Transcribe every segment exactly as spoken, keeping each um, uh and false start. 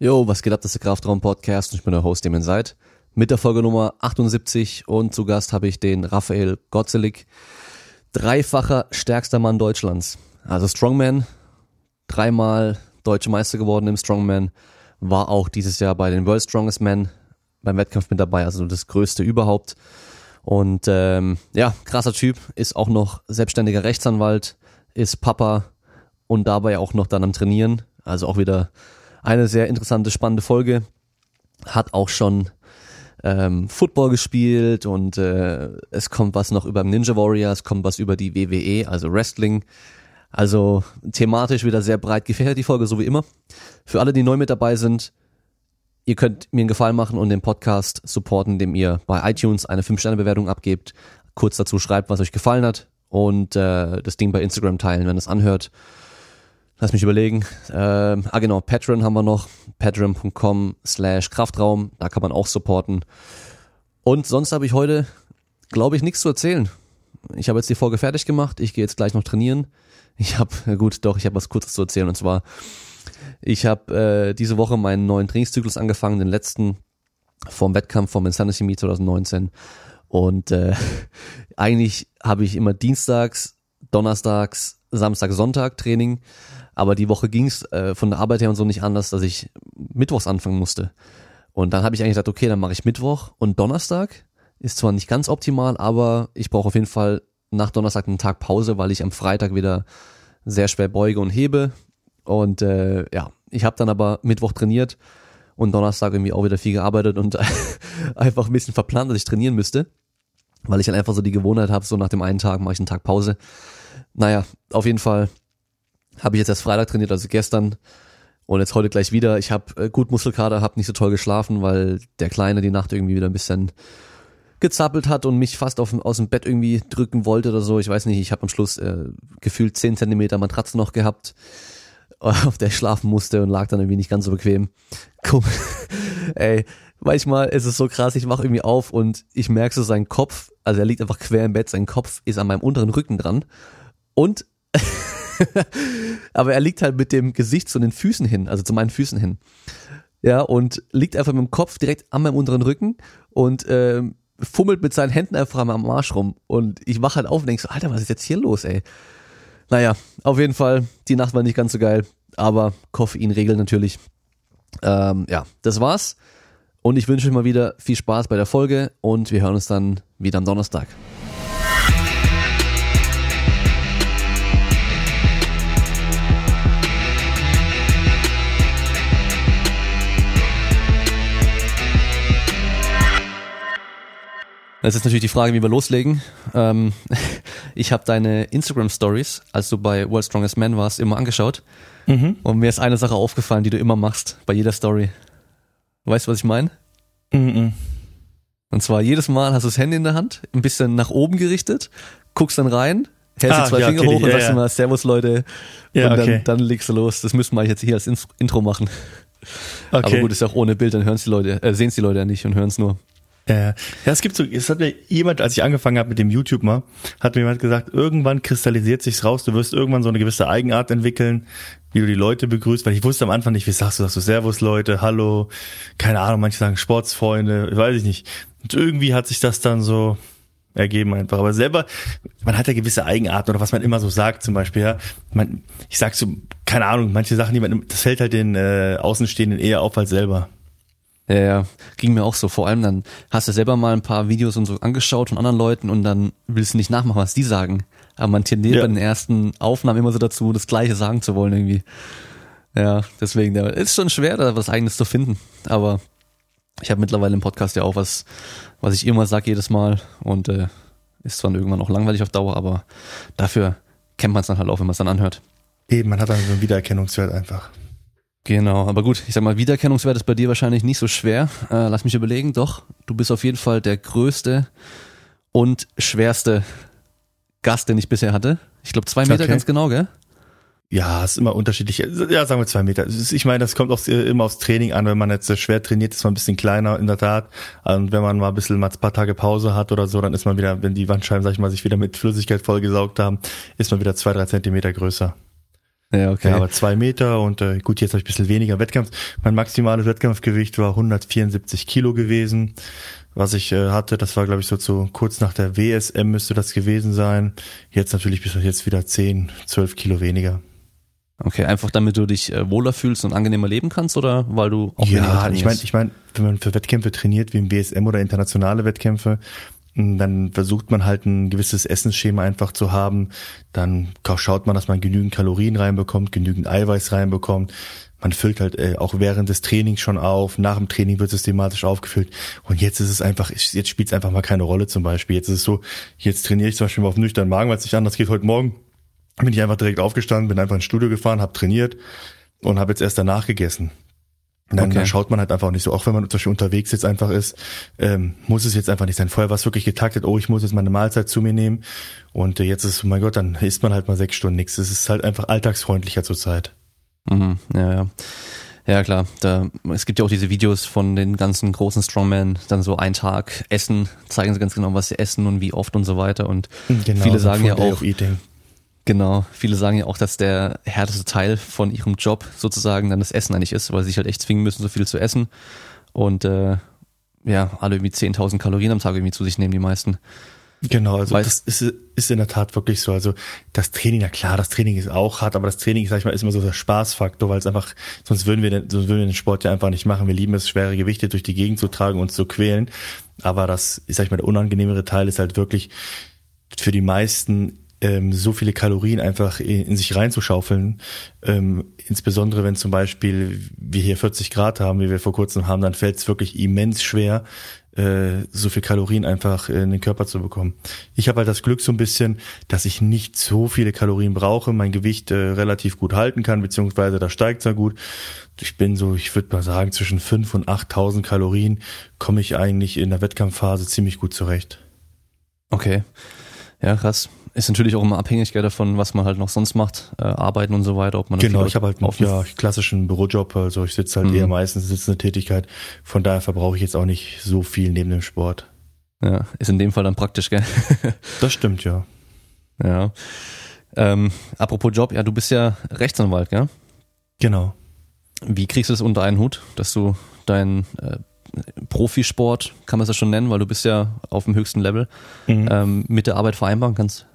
Jo, was geht ab, das ist der Kraftraum-Podcast und ich bin der Host, dem ihr seid. Mit der Folge Nummer achtundsiebzig und zu Gast habe ich den Raphael Gotzelig, dreifacher stärkster Mann Deutschlands. Also Strongman, dreimal deutsche Meister geworden im Strongman, war auch dieses Jahr bei den World's Strongest Man beim Wettkampf mit dabei, also das Größte überhaupt. Und ähm, ja, krasser Typ, ist auch noch selbstständiger Rechtsanwalt, ist Papa und dabei auch noch dann am Trainieren, also auch wieder eine sehr interessante, spannende Folge. Hat auch schon ähm, Football gespielt und äh, es kommt was noch über Ninja Warrior, es kommt was über die W W E, also Wrestling. Also thematisch wieder sehr breit gefächert die Folge, so wie immer. Für alle, die neu mit dabei sind, ihr könnt mir einen Gefallen machen und den Podcast supporten, indem ihr bei iTunes eine fünf Sterne Bewertung abgebt, kurz dazu schreibt, was euch gefallen hat und äh, das Ding bei Instagram teilen, wenn es anhört. Lass mich überlegen. Äh, ah genau, Patreon haben wir noch. Patreon.com slash Kraftraum. Da kann man auch supporten. Und sonst habe ich heute, glaube ich, nichts zu erzählen. Ich habe jetzt die Folge fertig gemacht. Ich gehe jetzt gleich noch trainieren. Ich habe, gut, doch, ich habe was Kurzes zu erzählen. Und zwar, ich habe äh, diese Woche meinen neuen Trainingszyklus angefangen. Den letzten vom Wettkampf vom Insanity Meet zwanzig neunzehn. Und äh, eigentlich habe ich immer dienstags, donnerstags, Samstag, Sonntag Training, aber die Woche ging es äh, von der Arbeit her und so nicht anders, dass ich mittwochs anfangen musste. Und dann habe ich eigentlich gedacht, okay, dann mache ich Mittwoch und Donnerstag. Ist zwar nicht ganz optimal, aber ich brauche auf jeden Fall nach Donnerstag einen Tag Pause, weil ich am Freitag wieder sehr schwer beuge und hebe. Und äh, ja, ich habe dann aber Mittwoch trainiert und Donnerstag irgendwie auch wieder viel gearbeitet und einfach ein bisschen verplant, dass ich trainieren müsste, weil ich dann einfach so die Gewohnheit habe, so nach dem einen Tag mache ich einen Tag Pause. Naja, auf jeden Fall habe ich jetzt erst Freitag trainiert, also gestern und jetzt heute gleich wieder. Ich habe gut Muskelkater, habe nicht so toll geschlafen, weil der Kleine die Nacht irgendwie wieder ein bisschen gezappelt hat und mich fast auf, aus dem Bett irgendwie drücken wollte oder so. Ich weiß nicht, ich habe am Schluss äh, gefühlt zehn Zentimeter Matratze noch gehabt, auf der ich schlafen musste und lag dann irgendwie nicht ganz so bequem. Guck, ey, manchmal ist es so krass, ich wache irgendwie auf und ich merke so seinen Kopf, also er liegt einfach quer im Bett, sein Kopf ist an meinem unteren Rücken dran. Und, aber er liegt halt mit dem Gesicht zu den Füßen hin, also zu meinen Füßen hin. Ja, und liegt einfach mit dem Kopf direkt an meinem unteren Rücken und äh, fummelt mit seinen Händen einfach am Arsch rum. Und ich wache halt auf und denk so, Alter, was ist jetzt hier los, ey? Naja, auf jeden Fall, die Nacht war nicht ganz so geil, aber Koffein regelt natürlich. Ähm, ja, das war's. Und ich wünsche euch mal wieder viel Spaß bei der Folge und wir hören uns dann wieder am Donnerstag. Das ist natürlich die Frage, wie wir loslegen. Ähm, ich habe deine Instagram-Stories, als du bei World's Strongest Man warst, immer angeschaut. Mhm. Und mir ist eine Sache aufgefallen, die du immer machst, bei jeder Story. Weißt du, was ich meine? Mhm. Und zwar jedes Mal hast du das Handy in der Hand, ein bisschen nach oben gerichtet, guckst dann rein, hältst ah, die zwei ja, Finger okay, hoch ja, und sagst ja. immer Servus, Leute. Ja, und dann, okay. dann legst du los. Das müssen wir jetzt hier als Intro machen. Okay. Aber gut, ist auch ohne Bild, dann hören es die Leute, äh, sehen es die Leute ja nicht und hören es nur. Ja, es gibt so, es hat mir jemand, als ich angefangen habe mit dem YouTube mal, hat mir jemand gesagt, irgendwann kristallisiert sich's raus, du wirst irgendwann so eine gewisse Eigenart entwickeln, wie du die Leute begrüßt, weil ich wusste am Anfang nicht, wie sagst du, sagst du Servus Leute, Hallo, keine Ahnung, manche sagen Sportsfreunde, weiß ich nicht. Und irgendwie hat sich das dann so ergeben einfach, aber selber, man hat ja gewisse Eigenarten oder was man immer so sagt zum Beispiel, ja, man, ich sag so, keine Ahnung, manche Sachen, die man, das fällt halt den äh, Außenstehenden eher auf als selber. Ja, ja, ging mir auch so. Vor allem dann hast du selber mal ein paar Videos und so angeschaut von anderen Leuten und dann willst du nicht nachmachen, was die sagen. Aber man tendiert ja. bei den ersten Aufnahmen immer so dazu, das Gleiche sagen zu wollen irgendwie. Ja, deswegen, ist schon schwer, da was Eigenes zu finden. Aber ich habe mittlerweile im Podcast ja auch was, was ich immer sage jedes Mal und äh, ist zwar irgendwann auch langweilig auf Dauer, aber dafür kennt man es dann halt auch, wenn man es dann anhört. Eben, man hat dann so einen Wiedererkennungswert einfach. Genau, aber gut, ich sag mal, Wiedererkennungswert ist bei dir wahrscheinlich nicht so schwer. Äh, lass mich überlegen, doch, du bist auf jeden Fall der größte und schwerste Gast, den ich bisher hatte. Ich glaube zwei Meter okay. ganz genau, gell? Ja, ist immer unterschiedlich. Ja, sagen wir zwei Meter. Ich meine, das kommt auch immer aufs Training an. Wenn man jetzt schwer trainiert, ist man ein bisschen kleiner, in der Tat. Und wenn man mal ein bisschen, mal ein paar Tage Pause hat oder so, dann ist man wieder, wenn die Wandscheiben, sag ich mal, sich wieder mit Flüssigkeit vollgesaugt haben, ist man wieder zwei, drei Zentimeter größer. Ja, okay. Ja, aber zwei Meter und äh, gut, jetzt habe ich ein bisschen weniger Wettkampf. Mein maximales Wettkampfgewicht war hundertvierundsiebzig Kilo gewesen, was ich äh, hatte. Das war, glaube ich, so zu kurz nach der W S M müsste das gewesen sein. Jetzt natürlich bis jetzt wieder zehn, zwölf Kilo weniger. Okay, einfach damit du dich äh, wohler fühlst und angenehmer leben kannst oder weil du auch weniger trainierst? Ja, ich meine, ich mein, wenn man für Wettkämpfe trainiert, wie im W S M oder internationale Wettkämpfe, dann versucht man halt ein gewisses Essensschema einfach zu haben. Dann schaut man, dass man genügend Kalorien reinbekommt, genügend Eiweiß reinbekommt. Man füllt halt auch während des Trainings schon auf. Nach dem Training wird systematisch aufgefüllt. Und jetzt ist es einfach, jetzt spielt es einfach mal keine Rolle zum Beispiel. Jetzt ist es so, jetzt trainiere ich zum Beispiel mal auf nüchtern Magen, weil es nicht anders geht. Heute Morgen bin ich einfach direkt aufgestanden, bin einfach ins Studio gefahren, habe trainiert und habe jetzt erst danach gegessen. Dann, okay. dann schaut man halt einfach auch nicht so, auch wenn man zum Beispiel unterwegs jetzt einfach ist, ähm, muss es jetzt einfach nicht sein. Vorher war es wirklich getaktet, oh, ich muss jetzt meine Mahlzeit zu mir nehmen und äh, jetzt ist, oh mein Gott, dann isst man halt mal sechs Stunden nichts. Es ist halt einfach alltagsfreundlicher zurzeit. Mhm, ja, ja. Ja, klar. Da, es gibt ja auch diese Videos von den ganzen großen Strongmen, dann so ein Tag essen, zeigen sie ganz genau, was sie essen und wie oft und so weiter und genau, viele sagen ja auch, Genau, viele sagen ja auch, dass der härteste Teil von ihrem Job sozusagen dann das Essen eigentlich ist, weil sie sich halt echt zwingen müssen, so viel zu essen und äh, ja, alle irgendwie zehntausend Kalorien am Tag irgendwie zu sich nehmen, die meisten. Genau, also Weiß, das ist, ist in der Tat wirklich so, also das Training, na klar, das Training ist auch hart, aber das Training, sag ich mal, ist immer so der Spaßfaktor, weil es einfach, sonst würden wir den, sonst würden wir den Sport ja einfach nicht machen, wir lieben es, schwere Gewichte durch die Gegend zu tragen und zu quälen, aber das, sag ich mal, der unangenehmere Teil ist halt wirklich für die meisten so viele Kalorien einfach in sich reinzuschaufeln, ähm, insbesondere wenn zum Beispiel wir hier vierzig Grad haben, wie wir vor kurzem haben, dann fällt es wirklich immens schwer, äh, so viel Kalorien einfach in den Körper zu bekommen. Ich habe halt das Glück so ein bisschen, dass ich nicht so viele Kalorien brauche, mein Gewicht äh, relativ gut halten kann, beziehungsweise da steigt es ja gut. Ich bin so, ich würde mal sagen, zwischen fünftausend und achttausend Kalorien komme ich eigentlich in der Wettkampfphase ziemlich gut zurecht. Okay, ja krass. Ist natürlich auch immer abhängig davon, was man halt noch sonst macht, äh, arbeiten und so weiter, ob man genau, ich habe halt einen ja, klassischen Bürojob, also ich sitze halt mhm. eher meistens sitzende Tätigkeit, von daher verbrauche ich jetzt auch nicht so viel neben dem Sport. Ja, ist in dem Fall dann praktisch, gell? Das stimmt, ja. Ja. Ähm, apropos Job, ja, du bist ja Rechtsanwalt, gell? Genau. Wie kriegst du das unter einen Hut, dass du deinen äh, Profisport, kann man es ja schon nennen, weil du bist ja auf dem höchsten Level, mhm. ähm, mit der Arbeit vereinbaren kannst?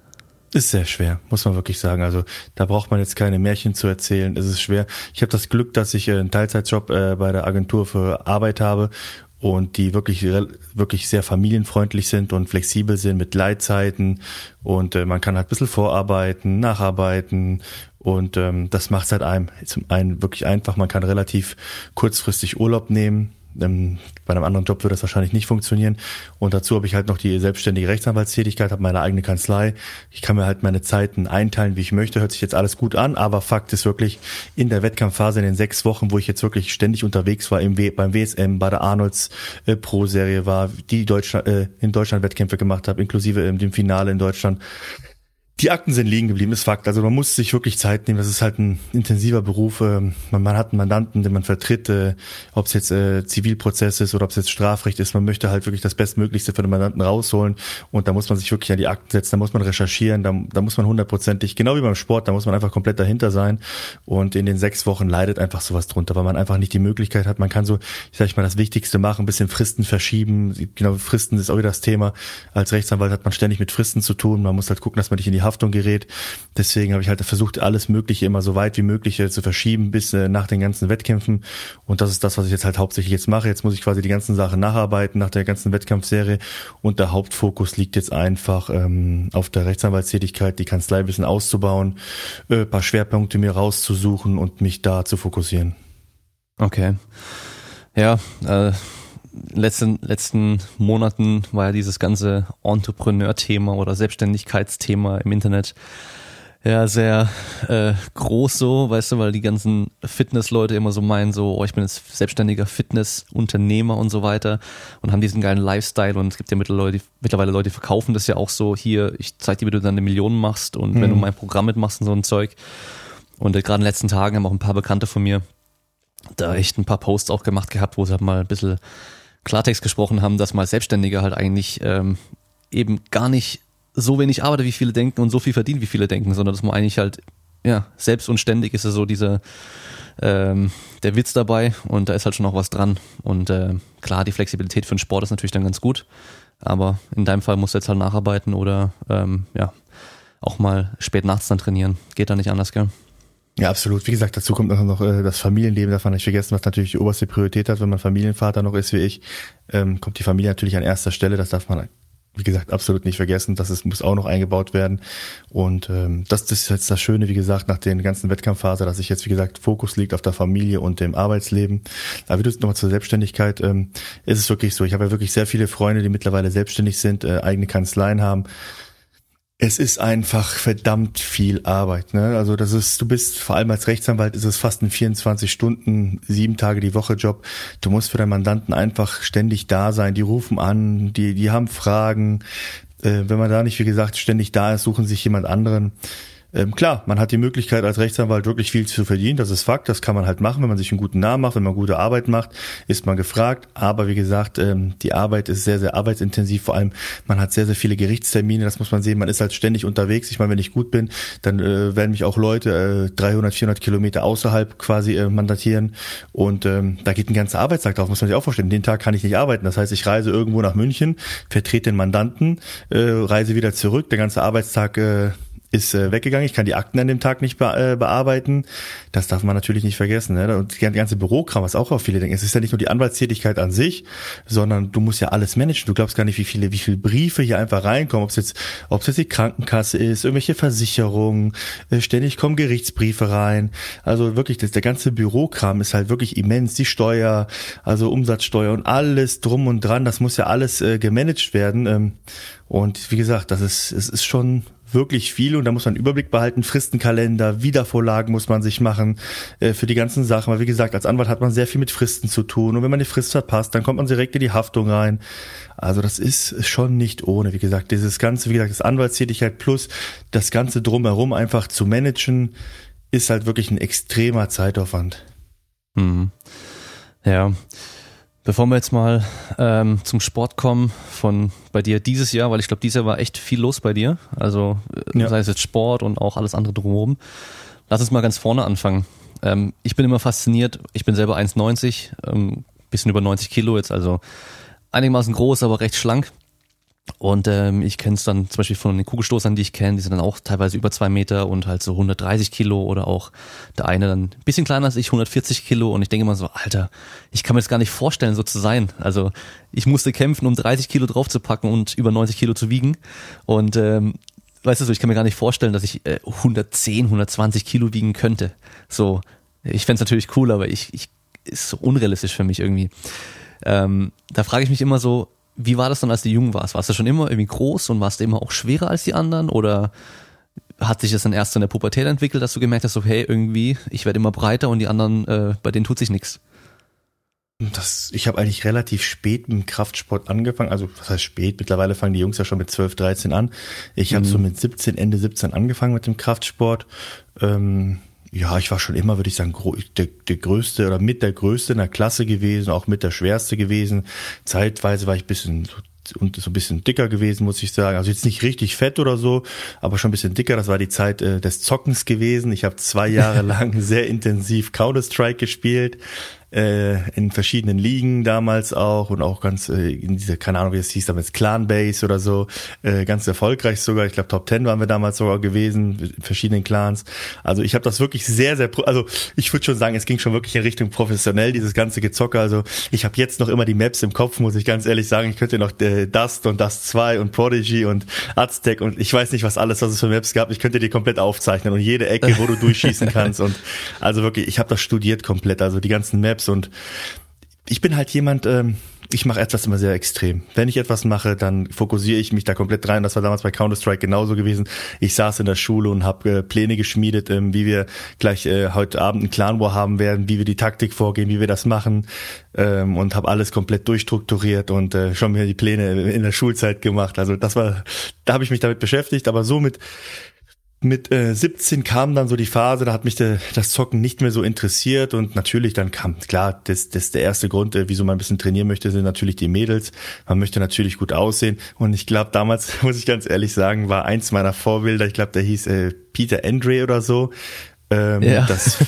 Ist sehr schwer, muss man wirklich sagen. Also da braucht man jetzt keine Märchen zu erzählen. Es ist schwer. Ich habe das Glück, dass ich einen Teilzeitjob bei der Agentur für Arbeit habe und die wirklich wirklich sehr familienfreundlich sind und flexibel sind mit Gleitzeiten und man kann halt ein bisschen vorarbeiten, nacharbeiten und das macht es halt einem zum einen wirklich einfach. Man kann relativ kurzfristig Urlaub nehmen. Bei einem anderen Job würde das wahrscheinlich nicht funktionieren. Und dazu habe ich halt noch die selbstständige Rechtsanwaltstätigkeit, habe meine eigene Kanzlei. Ich kann mir halt meine Zeiten einteilen, wie ich möchte. Hört sich jetzt alles gut an, aber Fakt ist wirklich, in der Wettkampfphase, in den sechs Wochen, wo ich jetzt wirklich ständig unterwegs war, im w- beim W S M, bei der Arnolds äh, Pro-Serie war, die Deutschland, äh, in Deutschland Wettkämpfe gemacht habe, inklusive ähm, dem Finale in Deutschland. Die Akten sind liegen geblieben, ist Fakt. Also man muss sich wirklich Zeit nehmen. Das ist halt ein intensiver Beruf. Man hat einen Mandanten, den man vertritt, ob es jetzt Zivilprozess ist oder ob es jetzt Strafrecht ist. Man möchte halt wirklich das Bestmöglichste für den Mandanten rausholen. Und da muss man sich wirklich an die Akten setzen, da muss man recherchieren, da, da muss man hundertprozentig, genau wie beim Sport, da muss man einfach komplett dahinter sein. Und in den sechs Wochen leidet einfach sowas drunter, weil man einfach nicht die Möglichkeit hat. Man kann so, ich sag mal, das Wichtigste machen, ein bisschen Fristen verschieben. Genau, Fristen ist auch wieder das Thema. Als Rechtsanwalt hat man ständig mit Fristen zu tun. Man muss halt gucken, dass man nicht in die Haft gerät. Deswegen habe ich halt versucht, alles Mögliche immer so weit wie möglich zu verschieben bis nach den ganzen Wettkämpfen. Und das ist das, was ich jetzt halt hauptsächlich jetzt mache. Jetzt muss ich quasi die ganzen Sachen nacharbeiten nach der ganzen Wettkampfserie. Und der Hauptfokus liegt jetzt einfach ähm, auf der Rechtsanwaltstätigkeit, die Kanzlei ein bisschen auszubauen, äh, ein paar Schwerpunkte mir rauszusuchen und mich da zu fokussieren. Okay. Ja, äh in letzten, letzten Monaten war ja dieses ganze Entrepreneur-Thema oder Selbstständigkeitsthema im Internet ja sehr äh, groß so, weißt du, weil die ganzen Fitness-Leute immer so meinen so, oh, ich bin jetzt selbstständiger Fitness-Unternehmer und so weiter und haben diesen geilen Lifestyle und es gibt ja mittlerweile, mittlerweile Leute, die verkaufen das ja auch so, hier, ich zeig dir, wie du deine Millionen machst und mhm. wenn du mein Programm mitmachst und so ein Zeug und äh, gerade in den letzten Tagen haben auch ein paar Bekannte von mir da echt ein paar Posts auch gemacht gehabt, wo sie halt mal ein bisschen Klartext gesprochen haben, dass mal Selbstständige halt eigentlich ähm, eben gar nicht so wenig arbeiten, wie viele denken und so viel verdienen, wie viele denken, sondern dass man eigentlich halt ja, selbst und ständig ist es so dieser ähm, der Witz dabei, und da ist halt schon noch was dran. Und äh, klar, die Flexibilität für den Sport ist natürlich dann ganz gut, aber in deinem Fall musst du jetzt halt nacharbeiten oder ähm, ja, auch mal spät nachts dann trainieren. Geht da nicht anders, gell? Ja, absolut. Wie gesagt, dazu kommt noch äh, das Familienleben, darf man nicht vergessen, was natürlich die oberste Priorität hat, wenn man Familienvater noch ist wie ich, ähm, kommt die Familie natürlich an erster Stelle, das darf man, wie gesagt, absolut nicht vergessen, das ist, muss auch noch eingebaut werden, und ähm, das, das ist jetzt das Schöne, wie gesagt, nach den ganzen Wettkampfphasen, dass ich jetzt, wie gesagt, Fokus liegt auf der Familie und dem Arbeitsleben. Aber wie du es nochmal zur Selbstständigkeit, ähm, ist es wirklich so, ich habe ja wirklich sehr viele Freunde, die mittlerweile selbstständig sind, äh, eigene Kanzleien haben. Es ist einfach verdammt viel Arbeit, ne? Also das ist, du bist vor allem als Rechtsanwalt, ist es fast ein vierundzwanzig Stunden, sieben Tage die Woche Job. Du musst für deinen Mandanten einfach ständig da sein. Die rufen an, die die haben Fragen. Äh, wenn man da nicht, wie gesagt, ständig da ist, suchen sich jemand anderen. Ähm, klar, man hat die Möglichkeit als Rechtsanwalt wirklich viel zu verdienen, das ist Fakt, das kann man halt machen, wenn man sich einen guten Namen macht, wenn man gute Arbeit macht, ist man gefragt, aber wie gesagt, ähm, die Arbeit ist sehr, sehr arbeitsintensiv, vor allem man hat sehr, sehr viele Gerichtstermine, das muss man sehen, man ist halt ständig unterwegs, ich meine, wenn ich gut bin, dann äh, werden mich auch Leute äh, dreihundert, vierhundert Kilometer außerhalb quasi äh, mandatieren, und ähm, da geht ein ganzer Arbeitstag drauf, muss man sich auch vorstellen, den Tag kann ich nicht arbeiten, das heißt, ich reise irgendwo nach München, vertrete den Mandanten, äh, reise wieder zurück, der ganze Arbeitstag äh, ist äh, weggegangen, ich kann die Akten an dem Tag nicht be- äh, bearbeiten, das darf man natürlich nicht vergessen, ne? Und das ganze Bürokram, was auch auf viele denken, es ist ja nicht nur die Anwaltstätigkeit an sich, sondern du musst ja alles managen, du glaubst gar nicht, wie viele wie viele Briefe hier einfach reinkommen, ob es jetzt, ob es jetzt die Krankenkasse ist, irgendwelche Versicherungen, äh, ständig kommen Gerichtsbriefe rein, also wirklich, das, der ganze Bürokram ist halt wirklich immens, die Steuer, also Umsatzsteuer und alles drum und dran, das muss ja alles äh, gemanagt werden, ähm, und wie gesagt, das ist, es ist schon wirklich viel, und da muss man einen Überblick behalten, Fristenkalender, Wiedervorlagen muss man sich machen äh, für die ganzen Sachen, weil wie gesagt, als Anwalt hat man sehr viel mit Fristen zu tun, und wenn man die Frist verpasst, dann kommt man direkt in die Haftung rein, also das ist schon nicht ohne, wie gesagt, dieses ganze, wie gesagt, das Anwaltstätigkeit plus das ganze Drumherum einfach zu managen, ist halt wirklich ein extremer Zeitaufwand. Mhm. Ja, bevor wir jetzt mal ähm, zum Sport kommen von bei dir dieses Jahr, weil ich glaube, dieses Jahr war echt viel los bei dir, also ja, sei es jetzt Sport und auch alles andere drumherum, lass uns mal ganz vorne anfangen. Ähm, ich bin immer fasziniert, ich bin selber eins neunzig, ähm, bisschen über neunzig Kilo jetzt, also einigermaßen groß, aber recht schlank, und ähm, ich kenne es dann zum Beispiel von den Kugelstoßern, die ich kenne, die sind dann auch teilweise über zwei Meter und halt so hundertdreißig Kilo, oder auch der eine dann ein bisschen kleiner als ich, hundertvierzig Kilo, und ich denke immer so, Alter, ich kann mir das gar nicht vorstellen, so zu sein, also ich musste kämpfen, um dreißig Kilo draufzupacken und über neunzig Kilo zu wiegen, und ähm, weißt du so, ich kann mir gar nicht vorstellen, dass ich äh, hundertzehn, hundertzwanzig Kilo wiegen könnte, so, ich fänd's natürlich cool, aber ich, ich ist so unrealistisch für mich irgendwie, ähm, da frage ich mich immer so, wie war das dann, als du jung warst? Warst du schon immer irgendwie groß und warst du immer auch schwerer als die anderen? Oder hat sich das dann erst in der Pubertät entwickelt, dass du gemerkt hast, so, hey, irgendwie, ich werde immer breiter und die anderen, äh, bei denen tut sich nichts? Das, ich habe eigentlich relativ spät im Kraftsport angefangen, also was heißt spät, mittlerweile fangen die Jungs ja schon mit zwölf, dreizehn an. Ich habe mhm. so mit siebzehn, Ende siebzehn angefangen mit dem Kraftsport. Ähm, ja, ich war schon immer, würde ich sagen, der, der größte oder mit der größte in der Klasse gewesen, auch mit der schwerste gewesen. Zeitweise war ich ein bisschen und so ein bisschen dicker gewesen, muss ich sagen. Also jetzt nicht richtig fett oder so, aber schon ein bisschen dicker. Das war die Zeit äh, des Zockens gewesen. Ich habe zwei Jahre lang sehr intensiv Counter-Strike gespielt, äh, in verschiedenen Ligen damals auch, und auch ganz äh, in dieser, keine Ahnung, wie es hieß damals, Clan-Base oder so, äh, ganz erfolgreich sogar. Ich glaube, Top Ten waren wir damals sogar gewesen, in verschiedenen Clans. Also ich habe das wirklich sehr, sehr, also ich würde schon sagen, es ging schon wirklich in Richtung professionell, dieses ganze Gezocke. Also ich habe jetzt noch immer die Maps im Kopf, muss ich ganz ehrlich sagen. Ich könnte noch äh, Dust und Dust zwei und Prodigy und Aztec und ich weiß nicht, was alles, was es für Maps gab. Ich könnte die komplett aufzeichnen und jede Ecke, wo du durchschießen kannst. Und also wirklich, ich habe das studiert komplett, also die ganzen Maps. Und ich bin halt jemand, ähm, ich mache etwas immer sehr extrem. Wenn ich etwas mache, dann fokussiere ich mich da komplett rein. Das war damals bei Counter-Strike genauso gewesen. Ich saß in der Schule und habe äh, Pläne geschmiedet, ähm, wie wir gleich äh, heute Abend einen Clan War haben werden, wie wir die Taktik vorgehen, wie wir das machen, ähm, und habe alles komplett durchstrukturiert und äh, schon mir die Pläne in der Schulzeit gemacht. Also das war, da habe ich mich damit beschäftigt, aber so mit Mit äh, siebzehn kam dann so die Phase, da hat mich de, das Zocken nicht mehr so interessiert und natürlich dann kam, klar, das, das ist der erste Grund, äh, wieso man ein bisschen trainieren möchte, sind natürlich die Mädels, man möchte natürlich gut aussehen und ich glaube damals, muss ich ganz ehrlich sagen, war eins meiner Vorbilder, ich glaube der hieß äh, Peter Andre oder so. Ähm, ja. Das,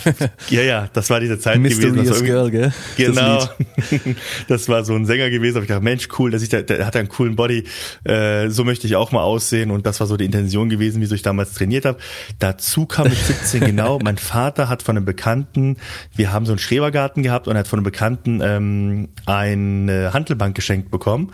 ja, ja, das war diese Zeit gewesen. Mysterious Girl, gell? Genau. Das, das war so ein Sänger gewesen, aber ich dachte, Mensch, cool, dass ich da, der hat einen coolen Body, äh, so möchte ich auch mal aussehen und das war so die Intention gewesen, wieso ich damals trainiert habe. Dazu kam mit siebzehn genau, mein Vater hat von einem Bekannten, wir haben so einen Schrebergarten gehabt und er hat von einem Bekannten ähm, eine Hantelbank geschenkt bekommen.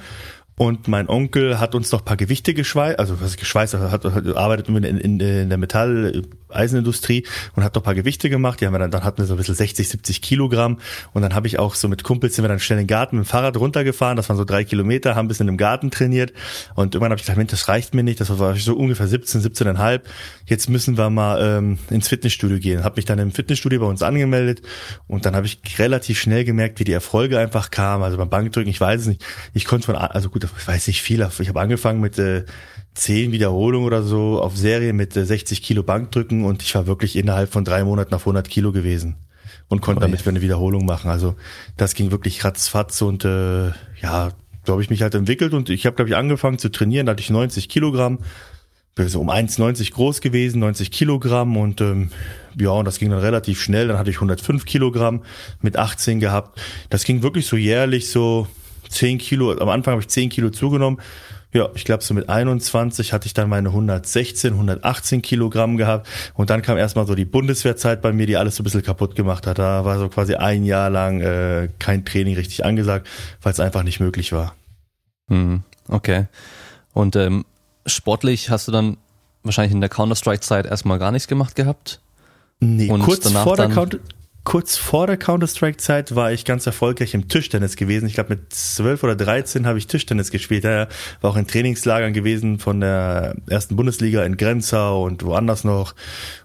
Und mein Onkel hat uns noch ein paar Gewichte geschweißt, also was geschweißt, hat, hat arbeitet in, in, in der Metall-Eisenindustrie und hat noch ein paar Gewichte gemacht. Die haben wir dann, dann hatten wir so ein bisschen sechzig, siebzig Kilogramm. Und dann habe ich auch so mit Kumpels sind wir dann schnell in den Garten mit dem Fahrrad runtergefahren. Das waren so drei Kilometer, haben ein bisschen im Garten trainiert. Und irgendwann habe ich gedacht, Mensch, das reicht mir nicht. Das war so ungefähr siebzehn, siebzehn Komma fünf. Jetzt müssen wir mal ähm, ins Fitnessstudio gehen. Habe mich dann im Fitnessstudio bei uns angemeldet. Und dann habe ich relativ schnell gemerkt, wie die Erfolge einfach kamen. Also beim Bankdrücken, ich weiß es nicht. Ich konnte von, also gut, ich weiß nicht viel, ich habe angefangen mit äh, zehn Wiederholungen oder so auf Serie mit äh, sechzig Kilo Bankdrücken und ich war wirklich innerhalb von drei Monaten auf hundert Kilo gewesen und konnte oh, damit ja. eine Wiederholung machen. Also das ging wirklich ratzfatz und äh, ja, so habe ich mich halt entwickelt und ich habe, glaube ich, angefangen zu trainieren, da hatte ich neunzig Kilogramm, bin so um eins neunzig groß gewesen, neunzig Kilogramm und ähm, ja, und das ging dann relativ schnell, dann hatte ich hundertfünf Kilogramm mit achtzehn gehabt. Das ging wirklich so jährlich so zehn Kilo, am Anfang habe ich zehn Kilo zugenommen. Ja, ich glaube so mit einundzwanzig hatte ich dann meine hundertsechzehn, hundertachtzehn Kilogramm gehabt und dann kam erstmal so die Bundeswehrzeit bei mir, die alles so ein bisschen kaputt gemacht hat. Da war so quasi ein Jahr lang äh, kein Training richtig angesagt, weil es einfach nicht möglich war. Mhm, okay. Und ähm, sportlich hast du dann wahrscheinlich in der Counter-Strike-Zeit erstmal gar nichts gemacht gehabt? Nee, und kurz vor der Counter Kurz vor der Counter-Strike-Zeit war ich ganz erfolgreich im Tischtennis gewesen. Ich glaube, mit zwölf oder dreizehn habe ich Tischtennis gespielt. Ja, war auch in Trainingslagern gewesen von der ersten Bundesliga in Grenzau und woanders noch.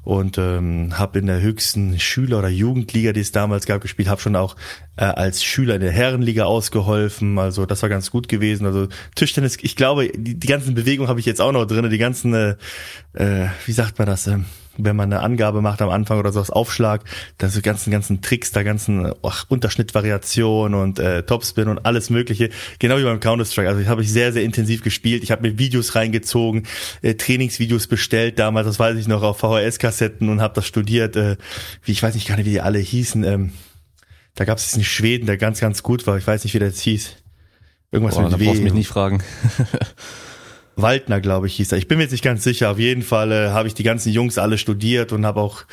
Und ähm, habe in der höchsten Schüler- oder Jugendliga, die es damals gab, gespielt. Habe schon auch äh, als Schüler in der Herrenliga ausgeholfen. Also das war ganz gut gewesen. Also Tischtennis, ich glaube, die, die ganzen Bewegungen habe ich jetzt auch noch drin. Die ganzen, äh, äh, wie sagt man das, ähm, wenn man eine Angabe macht am Anfang oder so als Aufschlag, da so ganzen, ganzen Tricks, da ganzen ach, Unterschnittvariation und äh, Topspin und alles mögliche, genau wie beim Counter-Strike, also ich habe ich sehr, sehr intensiv gespielt, ich habe mir Videos reingezogen, äh, Trainingsvideos bestellt damals, das weiß ich noch, auf V H S-Kassetten und habe das studiert, äh, wie ich weiß nicht gar nicht, wie die alle hießen, ähm, da gab es diesen Schweden, der ganz, ganz gut war, ich weiß nicht, wie der jetzt hieß, irgendwas Boah, mit da W. Brauchst du mich nicht fragen. Waldner, glaube ich, hieß er. Ich bin mir jetzt nicht ganz sicher. Auf jeden Fall äh, habe ich die ganzen Jungs alle studiert und habe auch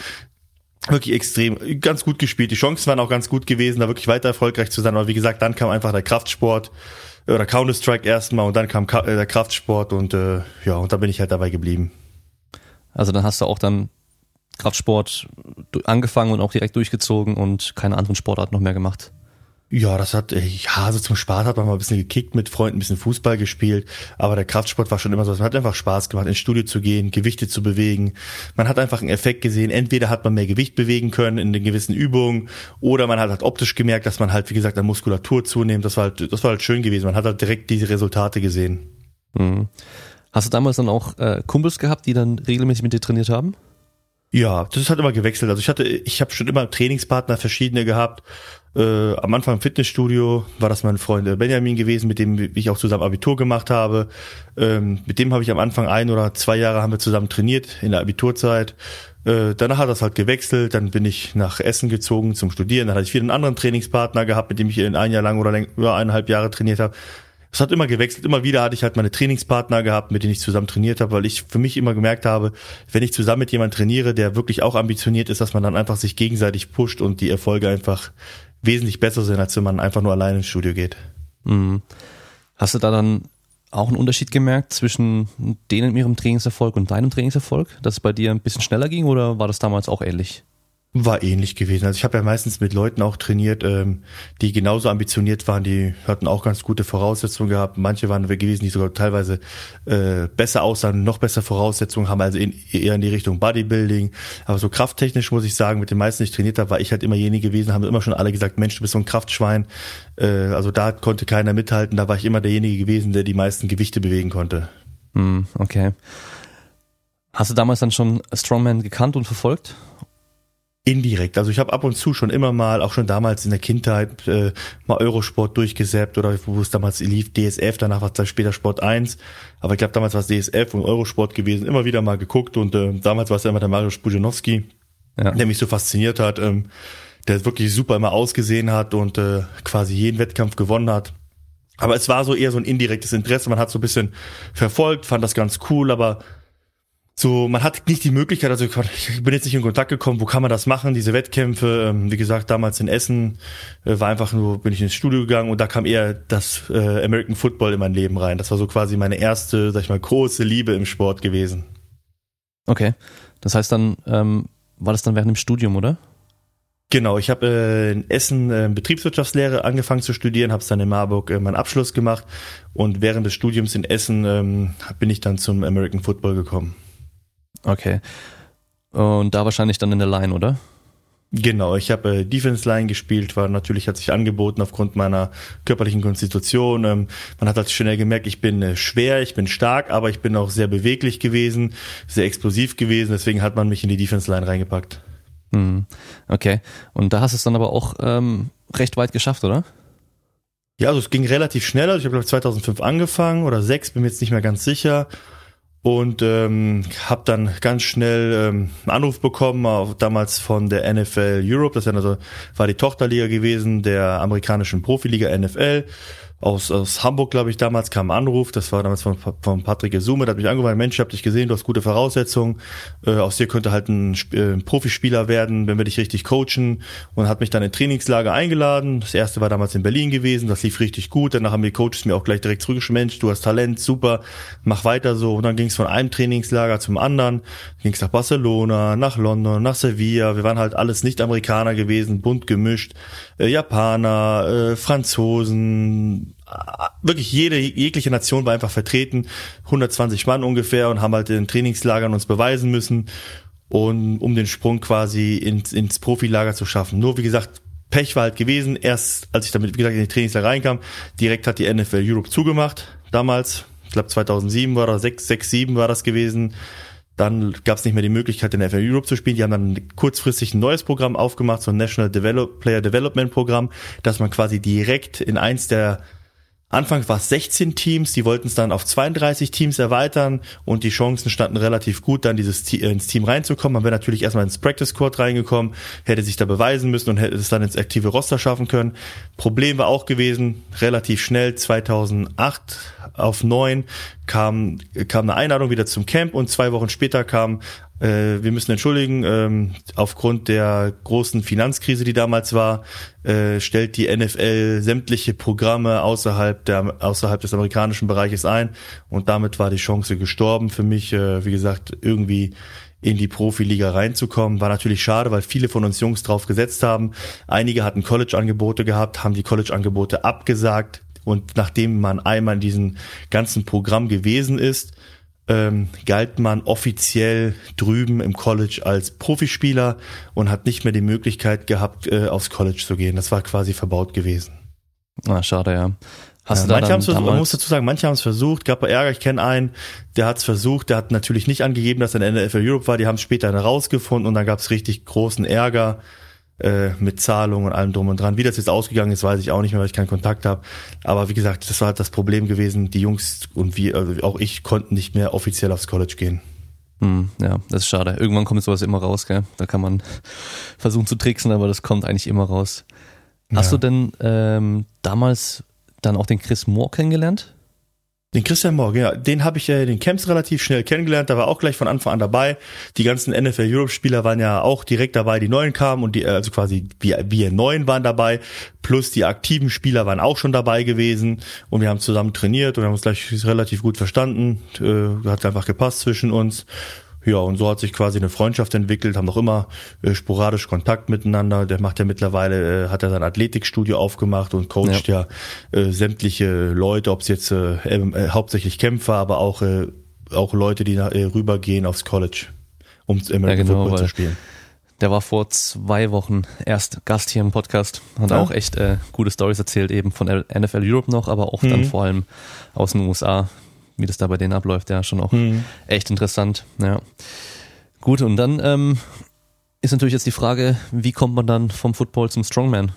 wirklich extrem ganz gut gespielt. Die Chancen waren auch ganz gut gewesen, da wirklich weiter erfolgreich zu sein. Aber wie gesagt, dann kam einfach der Kraftsport oder Counter-Strike erstmal und dann kam Ka- der Kraftsport und äh, ja, und da bin ich halt dabei geblieben. Also dann hast du auch dann Kraftsport angefangen und auch direkt durchgezogen und keine anderen Sportarten noch mehr gemacht? Ja, das hat, ja, so zum Spaß hat man mal ein bisschen gekickt mit Freunden, ein bisschen Fußball gespielt, aber der Kraftsport war schon immer so, es hat einfach Spaß gemacht, ins Studio zu gehen, Gewichte zu bewegen, man hat einfach einen Effekt gesehen, entweder hat man mehr Gewicht bewegen können in den gewissen Übungen oder man hat halt optisch gemerkt, dass man halt, wie gesagt, an Muskulatur zunimmt, das war halt, das war halt schön gewesen, man hat halt direkt diese Resultate gesehen. Mhm. Hast du damals dann auch äh, Kumpels gehabt, die dann regelmäßig mit dir trainiert haben? Ja, das hat immer gewechselt. Also ich hatte, ich habe schon immer Trainingspartner verschiedene gehabt. Äh, am Anfang im Fitnessstudio war das mein Freund Benjamin gewesen, mit dem ich auch zusammen Abitur gemacht habe. Ähm, mit dem habe ich am Anfang ein oder zwei Jahre haben wir zusammen trainiert in der Abiturzeit. Äh, danach hat das halt gewechselt. Dann bin ich nach Essen gezogen zum Studieren. Dann hatte ich wieder einen anderen Trainingspartner gehabt, mit dem ich ein Jahr lang oder, läng- oder eineinhalb Jahre trainiert habe. Es hat immer gewechselt, immer wieder hatte ich halt meine Trainingspartner gehabt, mit denen ich zusammen trainiert habe, weil ich für mich immer gemerkt habe, wenn ich zusammen mit jemandem trainiere, der wirklich auch ambitioniert ist, dass man dann einfach sich gegenseitig pusht und die Erfolge einfach wesentlich besser sind, als wenn man einfach nur alleine ins Studio geht. Mhm. Hast du da dann auch einen Unterschied gemerkt zwischen denen mit ihrem Trainingserfolg und deinem Trainingserfolg, dass es bei dir ein bisschen schneller ging oder war das damals auch ähnlich? War ähnlich gewesen. Also ich habe ja meistens mit Leuten auch trainiert, ähm, die genauso ambitioniert waren, die hatten auch ganz gute Voraussetzungen gehabt. Manche waren wir gewesen, die sogar teilweise äh, besser aussahen, noch bessere Voraussetzungen haben, also in, eher in die Richtung Bodybuilding. Aber so krafttechnisch muss ich sagen, mit den meisten, die ich trainiert habe, war ich halt immer derjenige gewesen, haben immer schon alle gesagt, Mensch, du bist so ein Kraftschwein. Äh, also da konnte keiner mithalten, da war ich immer derjenige gewesen, der die meisten Gewichte bewegen konnte. Okay. Hast du damals dann schon Strongman gekannt und verfolgt? Indirekt, also ich habe ab und zu schon immer mal, auch schon damals in der Kindheit, äh, mal Eurosport durchgesäppt oder wo es damals lief, D S F, danach war es dann später Sport eins, aber ich glaube damals war es D S F und Eurosport gewesen, immer wieder mal geguckt und äh, damals war es immer der Mariusz Pudzianowski, ja, der mich so fasziniert hat, ähm, der wirklich super immer ausgesehen hat und äh, quasi jeden Wettkampf gewonnen hat. Aber es war so eher so ein indirektes Interesse, man hat so ein bisschen verfolgt, fand das ganz cool, aber so, man hat nicht die Möglichkeit, also ich bin jetzt nicht in Kontakt gekommen, wo kann man das machen, diese Wettkämpfe, wie gesagt, damals in Essen war einfach nur, bin ich ins Studio gegangen und da kam eher das American Football in mein Leben rein. Das war so quasi meine erste, sag ich mal, große Liebe im Sport gewesen. Okay, das heißt dann, ähm, war das dann während dem Studium, oder? Genau, ich habe äh, in Essen äh, Betriebswirtschaftslehre angefangen zu studieren, habe es dann in Marburg äh, meinen Abschluss gemacht und während des Studiums in Essen ähm, bin ich dann zum American Football gekommen. Okay, und da wahrscheinlich dann in der Line, oder? Genau, ich habe äh, Defense Line gespielt, war natürlich, hat sich angeboten aufgrund meiner körperlichen Konstitution. Ähm, man hat halt schnell gemerkt, ich bin äh, schwer, ich bin stark, aber ich bin auch sehr beweglich gewesen, sehr explosiv gewesen, deswegen hat man mich in die Defense Line reingepackt. Okay, und da hast du es dann aber auch ähm, recht weit geschafft, oder? Ja, also es ging relativ schnell, also ich habe glaube ich zweitausendfünf angefangen oder sechs, bin mir jetzt nicht mehr ganz sicher und ähm, habe dann ganz schnell ähm, einen Anruf bekommen, auch damals von der N F L Europe, das also, war die Tochterliga gewesen der amerikanischen Profiliga N F L, aus, aus Hamburg glaube ich damals kam ein Anruf, das war damals von, von Patrick Esume, der hat mich angerufen, Mensch, ich hab dich gesehen, du hast gute Voraussetzungen, äh, aus dir könnte halt ein, äh, ein Profispieler werden, wenn wir dich richtig coachen und hat mich dann in Trainingslager eingeladen, das erste war damals in Berlin gewesen, das lief richtig gut, danach haben die Coaches mir auch gleich direkt zurückgeschrieben, Mensch, du hast Talent, super, mach weiter so und dann ging es von einem Trainingslager zum anderen, ging es nach Barcelona, nach London, nach Sevilla, wir waren halt alles Nicht-Amerikaner gewesen, bunt gemischt, äh, Japaner, äh, Franzosen, wirklich jede, jegliche Nation war einfach vertreten, hundertzwanzig Mann ungefähr und haben halt in Trainingslagern uns beweisen müssen, und um den Sprung quasi ins, ins Profilager zu schaffen. Nur wie gesagt, Pech war halt gewesen, erst als ich damit, wie gesagt, in die Trainingslager reinkam, direkt hat die N F L Europe zugemacht, damals, ich glaube zweitausendsieben war das, sechs, sechs, sieben war das gewesen, dann gab es nicht mehr die Möglichkeit, in der N F L Europe zu spielen. Die haben dann kurzfristig ein neues Programm aufgemacht, so ein National Develop- Player Development Programm, dass man quasi direkt in eins der, anfangs war es sechzehn Teams, die wollten es dann auf zweiunddreißig Teams erweitern und die Chancen standen relativ gut, dann dieses ins Team reinzukommen. Man wäre natürlich erstmal ins Practice Squad reingekommen, hätte sich da beweisen müssen und hätte es dann ins aktive Roster schaffen können. Problem war auch gewesen, relativ schnell zweitausendacht auf neun kam kam eine Einladung wieder zum Camp und zwei Wochen später kam, äh, wir müssen entschuldigen, ähm, aufgrund der großen Finanzkrise, die damals war, äh, stellt die N F L sämtliche Programme außerhalb der außerhalb des amerikanischen Bereiches ein und damit war die Chance gestorben für mich, äh, wie gesagt, irgendwie in die Profiliga reinzukommen. War natürlich schade, weil viele von uns Jungs drauf gesetzt haben. Einige hatten College-Angebote gehabt, haben die College-Angebote abgesagt und nachdem man einmal in diesem ganzen Programm gewesen ist, ähm, galt man offiziell drüben im College als Profispieler und hat nicht mehr die Möglichkeit gehabt, äh, aufs College zu gehen. Das war quasi verbaut gewesen. Ah, schade, ja. Hast ja, du manche haben es versucht, man muss dazu sagen, manche haben es versucht, gab Ärger, ich kenne einen, der hat es versucht, der hat natürlich nicht angegeben, dass er in der N F L Europe war, die haben es später herausgefunden und dann gab es richtig großen Ärger äh, mit Zahlungen und allem drum und dran. Wie das jetzt ausgegangen ist, weiß ich auch nicht mehr, weil ich keinen Kontakt habe, aber wie gesagt, das war halt das Problem gewesen, die Jungs und wir, also auch ich, konnten nicht mehr offiziell aufs College gehen. Hm, ja, das ist schade. Irgendwann kommt sowas immer raus, gell? Da kann man versuchen zu tricksen, aber das kommt eigentlich immer raus. Hast ja. du denn ähm, damals dann auch den Chris Mohr kennengelernt? Den Christian Mohr, ja, den habe ich ja äh, den Camps relativ schnell kennengelernt, da war auch gleich von Anfang an dabei. Die ganzen N F L Europe Spieler waren ja auch direkt dabei, die Neuen kamen und die, also quasi wir Neuen waren dabei, plus die aktiven Spieler waren auch schon dabei gewesen und wir haben zusammen trainiert und haben uns gleich relativ gut verstanden, äh, hat einfach gepasst zwischen uns. Ja, und so hat sich quasi eine Freundschaft entwickelt, haben noch immer äh, sporadisch Kontakt miteinander. Der macht ja mittlerweile, äh, hat er sein Athletikstudio aufgemacht und coacht ja, ja äh, sämtliche Leute, ob es jetzt äh, äh, hauptsächlich Kämpfer, aber auch äh, auch Leute, die nach, äh, rübergehen aufs College, um American ja, genau, Football zu spielen. Der war vor zwei Wochen erst Gast hier im Podcast, hat ja. auch echt äh, gute Stories erzählt, eben von N F L Europe noch, aber auch mhm. dann vor allem aus den U S A. wie das da bei denen abläuft, ja, schon auch mhm. echt interessant. Ja. Gut, und dann ähm, ist natürlich jetzt die Frage, wie kommt man dann vom Football zum Strongman?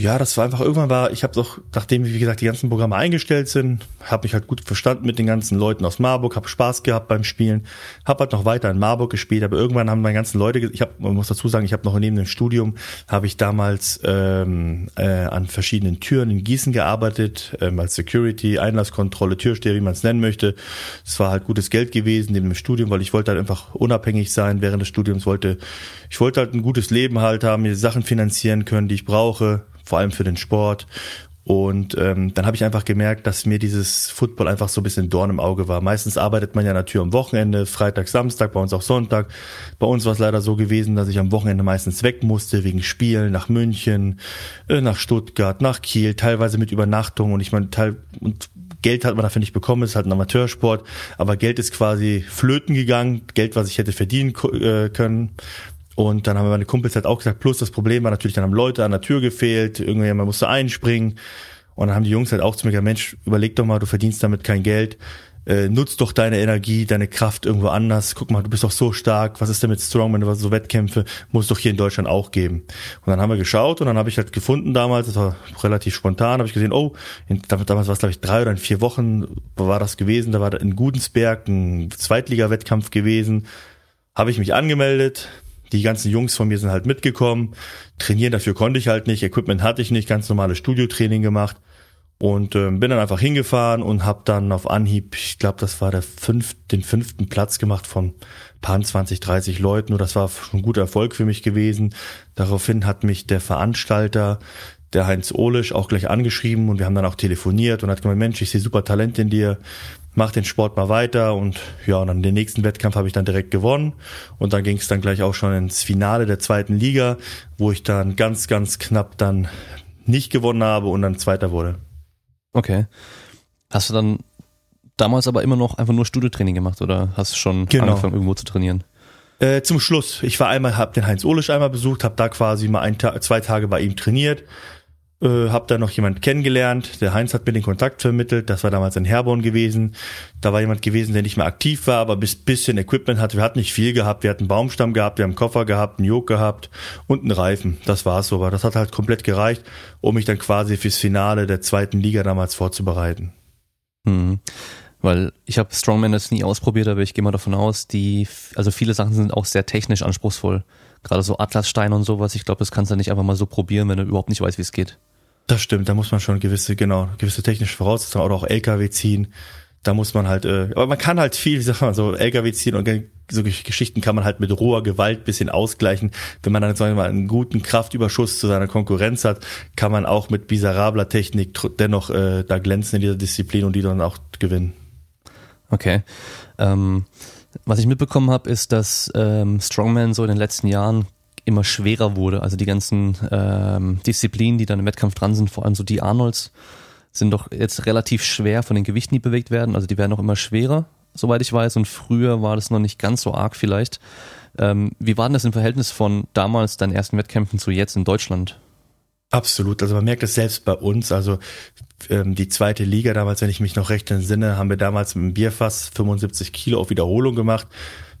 Ja, das war einfach, irgendwann war, ich habe doch, nachdem, wie gesagt, die ganzen Programme eingestellt sind, habe mich halt gut verstanden mit den ganzen Leuten aus Marburg, habe Spaß gehabt beim Spielen, habe halt noch weiter in Marburg gespielt, aber irgendwann haben meine ganzen Leute, ich hab, man muss dazu sagen, ich habe noch neben dem Studium, habe ich damals ähm, äh, an verschiedenen Türen in Gießen gearbeitet, ähm, als Security, Einlasskontrolle, Türsteher, wie man es nennen möchte. Es war halt gutes Geld gewesen neben dem Studium, weil ich wollte halt einfach unabhängig sein während des Studiums, wollte, ich wollte halt ein gutes Leben halt haben, mir Sachen finanzieren können, die ich brauche, vor allem für den Sport. Und ähm, dann habe ich einfach gemerkt, dass mir dieses Football einfach so ein bisschen Dorn im Auge war. Meistens arbeitet man ja natürlich am Wochenende, Freitag, Samstag, bei uns auch Sonntag. Bei uns war es leider so gewesen, dass ich am Wochenende meistens weg musste wegen Spielen nach München, nach Stuttgart, nach Kiel, teilweise mit Übernachtung. Und ich meine, teil und Geld hat man dafür nicht bekommen, es ist halt ein Amateursport, aber Geld ist quasi flöten gegangen, Geld, was ich hätte verdienen äh, können. Und dann haben meine Kumpels halt auch gesagt, plus das Problem war natürlich, dann haben Leute an der Tür gefehlt, irgendjemand musste einspringen. Und dann haben die Jungs halt auch zu mir gesagt, Mensch, überleg doch mal, du verdienst damit kein Geld, äh, nutz doch deine Energie, deine Kraft irgendwo anders, guck mal, du bist doch so stark, was ist denn mit Strongman, was so Wettkämpfe, muss es doch hier in Deutschland auch geben. Und dann haben wir geschaut und dann habe ich halt gefunden damals, das war relativ spontan, habe ich gesehen, oh, in, damals war es glaube ich drei oder in vier Wochen war das gewesen, da war in Gudensberg ein Zweitliga-Wettkampf gewesen, habe ich mich angemeldet. Die ganzen Jungs von mir sind halt mitgekommen, trainieren dafür konnte ich halt nicht, Equipment hatte ich nicht, ganz normales Studiotraining gemacht und äh, bin dann einfach hingefahren und habe dann auf Anhieb, ich glaube das war der fünf, den fünften Platz gemacht von paar zwanzig, dreißig Leuten und das war schon ein guter Erfolg für mich gewesen. Daraufhin hat mich der Veranstalter, der Heinz Ohlisch, auch gleich angeschrieben und wir haben dann auch telefoniert und hat gemeint, Mensch, ich sehe super Talent in dir, mach den Sport mal weiter und ja, und dann den nächsten Wettkampf habe ich dann direkt gewonnen und dann ging es dann gleich auch schon ins Finale der zweiten Liga, wo ich dann ganz, ganz knapp dann nicht gewonnen habe und dann Zweiter wurde. Okay. Hast du dann damals aber immer noch einfach nur Studiotraining gemacht oder hast du schon genau. angefangen irgendwo zu trainieren? Äh, zum Schluss. Ich war einmal, habe den Heinz Ohlisch einmal besucht, habe da quasi mal ein Tag, zwei Tage bei ihm trainiert. Äh, hab da noch jemand kennengelernt, der Heinz hat mir den Kontakt vermittelt, das war damals in Herborn gewesen, da war jemand gewesen, der nicht mehr aktiv war, aber ein bis, bisschen Equipment hatte, wir hatten nicht viel gehabt, wir hatten einen Baumstamm gehabt, wir haben einen Koffer gehabt, einen Jog gehabt und einen Reifen, das war's so, aber das hat halt komplett gereicht, um mich dann quasi fürs Finale der zweiten Liga damals vorzubereiten. Mhm. Weil ich habe Strongman jetzt nie ausprobiert, aber ich gehe mal davon aus, die, also viele Sachen sind auch sehr technisch anspruchsvoll, gerade so Atlassteine und sowas, ich glaube, das kannst du nicht einfach mal so probieren, wenn du überhaupt nicht weißt, wie es geht. Das stimmt, da muss man schon gewisse, genau, gewisse technische Voraussetzungen oder auch L K W ziehen. Da muss man halt, äh, aber man kann halt viel, wie sagt man, so L K W ziehen und so Geschichten kann man halt mit roher Gewalt ein bisschen ausgleichen. Wenn man dann, sagen wir mal, einen guten Kraftüberschuss zu seiner Konkurrenz hat, kann man auch mit miserabler Technik dennoch äh, da glänzen in dieser Disziplin und die dann auch gewinnen. Okay. Ähm, was ich mitbekommen habe, ist, dass ähm, Strongman so in den letzten Jahren immer schwerer wurde. Also die ganzen ähm, Disziplinen, die dann im Wettkampf dran sind, vor allem so die Arnolds, sind doch jetzt relativ schwer von den Gewichten, die bewegt werden. Also die werden auch immer schwerer, soweit ich weiß. Und früher war das noch nicht ganz so arg vielleicht. Ähm, wie war denn das im Verhältnis von damals, deinen ersten Wettkämpfen, zu jetzt in Deutschland? Absolut. Also man merkt es selbst bei uns. Also ähm, die zweite Liga damals, wenn ich mich noch recht entsinne, haben wir damals mit dem Bierfass fünfundsiebzig Kilo auf Wiederholung gemacht.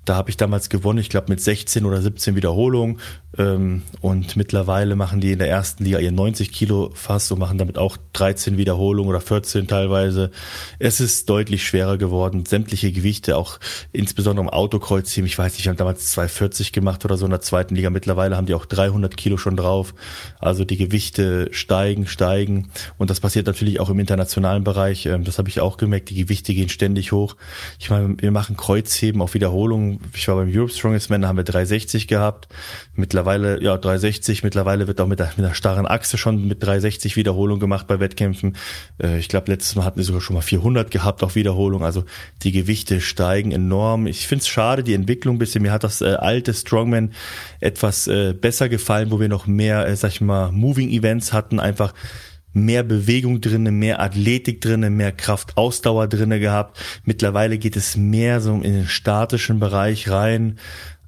Da habe ich damals gewonnen, ich glaube mit sechzehn oder siebzehn Wiederholungen und mittlerweile machen die in der ersten Liga ihr neunzig Kilo Fass und machen damit auch dreizehn Wiederholungen oder vierzehn teilweise. Es ist deutlich schwerer geworden, sämtliche Gewichte, auch insbesondere im Autokreuzheben, ich weiß nicht, wir haben damals zweihundertvierzig gemacht oder so in der zweiten Liga, mittlerweile haben die auch dreihundert Kilo schon drauf, also die Gewichte steigen, steigen und das passiert natürlich auch im internationalen Bereich, das habe ich auch gemerkt, die Gewichte gehen ständig hoch. Ich meine, wir machen Kreuzheben auf Wiederholungen. Ich war beim Europe's Strongest Man, da haben wir dreihundertsechzig gehabt. Mittlerweile, ja, dreihundertsechzig. Mittlerweile wird auch mit der, mit der starren Achse schon mit dreihundertsechzig Wiederholung gemacht bei Wettkämpfen. Ich glaube, letztes Mal hatten wir sogar schon mal vierhundert gehabt, auch Wiederholung. Also die Gewichte steigen enorm. Ich finde es schade, die Entwicklung ein bisschen. Mir hat das äh, alte Strongman etwas äh, besser gefallen, wo wir noch mehr, äh, sag ich mal, Moving Events hatten, einfach mehr Bewegung drinne, mehr Athletik drinne, mehr Kraft, Ausdauer drinne gehabt. Mittlerweile geht es mehr so in den statischen Bereich rein.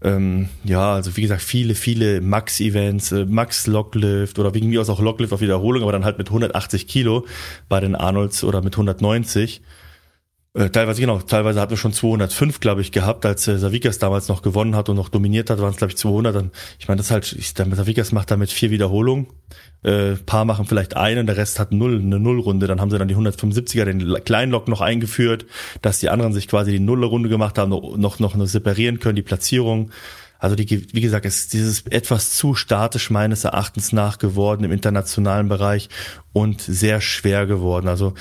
Ähm, ja, also wie gesagt, viele, viele Max-Events, Max-Locklift oder wegen mir aus auch Locklift auf Wiederholung, aber dann halt mit hundertachtzig Kilo bei den Arnolds oder mit hundertneunzig. Äh, teilweise, genau, teilweise hatten wir schon zweihundertfünf, glaube ich, gehabt, als äh, Savickas damals noch gewonnen hat und noch dominiert hat, waren es, glaube ich, zweihundert. Dann, ich meine, das ist halt, ich, der Savickas macht damit vier Wiederholungen, äh, paar machen vielleicht eine und der Rest hat null, eine Nullrunde. Dann haben sie dann die hundertfünfundsiebziger, den Kleinlock noch eingeführt, dass die anderen sich quasi die Nullrunde gemacht haben, noch, noch, noch, noch separieren können, die Platzierung. Also die, wie gesagt, ist dieses etwas zu statisch meines Erachtens nach geworden im internationalen Bereich und sehr schwer geworden. Also,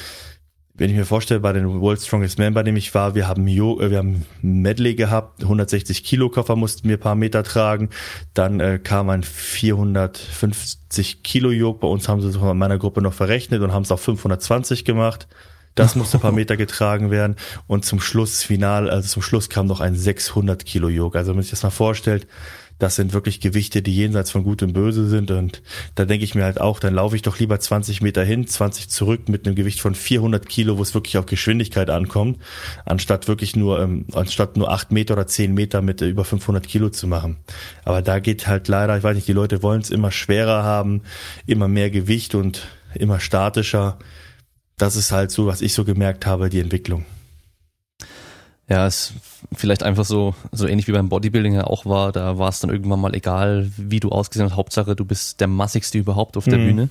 wenn ich mir vorstelle, bei den World's Strongest Man, bei dem ich war, wir haben wir haben Medley gehabt, hundertsechzig Kilo Koffer mussten wir ein paar Meter tragen, dann äh, kam ein vierhundertfünfzig Kilo Jog, bei uns haben sie es in meiner Gruppe noch verrechnet und haben es auf fünfhundertzwanzig gemacht, das musste ein paar Meter getragen werden und zum Schluss, final, also zum Schluss kam noch ein sechshundert Kilo Jog, also wenn man sich das mal vorstellt, das sind wirklich Gewichte, die jenseits von Gut und Böse sind und da denke ich mir halt auch, dann laufe ich doch lieber zwanzig Meter hin, zwanzig zurück mit einem Gewicht von vierhundert Kilo, wo es wirklich auf Geschwindigkeit ankommt, anstatt wirklich nur ähm, anstatt nur acht Meter oder zehn Meter mit äh, über fünfhundert Kilo zu machen. Aber da geht halt leider, ich weiß nicht, die Leute wollen es immer schwerer haben, immer mehr Gewicht und immer statischer. Das ist halt so, was ich so gemerkt habe, die Entwicklung. Ja, es vielleicht einfach so so ähnlich wie beim Bodybuilding ja auch war, da war es dann irgendwann mal egal, wie du ausgesehen hast, Hauptsache du bist der massigste überhaupt auf der mhm. Bühne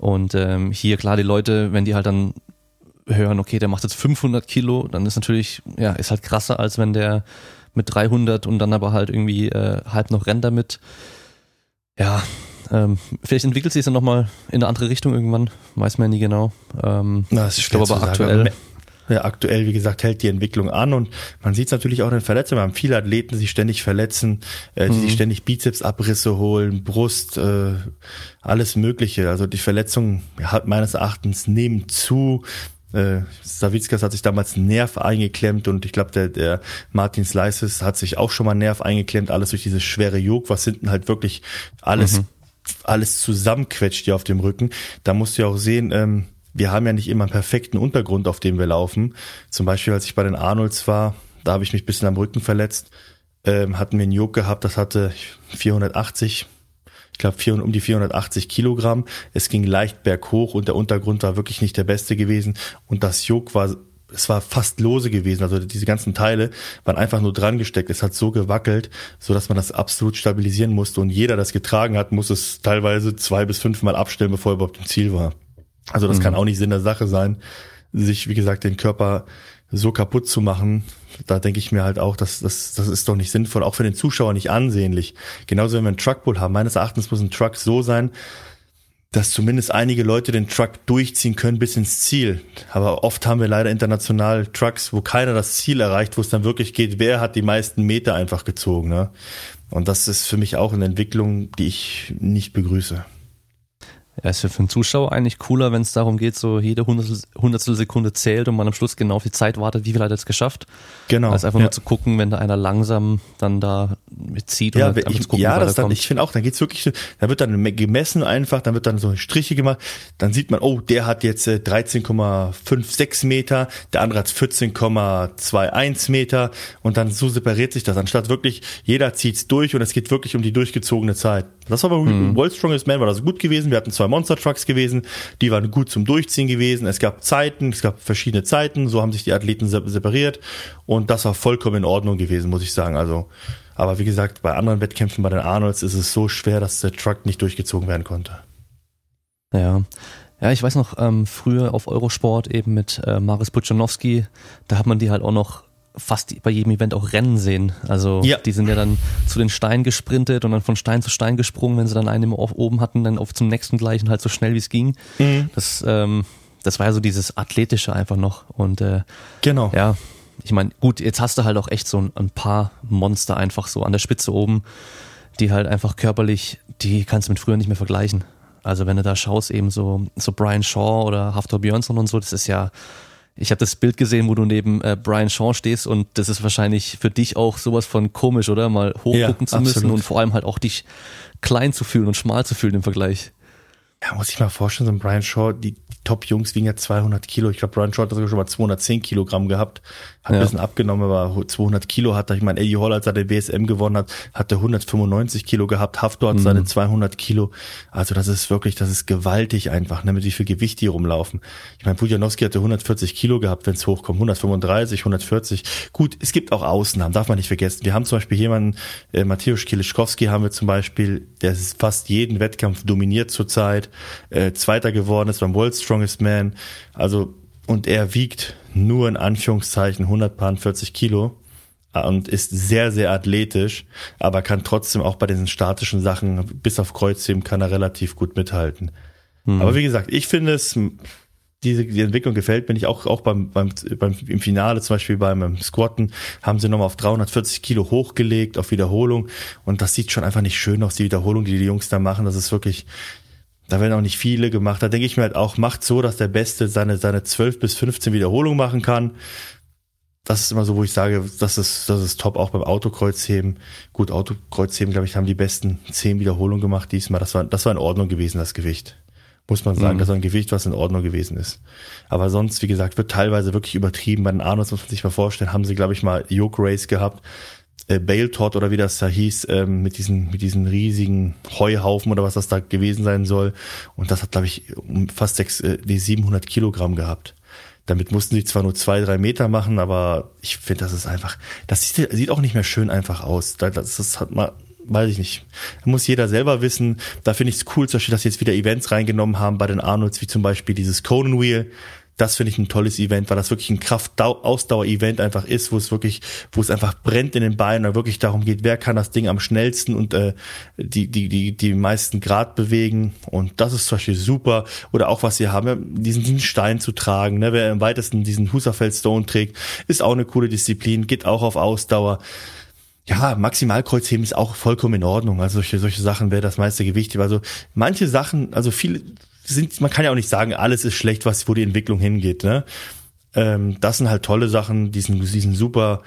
und ähm, hier klar die Leute, wenn die halt dann hören, okay, der macht jetzt fünfhundert Kilo, dann ist natürlich, ja, ist halt krasser, als wenn der mit dreihundert und dann aber halt irgendwie äh, halb noch rennt damit. Ja, ähm, vielleicht entwickelt sich es dann nochmal in eine andere Richtung irgendwann, weiß man ja nie genau. Ähm, Na, das ich glaube aber aktuell... Sagen. Ja, aktuell, wie gesagt, hält die Entwicklung an und man sieht es natürlich auch in Verletzungen. Wir haben viele Athleten, die sich ständig verletzen, äh, die mhm. sich ständig Bizepsabrisse holen, Brust, äh, alles Mögliche. Also die Verletzungen hat meines Erachtens nehmen zu. Äh, Savickas hat sich damals einen Nerv eingeklemmt und ich glaube, der, der Martin Licis hat sich auch schon mal einen Nerv eingeklemmt, alles durch dieses schwere Jog, was hinten halt wirklich alles, mhm. alles zusammenquetscht dir auf dem Rücken. Da musst du ja auch sehen, ähm, wir haben ja nicht immer einen perfekten Untergrund, auf dem wir laufen. Zum Beispiel, als ich bei den Arnolds war, da habe ich mich ein bisschen am Rücken verletzt, ähm, hatten wir einen Jog gehabt, das hatte vierhundertachtzig, ich glaube um die vierhundertachtzig Kilogramm. Es ging leicht berghoch und der Untergrund war wirklich nicht der beste gewesen. Und das Jog war, es war fast lose gewesen. Also diese ganzen Teile waren einfach nur dran gesteckt. Es hat so gewackelt, so dass man das absolut stabilisieren musste. Und jeder, der das getragen hat, muss es teilweise zwei bis fünfmal abstellen, bevor er überhaupt im Ziel war. Also das mhm. kann auch nicht Sinn der Sache sein, sich, wie gesagt, den Körper so kaputt zu machen. Da denke ich mir halt auch, das, das, das ist doch nicht sinnvoll, auch für den Zuschauer nicht ansehnlich. Genauso, wenn wir einen Truckpull haben. Meines Erachtens muss ein Truck so sein, dass zumindest einige Leute den Truck durchziehen können bis ins Ziel. Aber oft haben wir leider international Trucks, wo keiner das Ziel erreicht, wo es dann wirklich geht, wer hat die meisten Meter einfach gezogen, ne? Und das ist für mich auch eine Entwicklung, die ich nicht begrüße. Ja, ist ja für den Zuschauer eigentlich cooler, wenn es darum geht, so jede Hundertstel, Hundertstel Sekunde zählt und man am Schluss genau auf die Zeit wartet, wie viel hat er jetzt geschafft. Genau. Als einfach ja. nur zu gucken, wenn da einer langsam dann da mitzieht. Ja, und ich, gucken, ja das dann, ich finde auch, dann geht's wirklich, da wird dann gemessen einfach, dann wird dann so Striche gemacht, dann sieht man, oh, der hat jetzt dreizehn Komma sechsundfünfzig Meter, der andere hat vierzehn Komma einundzwanzig Meter und dann so separiert sich das, anstatt wirklich, jeder zieht's durch und es geht wirklich um die durchgezogene Zeit. Das war bei hm. World's Strongest Man, war das gut gewesen, wir hatten zwei Monster Trucks gewesen, die waren gut zum Durchziehen gewesen, es gab Zeiten, es gab verschiedene Zeiten, so haben sich die Athleten separiert und das war vollkommen in Ordnung gewesen, muss ich sagen, also, aber wie gesagt, bei anderen Wettkämpfen, bei den Arnolds ist es so schwer, dass der Truck nicht durchgezogen werden konnte. Ja, ja, ich weiß noch, ähm, früher auf Eurosport eben mit äh, Mariusz Pudzianowski, da hat man die halt auch noch fast bei jedem Event auch rennen sehen. Also ja. die sind ja dann zu den Steinen gesprintet und dann von Stein zu Stein gesprungen, wenn sie dann einen oben hatten, dann auf zum nächsten gleichen halt so schnell wie es ging. Mhm. Das ähm, das war ja so dieses Athletische einfach noch. Und äh, genau. ja, ich meine, gut, jetzt hast du halt auch echt so ein, ein paar Monster einfach so an der Spitze oben, die halt einfach körperlich, die kannst du mit früher nicht mehr vergleichen. Also wenn du da schaust, eben so so Brian Shaw oder Hafþór Björnsson und so, das ist ja, ich habe das Bild gesehen, wo du neben äh, Brian Shaw stehst und das ist wahrscheinlich für dich auch sowas von komisch, oder? Mal hochgucken ja, zu müssen absolut. Und vor allem halt auch dich klein zu fühlen und schmal zu fühlen im Vergleich. Ja, muss ich mal vorstellen, so ein Brian Shaw, die, die Top-Jungs wiegen ja zweihundert Kilo. Ich glaube, Brian Shaw hat sogar schon mal zweihundertzehn Kilogramm gehabt. Hat ja. ein bisschen abgenommen, aber zweihundert Kilo hat er. Ich meine, Eddie Hall, als er den W S M gewonnen hat, hat er hundertfünfundneunzig Kilo gehabt. Hafþór hat mhm. seine zweihundert Kilo. Also das ist wirklich, das ist gewaltig einfach, ne, mit wie viel Gewicht die rumlaufen. Ich meine, Pudzianowski hatte hundertvierzig Kilo gehabt, wenn es hochkommt. hundertfünfunddreißig, hundertvierzig. Gut, es gibt auch Ausnahmen, darf man nicht vergessen. Wir haben zum Beispiel jemanden, äh, Mateusz Kiliszkowski haben wir zum Beispiel, der ist fast jeden Wettkampf dominiert zurzeit. Äh, Zweiter geworden ist beim World's Strongest Man, also und er wiegt nur in Anführungszeichen hundertvierzig Kilo und ist sehr, sehr athletisch, aber kann trotzdem auch bei diesen statischen Sachen, bis auf Kreuzheben, kann er relativ gut mithalten. Mhm. Aber wie gesagt, ich finde es, diese die Entwicklung gefällt mir nicht, auch, auch beim, beim, beim, im Finale zum Beispiel beim, beim Squatten haben sie nochmal auf dreihundertvierzig Kilo hochgelegt, auf Wiederholung, und das sieht schon einfach nicht schön aus, die Wiederholung, die die Jungs da machen, das ist wirklich... Da werden auch nicht viele gemacht. Da denke ich mir halt auch, macht so, dass der Beste seine seine zwölf bis fünfzehn Wiederholungen machen kann. Das ist immer so, wo ich sage, das ist das ist top, auch beim Autokreuzheben. Gut, Autokreuzheben, glaube ich, haben die besten zehn Wiederholungen gemacht diesmal. Das war das war in Ordnung gewesen, das Gewicht. Muss man sagen, mhm. das war ein Gewicht, was in Ordnung gewesen ist. Aber sonst, wie gesagt, wird teilweise wirklich übertrieben. Bei den Arnos muss man sich mal vorstellen, haben sie, glaube ich, mal Yoke Race gehabt. Bale-Tot oder wie das da hieß, ähm, mit diesen mit diesen riesigen Heuhaufen oder was das da gewesen sein soll. Und das hat, glaube ich, fast sechs, äh, die siebenhundert Kilogramm gehabt. Damit mussten sie zwar nur zwei, drei Meter machen, aber ich finde, das ist einfach, das sieht, sieht auch nicht mehr schön einfach aus. Das, das hat man, weiß ich nicht. Da muss jeder selber wissen. Da finde ich es cool, zum Beispiel, dass sie jetzt wieder Events reingenommen haben bei den Arnolds, wie zum Beispiel dieses Conan Wheel. Das finde ich ein tolles Event, weil das wirklich ein Kraft-Ausdauer-Event einfach ist, wo es wirklich, wo es einfach brennt in den Beinen und wirklich darum geht, wer kann das Ding am schnellsten und äh, die die die die meisten Grad bewegen, und das ist zum Beispiel super. Oder auch was sie haben, diesen, diesen Stein zu tragen, ne, wer am weitesten diesen Husserfeld-Stone trägt, ist auch eine coole Disziplin, geht auch auf Ausdauer. Ja, Maximalkreuzheben ist auch vollkommen in Ordnung, also solche, solche Sachen, wer das meiste Gewicht, also manche Sachen, also viele sind, man kann ja auch nicht sagen, alles ist schlecht, was, wo die Entwicklung hingeht, ne? Ähm, das sind halt tolle Sachen, die sind, die sind super,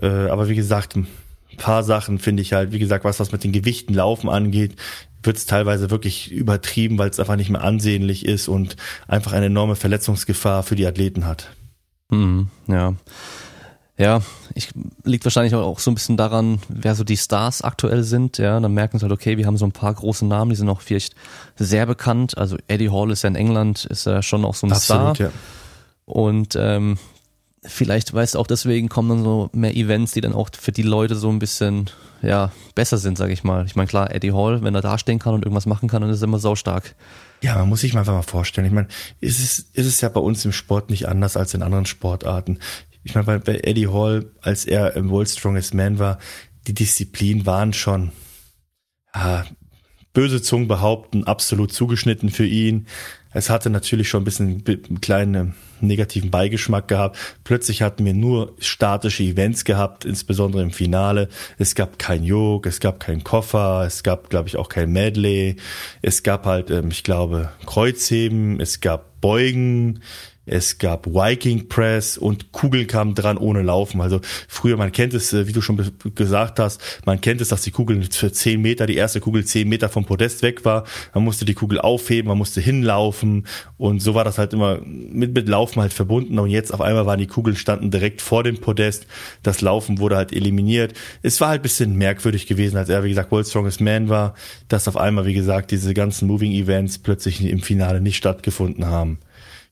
äh, aber wie gesagt, ein paar Sachen finde ich halt, wie gesagt, was, was mit den Gewichten laufen angeht, wird es teilweise wirklich übertrieben, weil es einfach nicht mehr ansehnlich ist und einfach eine enorme Verletzungsgefahr für die Athleten hat. Mhm, ja. Ja, ich, liegt wahrscheinlich auch so ein bisschen daran, wer so die Stars aktuell sind, ja, dann merken sie halt, okay, wir haben so ein paar große Namen, die sind auch vielleicht sehr bekannt, also Eddie Hall ist ja in England, ist ja schon auch so ein Absolut, Star, ja. Und ähm, vielleicht, weißt du, auch deswegen kommen dann so mehr Events, die dann auch für die Leute so ein bisschen, ja, besser sind, sag ich mal. Ich meine, klar, Eddie Hall, wenn er da stehen kann und irgendwas machen kann, dann ist er immer saustark. Ja, man muss sich mal einfach mal vorstellen, ich meine, ist es, ist es ja bei uns im Sport nicht anders als in anderen Sportarten. Ich meine, bei Eddie Hall, als er im World's Strongest Man war, die Disziplinen waren schon, ja, böse Zungen behaupten, absolut zugeschnitten für ihn. Es hatte natürlich schon ein bisschen einen kleinen negativen Beigeschmack gehabt. Plötzlich hatten wir nur statische Events gehabt, insbesondere im Finale. Es gab kein Yoke, es gab keinen Koffer, es gab, glaube ich, auch kein Medley. Es gab halt, ich glaube, Kreuzheben, es gab Beugen, es gab Viking Press und Kugeln kamen dran ohne Laufen. Also früher, man kennt es, wie du schon gesagt hast, man kennt es, dass die Kugeln für zehn Meter, die erste Kugel zehn Meter vom Podest weg war. Man musste die Kugel aufheben, man musste hinlaufen, und so war das halt immer mit, mit Laufen halt verbunden. Und jetzt auf einmal waren die Kugeln, standen direkt vor dem Podest. Das Laufen wurde halt eliminiert. Es war halt ein bisschen merkwürdig gewesen, als er, wie gesagt, World's Strongest Man war, dass auf einmal, wie gesagt, diese ganzen Moving Events plötzlich im Finale nicht stattgefunden haben.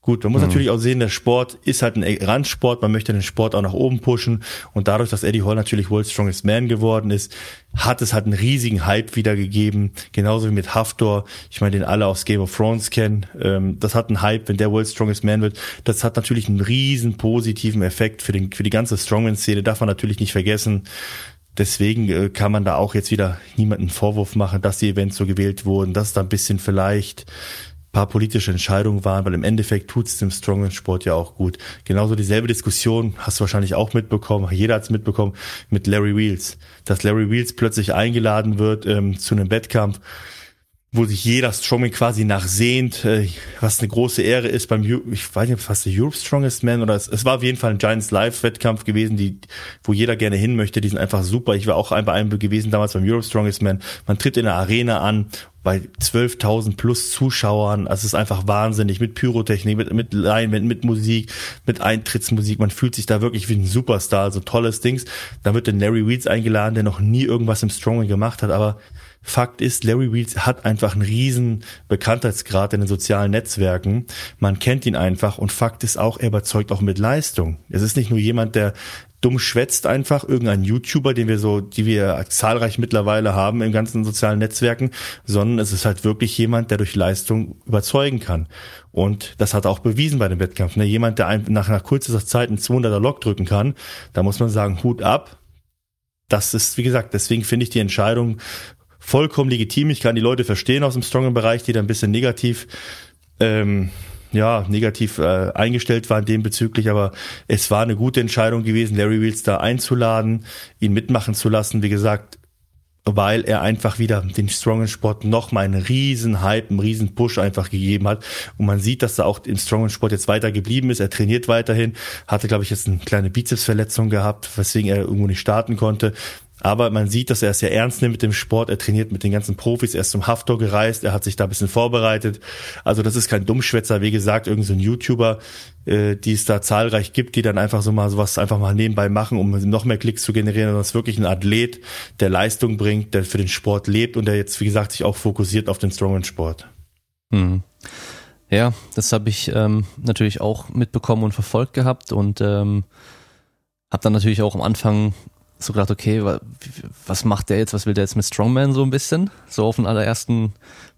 Gut, man muss mhm. natürlich auch sehen, der Sport ist halt ein Randsport, man möchte den Sport auch nach oben pushen, und dadurch, dass Eddie Hall natürlich World's Strongest Man geworden ist, hat es halt einen riesigen Hype wiedergegeben, genauso wie mit Hafþór, ich meine, den alle aus Game of Thrones kennen, das hat einen Hype, wenn der World's Strongest Man wird, das hat natürlich einen riesen positiven Effekt für den, für die ganze Strongman-Szene, darf man natürlich nicht vergessen. Deswegen kann man da auch jetzt wieder niemanden Vorwurf machen, dass die Events so gewählt wurden, dass da ein bisschen vielleicht paar politische Entscheidungen waren, weil im Endeffekt tut's dem Strongman-Sport ja auch gut. Genauso dieselbe Diskussion, hast du wahrscheinlich auch mitbekommen, jeder hat's mitbekommen, mit Larry Wheels. Dass Larry Wheels plötzlich eingeladen wird ähm, zu einem Wettkampf, wo sich jeder Strongman quasi nachsehnt, was eine große Ehre ist beim, ich weiß nicht, ob es fast der Europe's Strongest Man oder es, es war auf jeden Fall ein Giants Live Wettkampf gewesen, die, wo jeder gerne hin möchte, die sind einfach super. Ich war auch bei einem gewesen damals beim Europe's Strongest Man. Man tritt in der Arena an bei zwölftausend plus Zuschauern, also es ist einfach wahnsinnig, mit Pyrotechnik, mit, mit Leinwänden, mit Musik, mit Eintrittsmusik, man fühlt sich da wirklich wie ein Superstar, so tolles Dings. Da wird dann Larry Wheels eingeladen, der noch nie irgendwas im Strongman gemacht hat, aber Fakt ist, Larry Wheels hat einfach einen riesen Bekanntheitsgrad in den sozialen Netzwerken. Man kennt ihn einfach und Fakt ist auch, er überzeugt auch mit Leistung. Es ist nicht nur jemand, der dumm schwätzt einfach, irgendein YouTuber, den wir so, die wir zahlreich mittlerweile haben in ganzen sozialen Netzwerken, sondern es ist halt wirklich jemand, der durch Leistung überzeugen kann. Und das hat er auch bewiesen bei dem Wettkampf. Ne? Jemand, der nach einer kurzen Zeit einen zweihunderter Lock drücken kann, da muss man sagen, Hut ab. Das ist, wie gesagt, deswegen finde ich die Entscheidung vollkommen legitim. Ich kann die Leute verstehen aus dem Strongman-Bereich, die da ein bisschen negativ ähm, ja, negativ äh, eingestellt waren dem bezüglich, aber es war eine gute Entscheidung gewesen, Larry Wheels da einzuladen, ihn mitmachen zu lassen, wie gesagt, weil er einfach wieder den Strongman-Sport nochmal einen riesen Hype, einen riesen Push einfach gegeben hat und man sieht, dass er auch im Strongman-Sport jetzt weiter geblieben ist, er trainiert weiterhin, hatte glaube ich jetzt eine kleine Bizepsverletzung gehabt, weswegen er irgendwo nicht starten konnte. Aber man sieht, dass er es ja ernst nimmt mit dem Sport. Er trainiert mit den ganzen Profis. Er ist zum Hafþór gereist. Er hat sich da ein bisschen vorbereitet. Also das ist kein Dummschwätzer, wie gesagt, irgend so ein YouTuber, äh, die es da zahlreich gibt, die dann einfach so mal sowas einfach mal nebenbei machen, um noch mehr Klicks zu generieren. Sondern es ist wirklich ein Athlet, der Leistung bringt, der für den Sport lebt und der jetzt, wie gesagt, sich auch fokussiert auf den Strongman-Sport. Hm. Ja, das habe ich ähm, natürlich auch mitbekommen und verfolgt gehabt und ähm, habe dann natürlich auch am Anfang so gedacht, okay, was macht der jetzt, was will der jetzt mit Strongman so ein bisschen? So auf den allerersten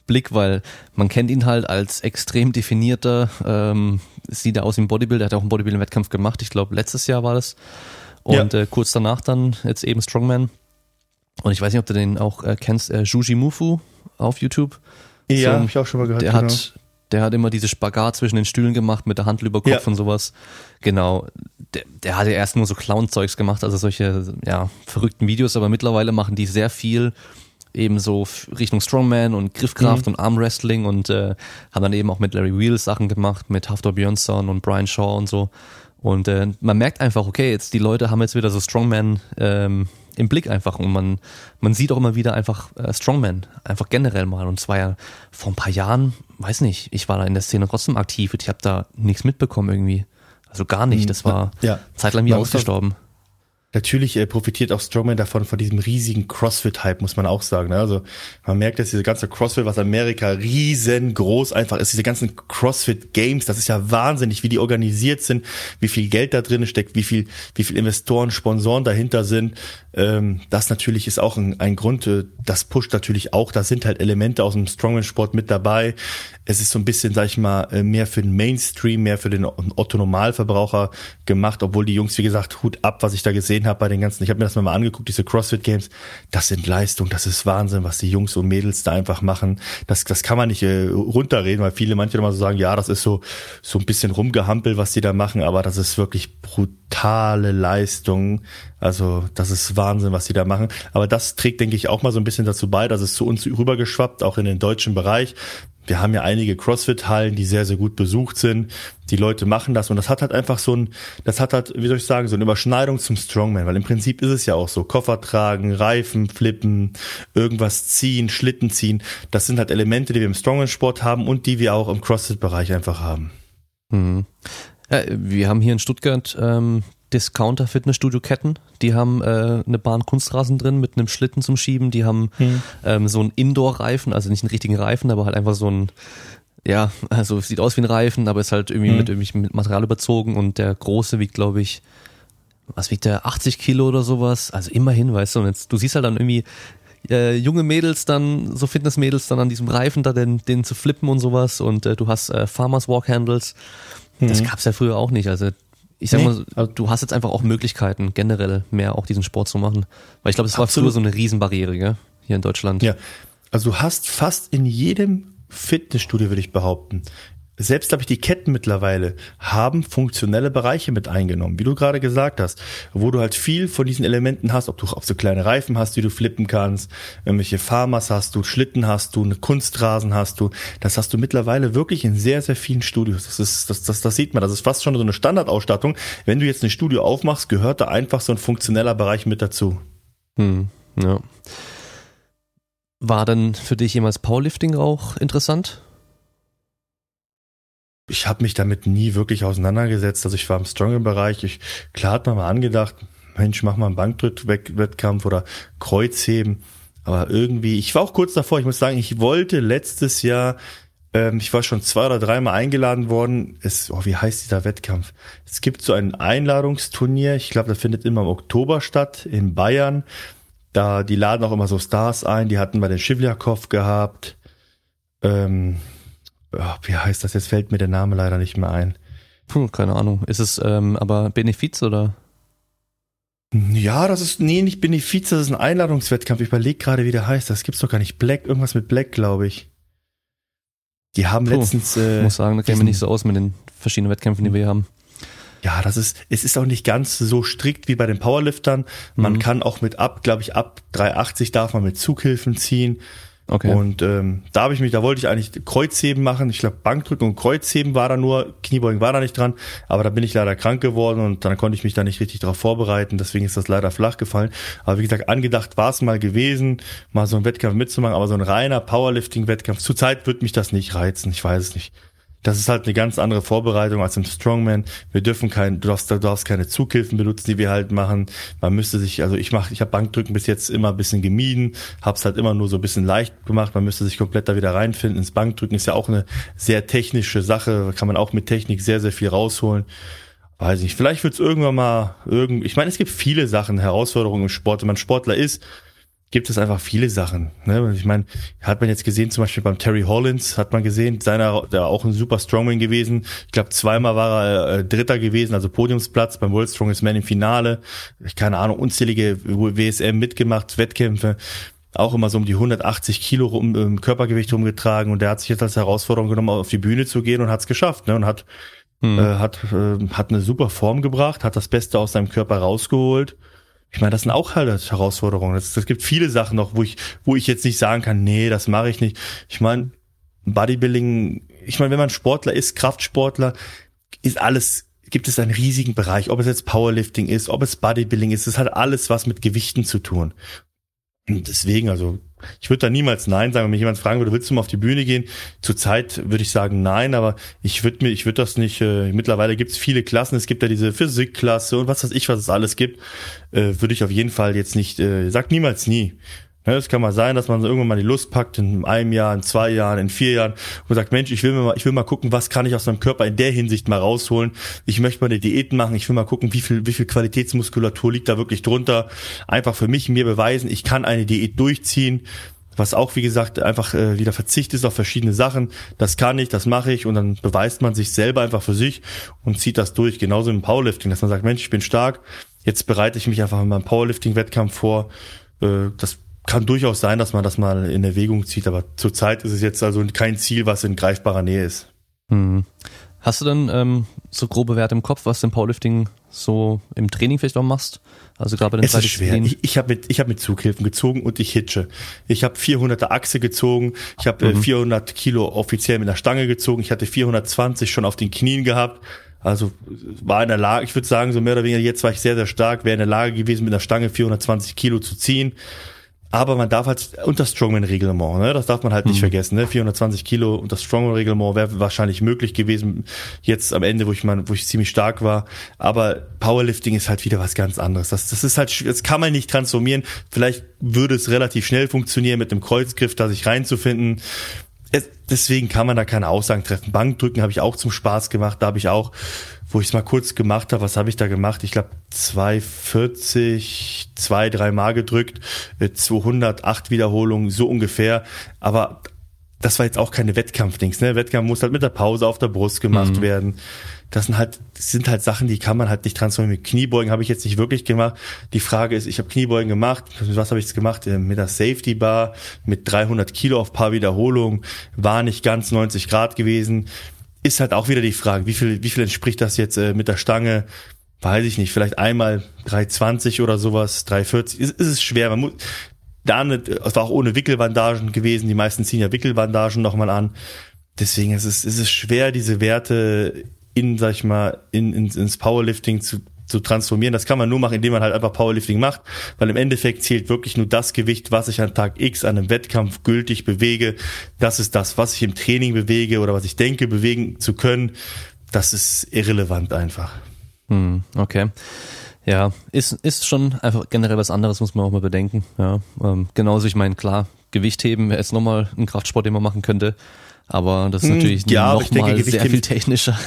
Blick, weil man kennt ihn halt als extrem definierter, ähm, sieht er aus wie ein Bodybuilder, er hat auch einen Bodybuilding-Wettkampf gemacht, ich glaube letztes Jahr war das und ja. äh, kurz danach dann jetzt eben Strongman und ich weiß nicht, ob du den auch äh, kennst, äh, Juji Mufu auf YouTube. Ja, so, hab ich auch schon mal gehört. Der genau. hat Der hat immer diese Spagat zwischen den Stühlen gemacht mit der Hand über Kopf ja. und sowas. Genau. Der, der hat ja erst nur so Clown-Zeugs gemacht, also solche ja, verrückten Videos, aber mittlerweile machen die sehr viel eben so Richtung Strongman und Griffkraft mhm. und Armwrestling und äh, haben dann eben auch mit Larry Wheels Sachen gemacht, mit Hafþór Björnsson und Brian Shaw und so. Und äh, man merkt einfach, okay, jetzt die Leute haben jetzt wieder so Strongman ähm, im Blick einfach und man, man sieht auch immer wieder einfach äh, Strongman, einfach generell mal. Und es war ja vor ein paar Jahren, weiß nicht, ich war da in der Szene trotzdem aktiv und ich habe da nichts mitbekommen irgendwie. Also gar nicht, das war ja. zeitlang wie ausgestorben. Natürlich äh, profitiert auch Strongman davon, von diesem riesigen Crossfit-Hype, muss man auch sagen. Ne? Also man merkt, dass diese ganze Crossfit, was Amerika riesengroß einfach ist, diese ganzen Crossfit-Games, das ist ja wahnsinnig, wie die organisiert sind, wie viel Geld da drin steckt, wie viel wie viel Investoren, Sponsoren dahinter sind. Ähm, das natürlich ist auch ein, ein Grund, äh, das pusht natürlich auch, da sind halt Elemente aus dem Strongman-Sport mit dabei. Es ist so ein bisschen, sag ich mal, mehr für den Mainstream, mehr für den Otto-Normalverbraucher gemacht, obwohl die Jungs, wie gesagt, Hut ab, was ich da gesehen habe bei den ganzen, ich habe mir das mal angeguckt, diese Crossfit-Games, das sind Leistung, das ist Wahnsinn, was die Jungs und Mädels da einfach machen, das das kann man nicht äh, runterreden, weil viele, manche immer so sagen, ja, das ist so so ein bisschen rumgehampelt, was die da machen, aber das ist wirklich brutale Leistung, also das ist Wahnsinn, was die da machen, aber das trägt, denke ich, auch mal so ein bisschen dazu bei, dass es zu uns rübergeschwappt, auch in den deutschen Bereich. Wir haben ja einige Crossfit-Hallen, die sehr, sehr gut besucht sind. Die Leute machen das und das hat halt einfach so ein, das hat halt, wie soll ich sagen, so eine Überschneidung zum Strongman, weil im Prinzip ist es ja auch so, Koffer tragen, Reifen flippen, irgendwas ziehen, Schlitten ziehen. Das sind halt Elemente, die wir im Strongman-Sport haben und die wir auch im Crossfit-Bereich einfach haben. Mhm. Ja, wir haben hier in Stuttgart ähm, Discounter-Fitnessstudio-Ketten, die haben äh, eine Bahn Kunstrasen drin mit einem Schlitten zum Schieben, die haben hm. ähm, so einen Indoor-Reifen, also nicht einen richtigen Reifen, aber halt einfach so ein, ja, also sieht aus wie ein Reifen, aber ist halt irgendwie hm. mit irgendwie Material überzogen und der große wiegt, glaube ich, was wiegt der, achtzig Kilo oder sowas, also immerhin, weißt du, und jetzt, du siehst halt dann irgendwie äh, junge Mädels dann, so Fitnessmädels dann an diesem Reifen da, den, den zu flippen und sowas und äh, du hast äh, Farmers Walk Handles, hm. das gab's ja früher auch nicht, also ich sag mal, nee. Du hast jetzt einfach auch Möglichkeiten, generell mehr auch diesen Sport zu machen. Weil ich glaube, es war früher so eine Riesenbarriere, gell? Hier in Deutschland. Ja, also du hast fast in jedem Fitnessstudio, würde ich behaupten, selbst, glaube ich, die Ketten mittlerweile haben funktionelle Bereiche mit eingenommen, wie du gerade gesagt hast, wo du halt viel von diesen Elementen hast, ob du auch so kleine Reifen hast, die du flippen kannst, irgendwelche Farmers hast du, Schlitten hast du, eine Kunstrasen hast du, das hast du mittlerweile wirklich in sehr, sehr vielen Studios. Das ist, das, das, das sieht man, das ist fast schon so eine Standardausstattung. Wenn du jetzt ein Studio aufmachst, gehört da einfach so ein funktioneller Bereich mit dazu. Hm, ja. War denn für dich jemals Powerlifting auch interessant? Ich habe mich damit nie wirklich auseinandergesetzt. Also ich war im Stronger-Bereich. Ich, klar hat man mal angedacht, Mensch, mach mal einen Bankdrückwettkampf oder Kreuzheben. Aber irgendwie, ich war auch kurz davor, ich muss sagen, ich wollte letztes Jahr, ähm, ich war schon zwei oder dreimal eingeladen worden. Es, oh, wie heißt dieser Wettkampf? Es gibt so ein Einladungsturnier. Ich glaube, das findet immer im Oktober statt in Bayern. Da, die laden auch immer so Stars ein. Die hatten wir den Schivljakov gehabt. Ähm... Wie heißt das jetzt? Fällt mir der Name leider nicht mehr ein. Puh, keine Ahnung. Ist es ähm, aber Benefiz oder? Ja, das ist, nee, nicht Benefiz, das ist ein Einladungswettkampf. Ich überlege gerade, wie der heißt. Das gibt's doch gar nicht. Black, irgendwas mit Black, glaube ich. Die haben Puh, letztens... Äh, ich muss sagen, da kennen wir nicht so aus mit den verschiedenen Wettkämpfen, die wir hier haben. Ja, das ist, es ist auch nicht ganz so strikt wie bei den Powerliftern. Man mhm. kann auch mit ab, glaube ich, ab drei achtzig darf man mit Zughilfen ziehen. Okay. Und ähm, da habe ich mich, da wollte ich eigentlich Kreuzheben machen. Ich glaube, Bankdrücken und Kreuzheben war da nur, Kniebeugen war da nicht dran. Aber da bin ich leider krank geworden und dann konnte ich mich da nicht richtig drauf vorbereiten. Deswegen ist das leider flach gefallen. Aber wie gesagt, angedacht war es mal gewesen, mal so einen Wettkampf mitzumachen. Aber so ein reiner Powerlifting-Wettkampf, zurzeit wird mich das nicht reizen. Ich weiß es nicht. Das ist halt eine ganz andere Vorbereitung als im Strongman. Wir dürfen kein, du darfst, du darfst keine Zughilfen benutzen, die wir halt machen. Man müsste sich, also ich mache, ich habe Bankdrücken bis jetzt immer ein bisschen gemieden, hab's halt immer nur so ein bisschen leicht gemacht. Man müsste sich komplett da wieder reinfinden. Ins Bankdrücken ist ja auch eine sehr technische Sache, da kann man auch mit Technik sehr, sehr viel rausholen. Weiß nicht, vielleicht wird's irgendwann mal irgend. Ich meine, es gibt viele Sachen, Herausforderungen im Sport. Wenn man Sportler ist, gibt es einfach viele Sachen. Ne? Ich meine, hat man jetzt gesehen, zum Beispiel beim Terry Hollins, hat man gesehen, seiner, der auch ein super Strongman gewesen. Ich glaube, zweimal war er äh, Dritter gewesen, also Podiumsplatz beim World's Strongest Man im Finale. Keine Ahnung, unzählige W S M mitgemacht, Wettkämpfe. Auch immer so um die hundertachtzig Kilo rum, im Körpergewicht rumgetragen. Und der hat sich jetzt als Herausforderung genommen, auf die Bühne zu gehen und hat es geschafft. Ne? Und hat, mhm. äh, hat, äh, hat eine super Form gebracht, hat das Beste aus seinem Körper rausgeholt. Ich meine, das sind auch halt Herausforderungen. Es gibt viele Sachen noch, wo ich, wo ich jetzt nicht sagen kann, nee, das mache ich nicht. Ich meine, Bodybuilding, ich meine, wenn man Sportler ist, Kraftsportler, ist alles, gibt es einen riesigen Bereich. Ob es jetzt Powerlifting ist, ob es Bodybuilding ist, es hat alles was mit Gewichten zu tun. Und deswegen, also, ich würde da niemals nein sagen, wenn mich jemand fragen würde, willst du mal auf die Bühne gehen? Zurzeit würde ich sagen nein, aber ich würde mir, ich würde das nicht, äh, mittlerweile gibt es viele Klassen, es gibt ja diese Physikklasse und was weiß ich, was es alles gibt, äh, würde ich auf jeden Fall jetzt nicht, äh, sag niemals nie. Es kann mal sein, dass man irgendwann mal die Lust packt in einem Jahr, in zwei Jahren, in vier Jahren und sagt, Mensch, ich will mir mal, ich will mal gucken, was kann ich aus meinem Körper in der Hinsicht mal rausholen. Ich möchte mal eine Diät machen. Ich will mal gucken, wie viel, wie viel Qualitätsmuskulatur liegt da wirklich drunter. Einfach für mich, mir beweisen, ich kann eine Diät durchziehen. Was auch, wie gesagt, einfach äh, wieder Verzicht ist auf verschiedene Sachen. Das kann ich, das mache ich und dann beweist man sich selber einfach für sich und zieht das durch. Genauso im Powerlifting, dass man sagt, Mensch, ich bin stark. Jetzt bereite ich mich einfach mal einen Powerlifting-Wettkampf vor. Äh, das kann durchaus sein, dass man das mal in Erwägung zieht, aber zurzeit ist es jetzt also kein Ziel, was in greifbarer Nähe ist. Hm. Hast du dann ähm, so grobe Werte im Kopf, was du im Powerlifting so im Training vielleicht auch machst? Also gerade bei den es ist schwer. Ich, ich habe mit, ich hab mit Zughilfen gezogen und ich hitche. Ich habe vierhunderter Achse gezogen, ich habe mhm. vierhundert Kilo offiziell mit einer Stange gezogen, ich hatte vierhundertzwanzig schon auf den Knien gehabt. Also war in der Lage, ich würde sagen, so mehr oder weniger, jetzt war ich sehr, sehr stark, wäre in der Lage gewesen, mit einer Stange vierhundertzwanzig Kilo zu ziehen. Aber man darf halt unter Strongman-Reglement, ne? Das darf man halt nicht hm. vergessen, ne? vierhundertzwanzig Kilo unter Strongman-Reglement wäre wahrscheinlich möglich gewesen, jetzt am Ende, wo ich mal, wo ich ziemlich stark war. Aber Powerlifting ist halt wieder was ganz anderes. Das, das ist halt, das kann man nicht transformieren. Vielleicht würde es relativ schnell funktionieren, mit einem Kreuzgriff da sich reinzufinden. Es, deswegen kann man da keine Aussagen treffen. Bankdrücken habe ich auch zum Spaß gemacht. Da habe ich auch, wo ich es mal kurz gemacht habe, was habe ich da gemacht? Ich glaube zwei vierzig, zwei, drei Mal gedrückt, zweihundertacht Wiederholungen, so ungefähr. Aber das war jetzt auch keine Wettkampfdings, ne? Wettkampf muss halt mit der Pause auf der Brust gemacht mhm. werden. Das sind halt, das sind halt Sachen, die kann man halt nicht transformieren. Kniebeugen habe ich jetzt nicht wirklich gemacht. Die Frage ist, ich habe Kniebeugen gemacht. Mit was habe ich es gemacht? Mit der Safety Bar, mit dreihundert Kilo auf paar Wiederholungen. War nicht ganz neunzig Grad gewesen. ist halt auch wieder die Frage, wie viel, wie viel entspricht das jetzt äh, mit der Stange? Weiß ich nicht, vielleicht einmal drei zwanzig oder sowas, drei vierzig, ist, ist es schwer. Man muss, da eine, es war auch ohne Wickelbandagen gewesen, die meisten ziehen ja Wickelbandagen nochmal an. Deswegen ist es, ist es schwer, diese Werte in, sag ich mal, in, in, ins Powerlifting zu, zu transformieren. Das kann man nur machen, indem man halt einfach Powerlifting macht, weil im Endeffekt zählt wirklich nur das Gewicht, was ich an Tag X an einem Wettkampf gültig bewege. Das ist das, was ich im Training bewege oder was ich denke, bewegen zu können. Das ist irrelevant einfach. Hm, okay. Ja, ist, ist schon einfach generell was anderes, muss man auch mal bedenken. Ja, ähm, genauso, ich meine, klar, Gewichtheben wäre jetzt nochmal ein Kraftsport, den man machen könnte. Aber das ist natürlich ja, nochmal sehr viel technischer.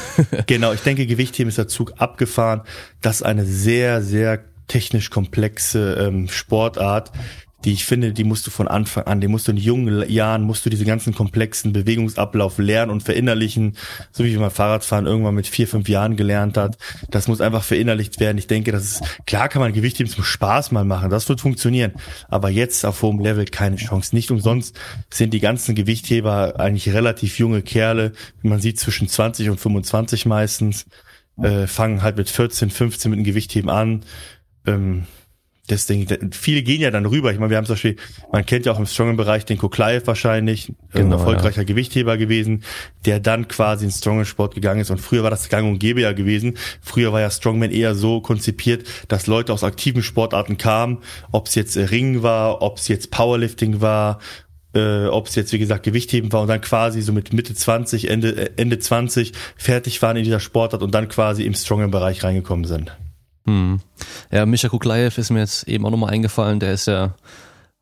Genau, ich denke, Gewichtheben ist der Zug abgefahren. Das ist eine sehr, sehr technisch komplexe ähm, Sportart, die ich finde, die musst du von Anfang an, die musst du in jungen Jahren, musst du diese ganzen komplexen Bewegungsablauf lernen und verinnerlichen, so wie man Fahrradfahren irgendwann mit vier, fünf Jahren gelernt hat. Das muss einfach verinnerlicht werden. Ich denke, das ist, klar kann man Gewichtheben zum Spaß mal machen, das wird funktionieren, aber jetzt auf hohem Level keine Chance. Nicht umsonst sind die ganzen Gewichtheber eigentlich relativ junge Kerle, wie man sieht, zwischen zwanzig und fünfundzwanzig meistens, äh, fangen halt mit vierzehn, fünfzehn mit dem Gewichtheben an, ähm, Deswegen, viele gehen ja dann rüber. Ich meine, wir haben zum Beispiel, man kennt ja auch im Strongman-Bereich den Koklaev wahrscheinlich, genau, ein erfolgreicher ja. Gewichtheber gewesen, der dann quasi in Strongman-Sport gegangen ist. Und früher war das gang und gäbe ja gewesen. Früher war ja Strongman eher so konzipiert, dass Leute aus aktiven Sportarten kamen, ob es jetzt Ringen war, ob es jetzt Powerlifting war, äh, ob es jetzt, wie gesagt, Gewichtheben war und dann quasi so mit Mitte zwanzig, Ende, Ende zwanzig fertig waren in dieser Sportart und dann quasi im Strongman-Bereich reingekommen sind. Hm. Ja, Mischa Kuklaev ist mir jetzt eben auch nochmal eingefallen, der ist ja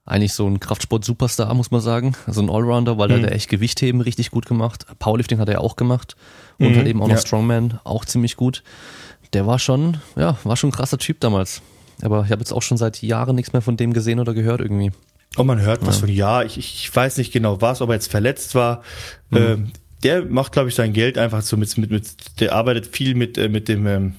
eigentlich so ein Kraftsport-Superstar, muss man sagen, also ein Allrounder, weil mhm. er hat ja echt Gewichtheben richtig gut gemacht, Powerlifting hat er ja auch gemacht und mhm. halt eben auch noch ja. Strongman, auch ziemlich gut. Der war schon, ja, war schon ein krasser Typ damals, aber ich habe jetzt auch schon seit Jahren nichts mehr von dem gesehen oder gehört irgendwie. Oh, man hört ja. was von, ja, ich, ich weiß nicht genau was, ob er jetzt verletzt war, mhm. ähm, der macht, glaube ich, sein Geld einfach so mit, mit, mit, der arbeitet viel mit, äh, mit dem, ähm,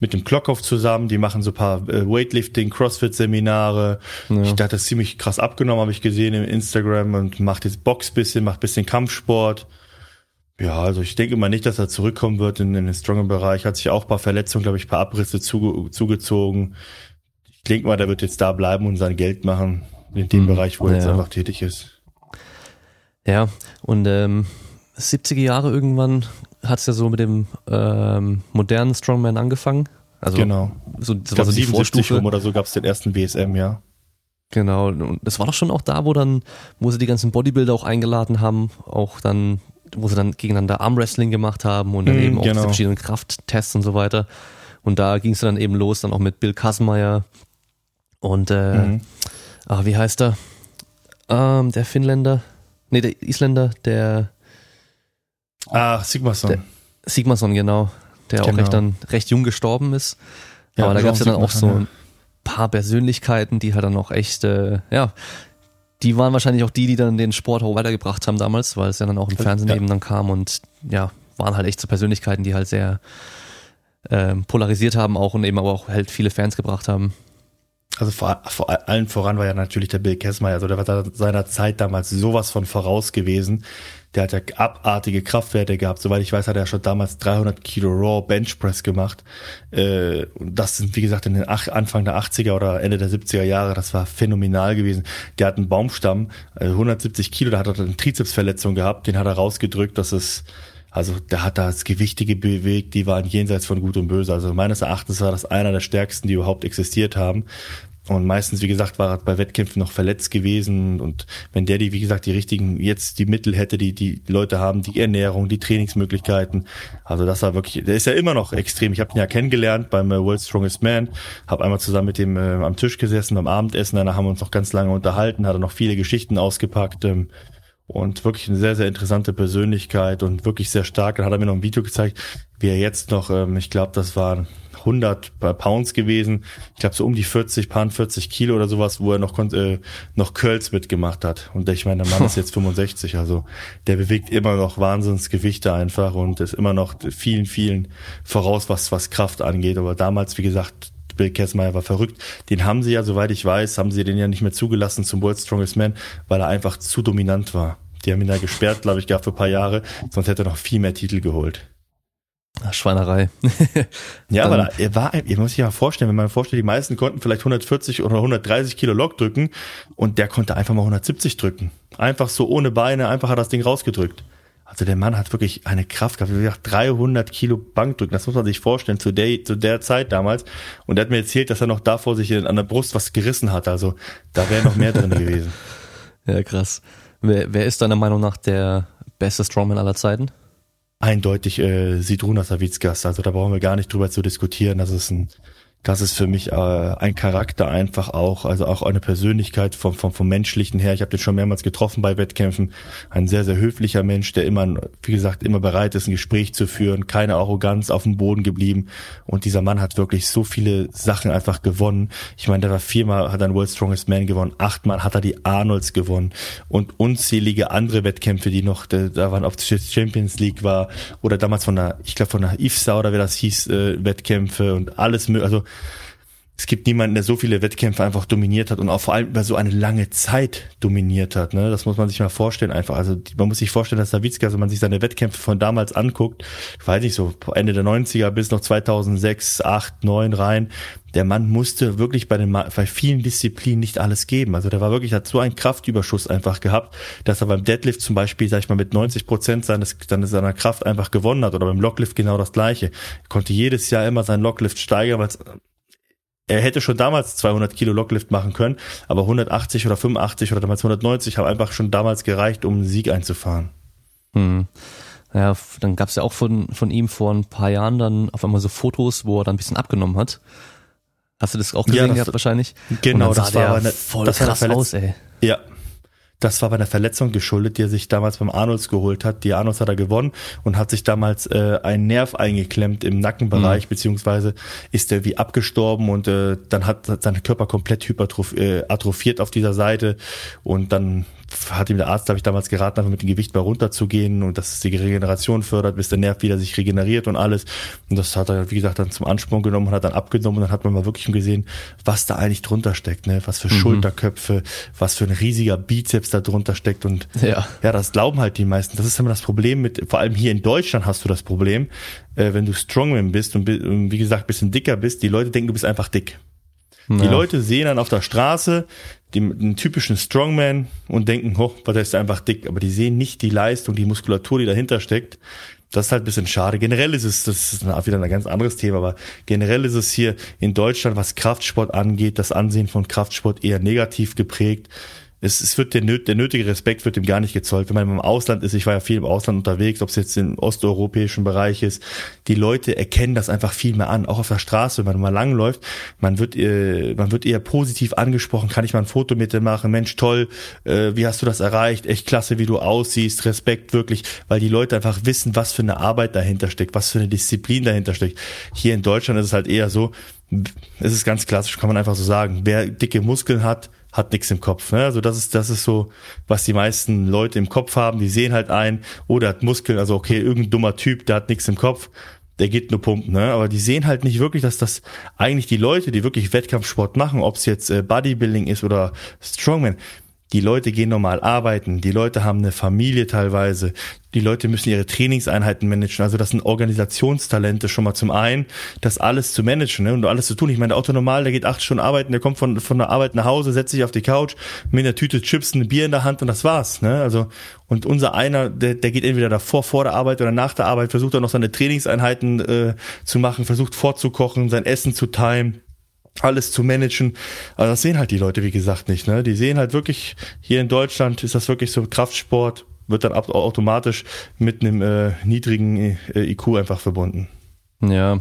mit dem Klockhoff zusammen, die machen so ein paar Weightlifting, Crossfit-Seminare. Ja. Ich dachte, das ist ziemlich krass abgenommen, habe ich gesehen im Instagram und macht jetzt Box bisschen, macht bisschen Kampfsport. Ja, also ich denke mal nicht, dass er zurückkommen wird in, in den Strongman-Bereich. Hat sich auch ein paar Verletzungen, glaube ich, ein paar Abrisse zuge- zugezogen. Ich denke mal, der wird jetzt da bleiben und sein Geld machen in dem mhm. Bereich, wo er ja. jetzt einfach tätig ist. Ja, und ähm, siebziger Jahre irgendwann hat es ja so mit dem ähm, modernen Strongman angefangen. Also genau. So, das war so die Vorstufe oder so, gab es den ersten B S M, ja. Genau, und das war doch schon auch da, wo dann, wo sie die ganzen Bodybuilder auch eingeladen haben, auch dann, wo sie dann gegeneinander Armwrestling gemacht haben und dann mm, eben auch genau. diese verschiedenen Krafttests und so weiter. Und da ging es dann eben los, dann auch mit Bill Kazmaier und äh, mhm. ah, wie heißt er? Ähm, der Finnländer, nee, der Isländer, der Ah, Sigmarsson. Sigmarsson, genau. Der genau. auch recht, dann, recht jung gestorben ist. Ja, aber da gab es ja dann auch so ein paar Persönlichkeiten, die halt dann auch echt, äh, ja, die waren wahrscheinlich auch die, die dann den Sport auch weitergebracht haben damals, weil es ja dann auch im Fernsehen ja. eben dann kam und ja, waren halt echt so Persönlichkeiten, die halt sehr äh, polarisiert haben auch und eben aber auch halt viele Fans gebracht haben. Also vor, vor allen voran war ja natürlich der Bill Kazmaier, also der war da seiner Zeit damals sowas von voraus gewesen. Der hat ja abartige Kraftwerte gehabt. Soweit ich weiß, hat er schon damals dreihundert Kilo Raw Benchpress gemacht. Äh, und das sind, wie gesagt, in den ach, Anfang der achtziger oder Ende der siebziger Jahre. Das war phänomenal gewesen. Der hat einen Baumstamm, also hundertsiebzig Kilo, da hat er eine Trizepsverletzung gehabt. Den hat er rausgedrückt. Das ist, also der hat da Gewichtige bewegt. Die waren jenseits von Gut und Böse. Also meines Erachtens war das einer der stärksten, die überhaupt existiert haben. Und meistens, wie gesagt, war er bei Wettkämpfen noch verletzt gewesen und wenn der die, wie gesagt, die richtigen, jetzt die Mittel hätte, die die Leute haben, die Ernährung, die Trainingsmöglichkeiten, also das war wirklich, der ist ja immer noch extrem. Ich habe ihn ja kennengelernt beim World's Strongest Man, habe einmal zusammen mit dem äh, am Tisch gesessen, beim Abendessen, danach haben wir uns noch ganz lange unterhalten, hat er noch viele Geschichten ausgepackt ähm, und wirklich eine sehr, sehr interessante Persönlichkeit und wirklich sehr stark. Dann hat er mir noch ein Video gezeigt, wie er jetzt noch, ähm, ich glaube, das war hundert Pounds gewesen, ich glaube so um die vierzig, vierzig Kilo oder sowas, wo er noch äh, noch Curls mitgemacht hat. Und ich meine, der Mann ist jetzt fünfundsechzig, also der bewegt immer noch Wahnsinnsgewichte einfach und ist immer noch vielen, vielen voraus, was was Kraft angeht. Aber damals, wie gesagt, Bill Kazmaier war verrückt. Den haben sie ja, soweit ich weiß, haben sie den ja nicht mehr zugelassen zum World's Strongest Man, weil er einfach zu dominant war. Die haben ihn da gesperrt, glaube ich, gab für ein paar Jahre. Sonst hätte er noch viel mehr Titel geholt. Ach, Schweinerei. Ja, aber er war, ihr müsst sich ja vorstellen, wenn man vorstellt, die meisten konnten vielleicht hundertvierzig oder hundertdreißig Kilo Lok drücken und der konnte einfach mal hundertsiebzig drücken. Einfach so ohne Beine, einfach hat das Ding rausgedrückt. Also der Mann hat wirklich eine Kraft gehabt, wie gesagt, dreihundert Kilo Bank drücken, das muss man sich vorstellen, zu der, zu der Zeit damals. Und er hat mir erzählt, dass er noch davor sich an der Brust was gerissen hat, also da wäre noch mehr drin gewesen. Ja, krass. Wer, wer ist deiner Meinung nach der beste Strongman aller Zeiten? Eindeutig äh, Žydrūnas Savickas, also da brauchen wir gar nicht drüber zu diskutieren, das ist ein, das ist für mich äh, ein Charakter einfach auch, also auch eine Persönlichkeit vom vom vom menschlichen her, ich habe den schon mehrmals getroffen bei Wettkämpfen, ein sehr, sehr höflicher Mensch, der immer, wie gesagt, immer bereit ist, ein Gespräch zu führen, keine Arroganz, auf dem Boden geblieben und dieser Mann hat wirklich so viele Sachen einfach gewonnen, ich meine, der war viermal, hat ein World's Strongest Man gewonnen, achtmal hat er die Arnolds gewonnen und unzählige andere Wettkämpfe, die noch, da waren, ob es Champions League war oder damals von der, ich glaube von der I F S A oder wie das hieß, äh, Wettkämpfe und alles mögliche, also es gibt niemanden, der so viele Wettkämpfe einfach dominiert hat und auch vor allem über so eine lange Zeit dominiert hat. Ne? Das muss man sich mal vorstellen einfach. Also man muss sich vorstellen, dass Savickas, wenn man sich seine Wettkämpfe von damals anguckt, ich weiß nicht, so Ende der neunziger bis noch zweitausendsechs, acht, neun rein, der Mann musste wirklich bei den bei vielen Disziplinen nicht alles geben. Also der war wirklich, hat so einen Kraftüberschuss einfach gehabt, dass er beim Deadlift zum Beispiel, sag ich mal, mit neunzig Prozent seines, seiner Kraft einfach gewonnen hat oder beim Locklift genau das Gleiche. Er konnte jedes Jahr immer seinen Locklift steigern, weil es er hätte schon damals zweihundert Kilo Locklift machen können, aber hundertachtzig oder fünfundachtzig oder damals hundertneunzig haben einfach schon damals gereicht, um einen Sieg einzufahren. Hm. Ja, dann gab es ja auch von von ihm vor ein paar Jahren dann auf einmal so Fotos, wo er dann ein bisschen abgenommen hat. Hast du das auch gesehen ja, das, gehabt wahrscheinlich? Genau, das sah war aber eine, voll das krass aus, ey. Ja. Das war bei einer Verletzung geschuldet, die er sich damals beim Arnolds geholt hat. Die Arnolds hat er gewonnen und hat sich damals äh, einen Nerv eingeklemmt im Nackenbereich, mhm. beziehungsweise ist er wie abgestorben und äh, dann hat, hat sein Körper komplett hypertrophiert äh, auf dieser Seite und dann hat ihm der Arzt, glaube ich, damals geraten, einfach mit dem Gewicht mal runterzugehen und dass es die Regeneration fördert, bis der Nerv wieder sich regeneriert und alles. Und das hat er, wie gesagt, dann zum Ansporn genommen und hat dann abgenommen und dann hat man mal wirklich gesehen, was da eigentlich drunter steckt, ne? Was für mhm. Schulterköpfe, was für ein riesiger Bizeps da drunter steckt und ja. ja, das glauben halt die meisten. Das ist immer das Problem mit, vor allem hier in Deutschland hast du das Problem, äh, wenn du Strongman bist und wie gesagt ein bisschen dicker bist, die Leute denken, du bist einfach dick. Ja. Die Leute sehen dann auf der Straße den, den typischen Strongman und denken, oh, der ist einfach dick. Aber die sehen nicht die Leistung, die Muskulatur, die dahinter steckt. Das ist halt ein bisschen schade. Generell ist es, das ist wieder ein ganz anderes Thema, aber generell ist es hier in Deutschland, was Kraftsport angeht, das Ansehen von Kraftsport eher negativ geprägt. Es, es wird der, der nötige Respekt wird dem gar nicht gezollt. Wenn man im Ausland ist, ich war ja viel im Ausland unterwegs, ob es jetzt im osteuropäischen Bereich ist, die Leute erkennen das einfach viel mehr an. Auch auf der Straße, wenn man mal langläuft, man wird, äh, man wird eher positiv angesprochen. Kann ich mal ein Foto mit dir machen? Mensch, toll, äh, wie hast du das erreicht? Echt klasse, wie du aussiehst. Respekt wirklich, weil die Leute einfach wissen, was für eine Arbeit dahinter steckt, was für eine Disziplin dahinter steckt. Hier in Deutschland ist es halt eher so, es ist ganz klassisch, kann man einfach so sagen, wer dicke Muskeln hat, hat nichts im Kopf. Ne? Also das ist das ist so, was die meisten Leute im Kopf haben. Die sehen halt ein, oh, der hat Muskeln, also okay, irgendein dummer Typ, der hat nichts im Kopf, der geht nur pumpen. Ne? Aber die sehen halt nicht wirklich, dass das eigentlich die Leute, die wirklich Wettkampfsport machen, ob es jetzt Bodybuilding ist oder Strongman, die Leute gehen normal arbeiten, die Leute haben eine Familie teilweise, die Leute müssen ihre Trainingseinheiten managen, also das sind Organisationstalente schon mal zum einen, das alles zu managen, ne, und alles zu tun. Ich meine, der Autonormal, der geht acht Stunden arbeiten, der kommt von von der Arbeit nach Hause, setzt sich auf die Couch mit einer Tüte Chips, einem Bier in der Hand und das war's. Ne? Also und unser einer, der, der geht entweder davor, vor der Arbeit oder nach der Arbeit, versucht dann noch seine Trainingseinheiten äh, zu machen, versucht vorzukochen, sein Essen zu timen, alles zu managen. Also das sehen halt die Leute, wie gesagt, nicht. Ne? Die sehen halt wirklich, hier in Deutschland ist das wirklich so, Kraftsport wird dann automatisch mit einem äh, niedrigen äh, I Q einfach verbunden. Ja,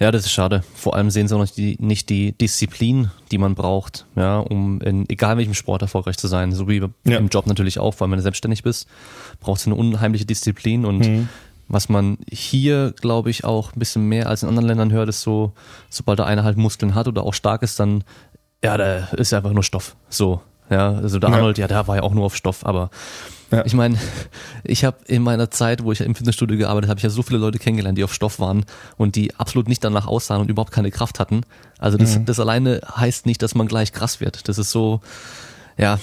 ja, das ist schade. Vor allem sehen sie auch nicht die, nicht die Disziplin, die man braucht, ja, um in egal welchem Sport erfolgreich zu sein. So wie ja. im Job natürlich auch, weil wenn du selbstständig bist, brauchst du eine unheimliche Disziplin und mhm. was man hier, glaube ich, auch ein bisschen mehr als in anderen Ländern hört, ist so, sobald der eine halt Muskeln hat oder auch stark ist, dann, ja, der ist einfach nur Stoff. So, ja, also der Arnold, ja, ja der war ja auch nur auf Stoff, aber ja. ich meine, ich habe in meiner Zeit, wo ich im Fitnessstudio gearbeitet habe, ich ja so viele Leute kennengelernt, die auf Stoff waren und die absolut nicht danach aussahen und überhaupt keine Kraft hatten. Also das, mhm. das alleine heißt nicht, dass man gleich krass wird. Das ist so, ja,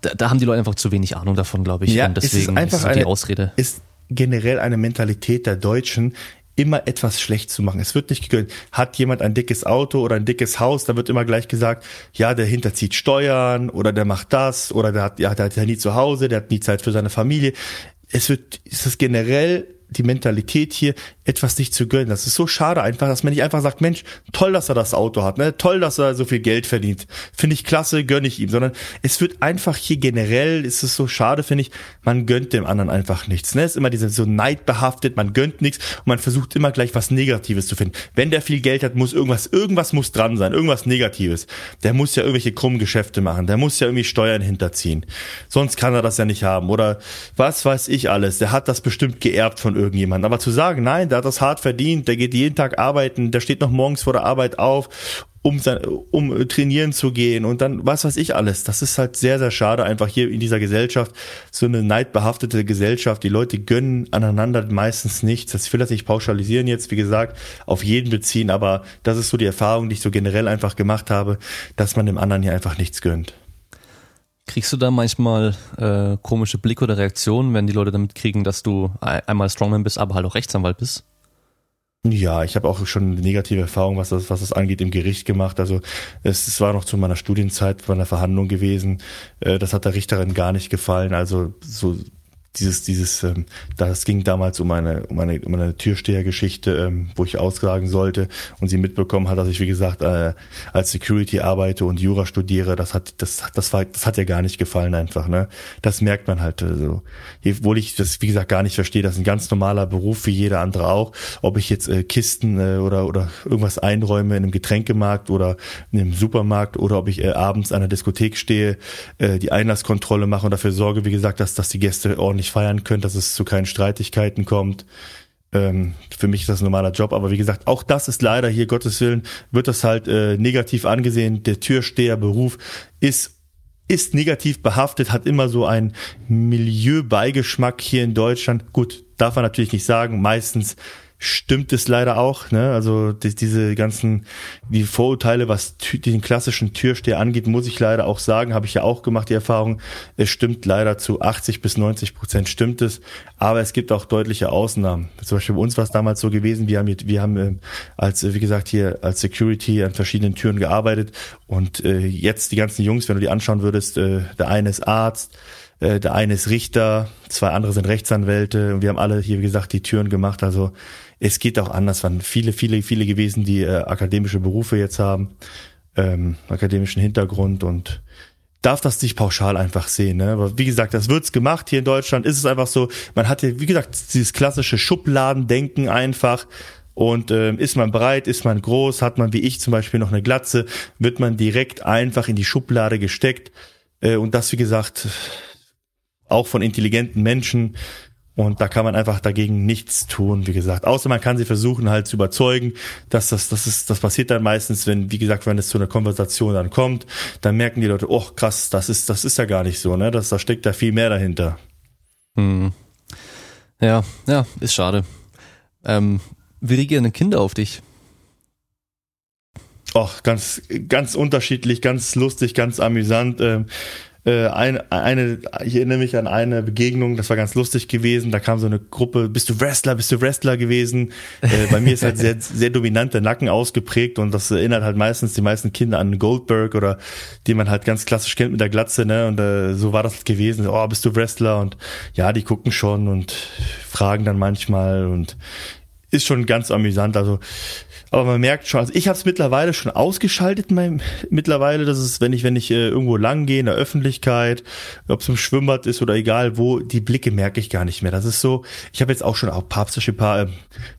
da, da haben die Leute einfach zu wenig Ahnung davon, glaube ich. Ja, und deswegen ist es einfach ist so die eine, Ausrede. Ist generell eine Mentalität der Deutschen, immer etwas schlecht zu machen. Es wird nicht gegönnt. Hat jemand ein dickes Auto oder ein dickes Haus, da wird immer gleich gesagt, ja, der hinterzieht Steuern oder der macht das oder der hat, ja, der hat ja nie zu Hause, der hat nie Zeit für seine Familie. Es wird, es ist generell die Mentalität hier, etwas nicht zu gönnen. Das ist so schade einfach, dass man nicht einfach sagt, Mensch, toll, dass er das Auto hat, ne? Toll, dass er so viel Geld verdient. Finde ich klasse, gönne ich ihm. Sondern es wird einfach hier generell, ist es so schade, finde ich, man gönnt dem anderen einfach nichts. Ne? Es ist immer diese so Neid behaftet, man gönnt nichts und man versucht immer gleich was Negatives zu finden. Wenn der viel Geld hat, muss irgendwas, irgendwas muss dran sein, irgendwas Negatives. Der muss ja irgendwelche krummen Geschäfte machen, der muss ja irgendwie Steuern hinterziehen. Sonst kann er das ja nicht haben. Oder was weiß ich alles, der hat das bestimmt geerbt von irgendjemandem. Aber zu sagen, nein, der hat das hart verdient, der geht jeden Tag arbeiten, der steht noch morgens vor der Arbeit auf, um sein, um trainieren zu gehen und dann was weiß ich alles. Das ist halt sehr, sehr schade einfach hier in dieser Gesellschaft, so eine neidbehaftete Gesellschaft. Die Leute gönnen aneinander meistens nichts. Das will das nicht pauschalisieren jetzt, wie gesagt, auf jeden beziehen, aber das ist so die Erfahrung, die ich so generell einfach gemacht habe, dass man dem anderen hier einfach nichts gönnt. Kriegst du da manchmal äh, komische Blicke oder Reaktionen, wenn die Leute damit kriegen, dass du einmal Strongman bist, aber halt auch Rechtsanwalt bist? Ja, ich habe auch schon eine negative Erfahrung, was das, was das angeht, im Gericht gemacht. Also es, es war noch zu meiner Studienzeit bei einer Verhandlung gewesen. Äh, das hat der Richterin gar nicht gefallen. Also so dieses, dieses, ähm, das ging damals um eine, um eine, um eine Türstehergeschichte, ähm, wo ich aussagen sollte und sie mitbekommen hat, dass ich, wie gesagt, äh, als Security arbeite und Jura studiere. Das hat, das hat, das war, das hat ihr gar nicht gefallen einfach, ne? Das merkt man halt, so. Obwohl ich das, wie gesagt, gar nicht verstehe. Das ist ein ganz normaler Beruf, wie jeder andere auch. Ob ich jetzt, äh, Kisten, äh, oder, oder irgendwas einräume in einem Getränkemarkt oder in einem Supermarkt oder ob ich, äh, abends an der Diskothek stehe, äh, die Einlasskontrolle mache und dafür sorge, wie gesagt, dass, dass die Gäste ordentlich nicht feiern könnt, dass es zu keinen Streitigkeiten kommt. Ähm, für mich ist das ein normaler Job, aber wie gesagt, auch das ist leider hier, Gottes Willen, wird das halt äh, negativ angesehen. Der Türsteherberuf ist ist negativ behaftet, hat immer so einen Milieubeigeschmack hier in Deutschland. Gut, darf man natürlich nicht sagen, meistens stimmt es leider auch, ne? Also die, diese ganzen die Vorurteile, was tü- den klassischen Türsteher angeht, muss ich leider auch sagen, habe ich ja auch gemacht, die Erfahrung. Es stimmt leider zu achtzig bis neunzig Prozent stimmt es, aber es gibt auch deutliche Ausnahmen. Zum Beispiel bei uns war es damals so gewesen, wir haben wir haben als wie gesagt hier als Security an verschiedenen Türen gearbeitet und äh, jetzt die ganzen Jungs, wenn du die anschauen würdest, äh, der eine ist Arzt, äh, der eine ist Richter, zwei andere sind Rechtsanwälte und wir haben alle hier wie gesagt die Türen gemacht, also es geht auch anders, waren viele, viele, viele gewesen, die äh, akademische Berufe jetzt haben, ähm, akademischen Hintergrund und darf das nicht pauschal einfach sehen, ne? Aber wie gesagt, das wird's gemacht hier in Deutschland, ist es einfach so, man hat hier, wie gesagt, dieses klassische Schubladendenken einfach und ähm, ist man breit, ist man groß, hat man wie ich zum Beispiel noch eine Glatze, wird man direkt einfach in die Schublade gesteckt äh, und das, wie gesagt, auch von intelligenten Menschen. Und da kann man einfach dagegen nichts tun, wie gesagt. Außer man kann sie versuchen halt zu überzeugen, dass das, das ist, das passiert dann meistens, wenn, wie gesagt, wenn es zu einer Konversation dann kommt, dann merken die Leute, oh krass, das ist, das ist ja gar nicht so, ne, das, da steckt ja viel mehr dahinter. Hm. Ja, ja, ist schade. Ähm, wie reagieren denn Kinder auf dich? Och, ganz, ganz unterschiedlich, ganz lustig, ganz amüsant, ähm, Eine, eine, ich erinnere mich an eine Begegnung, das war ganz lustig gewesen, da kam so eine Gruppe, bist du Wrestler, bist du Wrestler gewesen, bei mir ist halt sehr, sehr dominant der Nacken ausgeprägt und das erinnert halt meistens die meisten Kinder an Goldberg oder die man halt ganz klassisch kennt mit der Glatze, ne, und äh, so war das gewesen, oh, bist du Wrestler und ja, die gucken schon und fragen dann manchmal und ist schon ganz amüsant, also aber man merkt schon, also ich habe es mittlerweile schon ausgeschaltet, mein, mittlerweile, dass es, wenn ich, wenn ich äh, irgendwo lang gehe in der Öffentlichkeit, ob es im Schwimmbad ist oder egal wo, die Blicke merke ich gar nicht mehr. Das ist so, ich habe jetzt auch schon auch papstische paar, äh,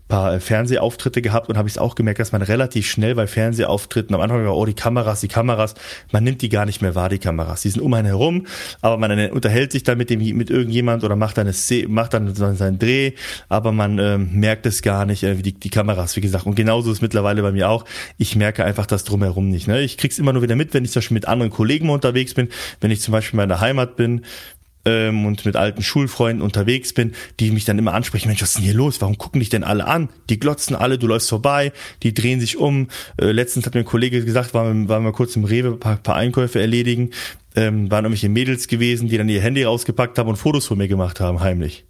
paar Fernsehauftritte gehabt und habe ich es auch gemerkt, dass man relativ schnell bei Fernsehauftritten am Anfang war, oh, die Kameras, die Kameras, man nimmt die gar nicht mehr wahr, die Kameras. Die sind um einen herum, aber man unterhält sich dann mit dem, mit irgendjemand oder macht dann eine, macht dann seinen Dreh, aber man äh, merkt es gar nicht, äh, die, die Kameras, wie gesagt. Und genauso ist mittlerweile bei mir auch, ich merke einfach das Drumherum nicht. Ne? Ich krieg's immer nur wieder mit, wenn ich zum Beispiel mit anderen Kollegen mal unterwegs bin, wenn ich zum Beispiel mal in der Heimat bin ähm, und mit alten Schulfreunden unterwegs bin, die mich dann immer ansprechen, Mensch, was ist denn hier los? Warum gucken dich denn alle an? Die glotzen alle, du läufst vorbei, die drehen sich um. Äh, letztens hat mir ein Kollege gesagt, waren wir, waren wir kurz im Rewe ein paar, paar Einkäufe erledigen ähm, waren irgendwelche Mädels gewesen, die dann ihr Handy rausgepackt haben und Fotos von mir gemacht haben, heimlich.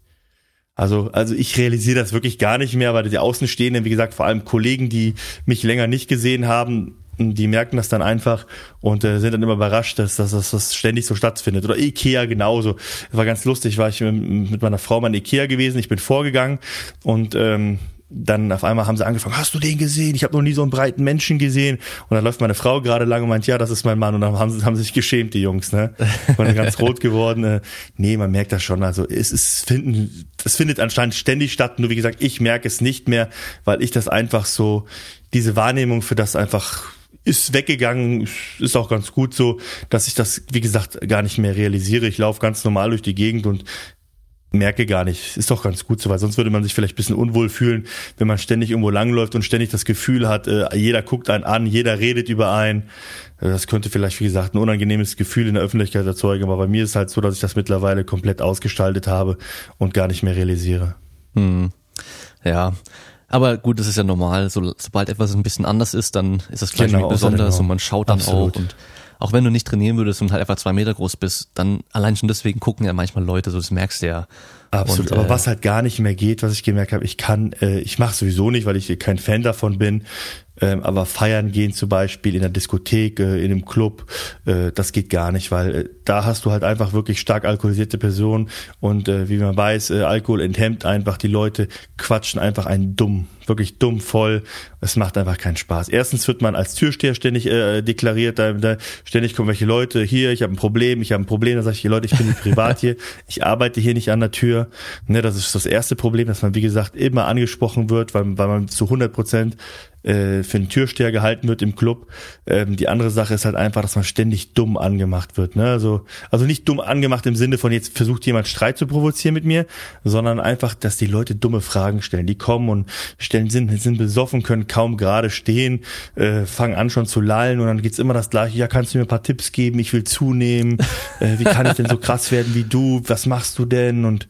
Also, also ich realisiere das wirklich gar nicht mehr, weil die Außenstehenden, wie gesagt, vor allem Kollegen, die mich länger nicht gesehen haben, die merken das dann einfach und äh, sind dann immer überrascht, dass, dass, dass das ständig so stattfindet. Oder Ikea genauso. Das war ganz lustig, war ich mit meiner Frau mal in Ikea gewesen, ich bin vorgegangen und ähm, dann auf einmal haben sie angefangen, hast du den gesehen? Ich habe noch nie so einen breiten Menschen gesehen. Und dann läuft meine Frau gerade lang und meint, ja, das ist mein Mann. Und dann haben sie, haben sich geschämt, die Jungs, ne? Und ganz rot geworden. Nee, man merkt das schon. Also es, es, finden, es findet anscheinend ständig statt. Nur wie gesagt, ich merke es nicht mehr, weil ich das einfach so, diese Wahrnehmung für das einfach ist weggegangen, ist auch ganz gut so, dass ich das, wie gesagt, gar nicht mehr realisiere. Ich laufe ganz normal durch die Gegend und merke gar nicht. Ist doch ganz gut so, weil sonst würde man sich vielleicht ein bisschen unwohl fühlen, wenn man ständig irgendwo langläuft und ständig das Gefühl hat, jeder guckt einen an, jeder redet über einen. Das könnte vielleicht, wie gesagt, ein unangenehmes Gefühl in der Öffentlichkeit erzeugen, aber bei mir ist es halt so, dass ich das mittlerweile komplett ausgestaltet habe und gar nicht mehr realisiere. Hm. Ja, aber gut, das ist ja normal. So, sobald etwas ein bisschen anders ist, dann ist das gleich genau, besonders und man schaut dann Absolut. auch. Und auch wenn du nicht trainieren würdest und halt einfach zwei Meter groß bist, dann allein schon deswegen gucken ja manchmal Leute, so das merkst du ja. Absolut, und, aber äh, was halt gar nicht mehr geht, was ich gemerkt habe, ich kann, äh, ich mache sowieso nicht, weil ich kein Fan davon bin, ähm, aber feiern gehen zum Beispiel in der Diskothek, äh, in einem Club, äh, das geht gar nicht, weil äh, da hast du halt einfach wirklich stark alkoholisierte Personen und äh, wie man weiß, äh, Alkohol enthemmt einfach, die Leute quatschen einfach einen dumm, wirklich dumm voll, es macht einfach keinen Spaß. Erstens wird man als Türsteher ständig äh, deklariert, da, da ständig kommen welche Leute, hier, ich habe ein Problem, ich habe ein Problem, da sage ich, Leute, ich bin nicht privat hier, ich arbeite hier nicht an der Tür. Ne, das ist das erste Problem, dass man, wie gesagt, immer angesprochen wird, weil, weil man zu hundert Prozent äh, für einen Türsteher gehalten wird im Club. Ähm, die andere Sache ist halt einfach, dass man ständig dumm angemacht wird. Ne? Also, also nicht dumm angemacht im Sinne von, jetzt versucht jemand Streit zu provozieren mit mir, sondern einfach, dass die Leute dumme Fragen stellen. Die kommen und stellen sind, sind besoffen, können kaum gerade stehen, äh, fangen an schon zu lallen und dann geht's immer das Gleiche. Ja, kannst du mir ein paar Tipps geben? Ich will zunehmen. Äh, wie kann ich denn so krass werden wie du? Was machst du denn? Und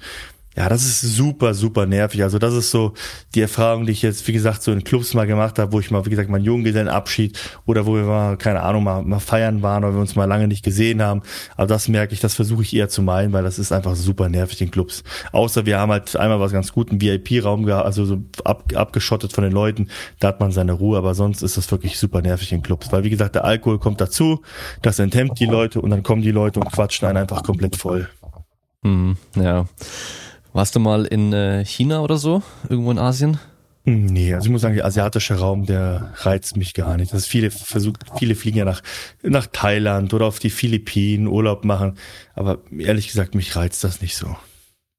ja, das ist super, super nervig. Also das ist so die Erfahrung, die ich jetzt, wie gesagt, so in Clubs mal gemacht habe, wo ich mal, wie gesagt, meinen Junggesellenabschied oder wo wir mal, keine Ahnung, mal, mal feiern waren oder wir uns mal lange nicht gesehen haben. Aber das merke ich, das versuche ich eher zu meiden, weil das ist einfach super nervig in Clubs. Außer wir haben halt einmal was ganz Gutes, einen V I P-Raum gehabt, also so ab, abgeschottet von den Leuten, da hat man seine Ruhe, aber sonst ist das wirklich super nervig in Clubs. Weil, wie gesagt, der Alkohol kommt dazu, das enthemmt die Leute und dann kommen die Leute und quatschen einen einfach komplett voll. Mhm, ja. Warst du mal in China oder so? Irgendwo in Asien? Nee, also ich muss sagen, der asiatische Raum, der reizt mich gar nicht. Das ist viele versucht, viele fliegen ja nach, nach Thailand oder auf die Philippinen Urlaub machen. Aber ehrlich gesagt, mich reizt das nicht so.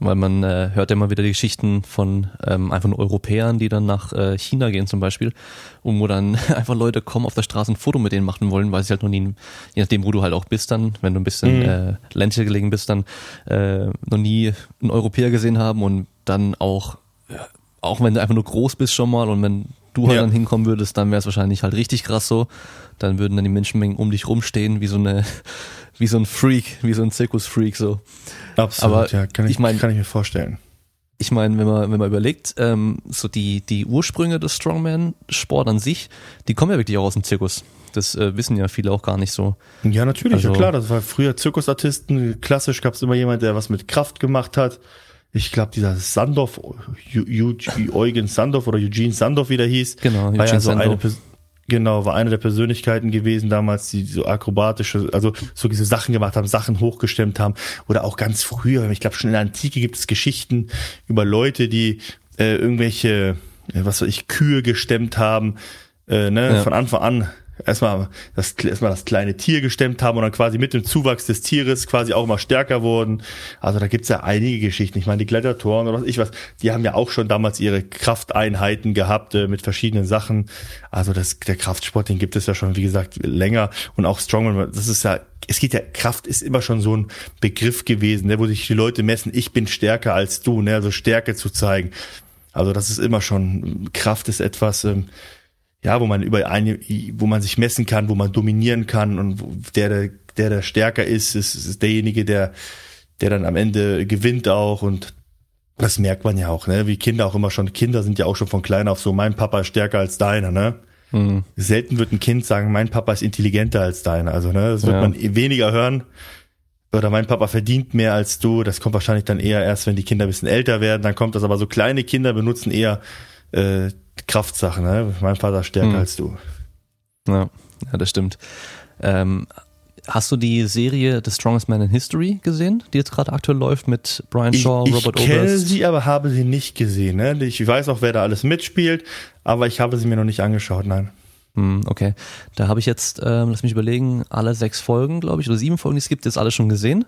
Weil man äh, hört ja immer wieder die Geschichten von ähm, einfach nur Europäern, die dann nach äh, China gehen zum Beispiel, und wo dann einfach Leute kommen auf der Straße ein Foto mit denen machen wollen, weil sie halt noch nie, je nachdem wo du halt auch bist dann, wenn du ein bisschen mhm. äh, ländlicher gelegen bist, dann äh, noch nie einen Europäer gesehen haben und dann auch, ja, auch wenn du einfach nur groß bist schon mal und wenn du halt ja. dann hinkommen würdest, dann wäre es wahrscheinlich halt richtig krass so, dann würden dann die Menschenmengen um dich rumstehen, wie so eine wie so ein Freak, wie so ein Zirkusfreak so. Absolut, aber ja, kann ich, ich mein, kann ich mir vorstellen. Ich meine, wenn man wenn man überlegt, ähm, so die die Ursprünge des Strongman-Sport an sich, die kommen ja wirklich auch aus dem Zirkus. Das äh, wissen ja viele auch gar nicht so. Ja, natürlich, also, ja klar, das war früher Zirkusartisten, klassisch gab es immer jemand, der was mit Kraft gemacht hat. Ich glaube, dieser Sandorf, Eugen Sandorf oder Eugene Sandorf, wie der hieß, genau, war ja so eine Pers- genau, war eine der Persönlichkeiten gewesen damals, die so akrobatische, also so diese Sachen gemacht haben, Sachen hochgestemmt haben oder auch ganz früher, ich glaube schon in der Antike gibt es Geschichten über Leute, die äh, irgendwelche, was weiß ich, Kühe gestemmt haben, äh, ne, ja. von Anfang an. Erstmal das, erstmal das kleine Tier gestemmt haben und dann quasi mit dem Zuwachs des Tieres quasi auch immer stärker wurden. Also da gibt's ja einige Geschichten. Ich meine, die Gladiatoren oder was ich was, die haben ja auch schon damals ihre Krafteinheiten gehabt äh, mit verschiedenen Sachen. Also das, der Kraftsport, den gibt es ja schon, wie gesagt, länger. Und auch Strongman, das ist ja, es geht ja, Kraft ist immer schon so ein Begriff gewesen, ne, wo sich die Leute messen, ich bin stärker als du, ne, also Stärke zu zeigen. Also das ist immer schon, Kraft ist etwas, ähm, ja, wo man über eine, wo man sich messen kann, wo man dominieren kann und der, der, der, der stärker ist, ist, ist derjenige, der, der dann am Ende gewinnt auch und das merkt man ja auch, ne? Wie Kinder auch immer schon, Kinder sind ja auch schon von klein auf so, mein Papa ist stärker als deiner, ne? Mhm. Selten wird ein Kind sagen, mein Papa ist intelligenter als deiner. Also, ne, das wird ja. man weniger hören. Oder mein Papa verdient mehr als du. Das kommt wahrscheinlich dann eher erst, wenn die Kinder ein bisschen älter werden. Dann kommt das, aber so kleine Kinder benutzen eher äh, Kraftsachen. Ne? Mein Vater ist stärker mhm. als du. Ja, ja, das stimmt. Ähm, hast du die Serie The Strongest Man in History gesehen, die jetzt gerade aktuell läuft mit Brian Shaw, ich, Robert Oberst? Ich kenne sie, aber habe sie nicht gesehen. Ne? Ich weiß auch, wer da alles mitspielt, aber ich habe sie mir noch nicht angeschaut, nein. Okay, da habe ich jetzt, ähm, lass mich überlegen, alle sechs Folgen, glaube ich, oder sieben Folgen, die es gibt, jetzt alle schon gesehen.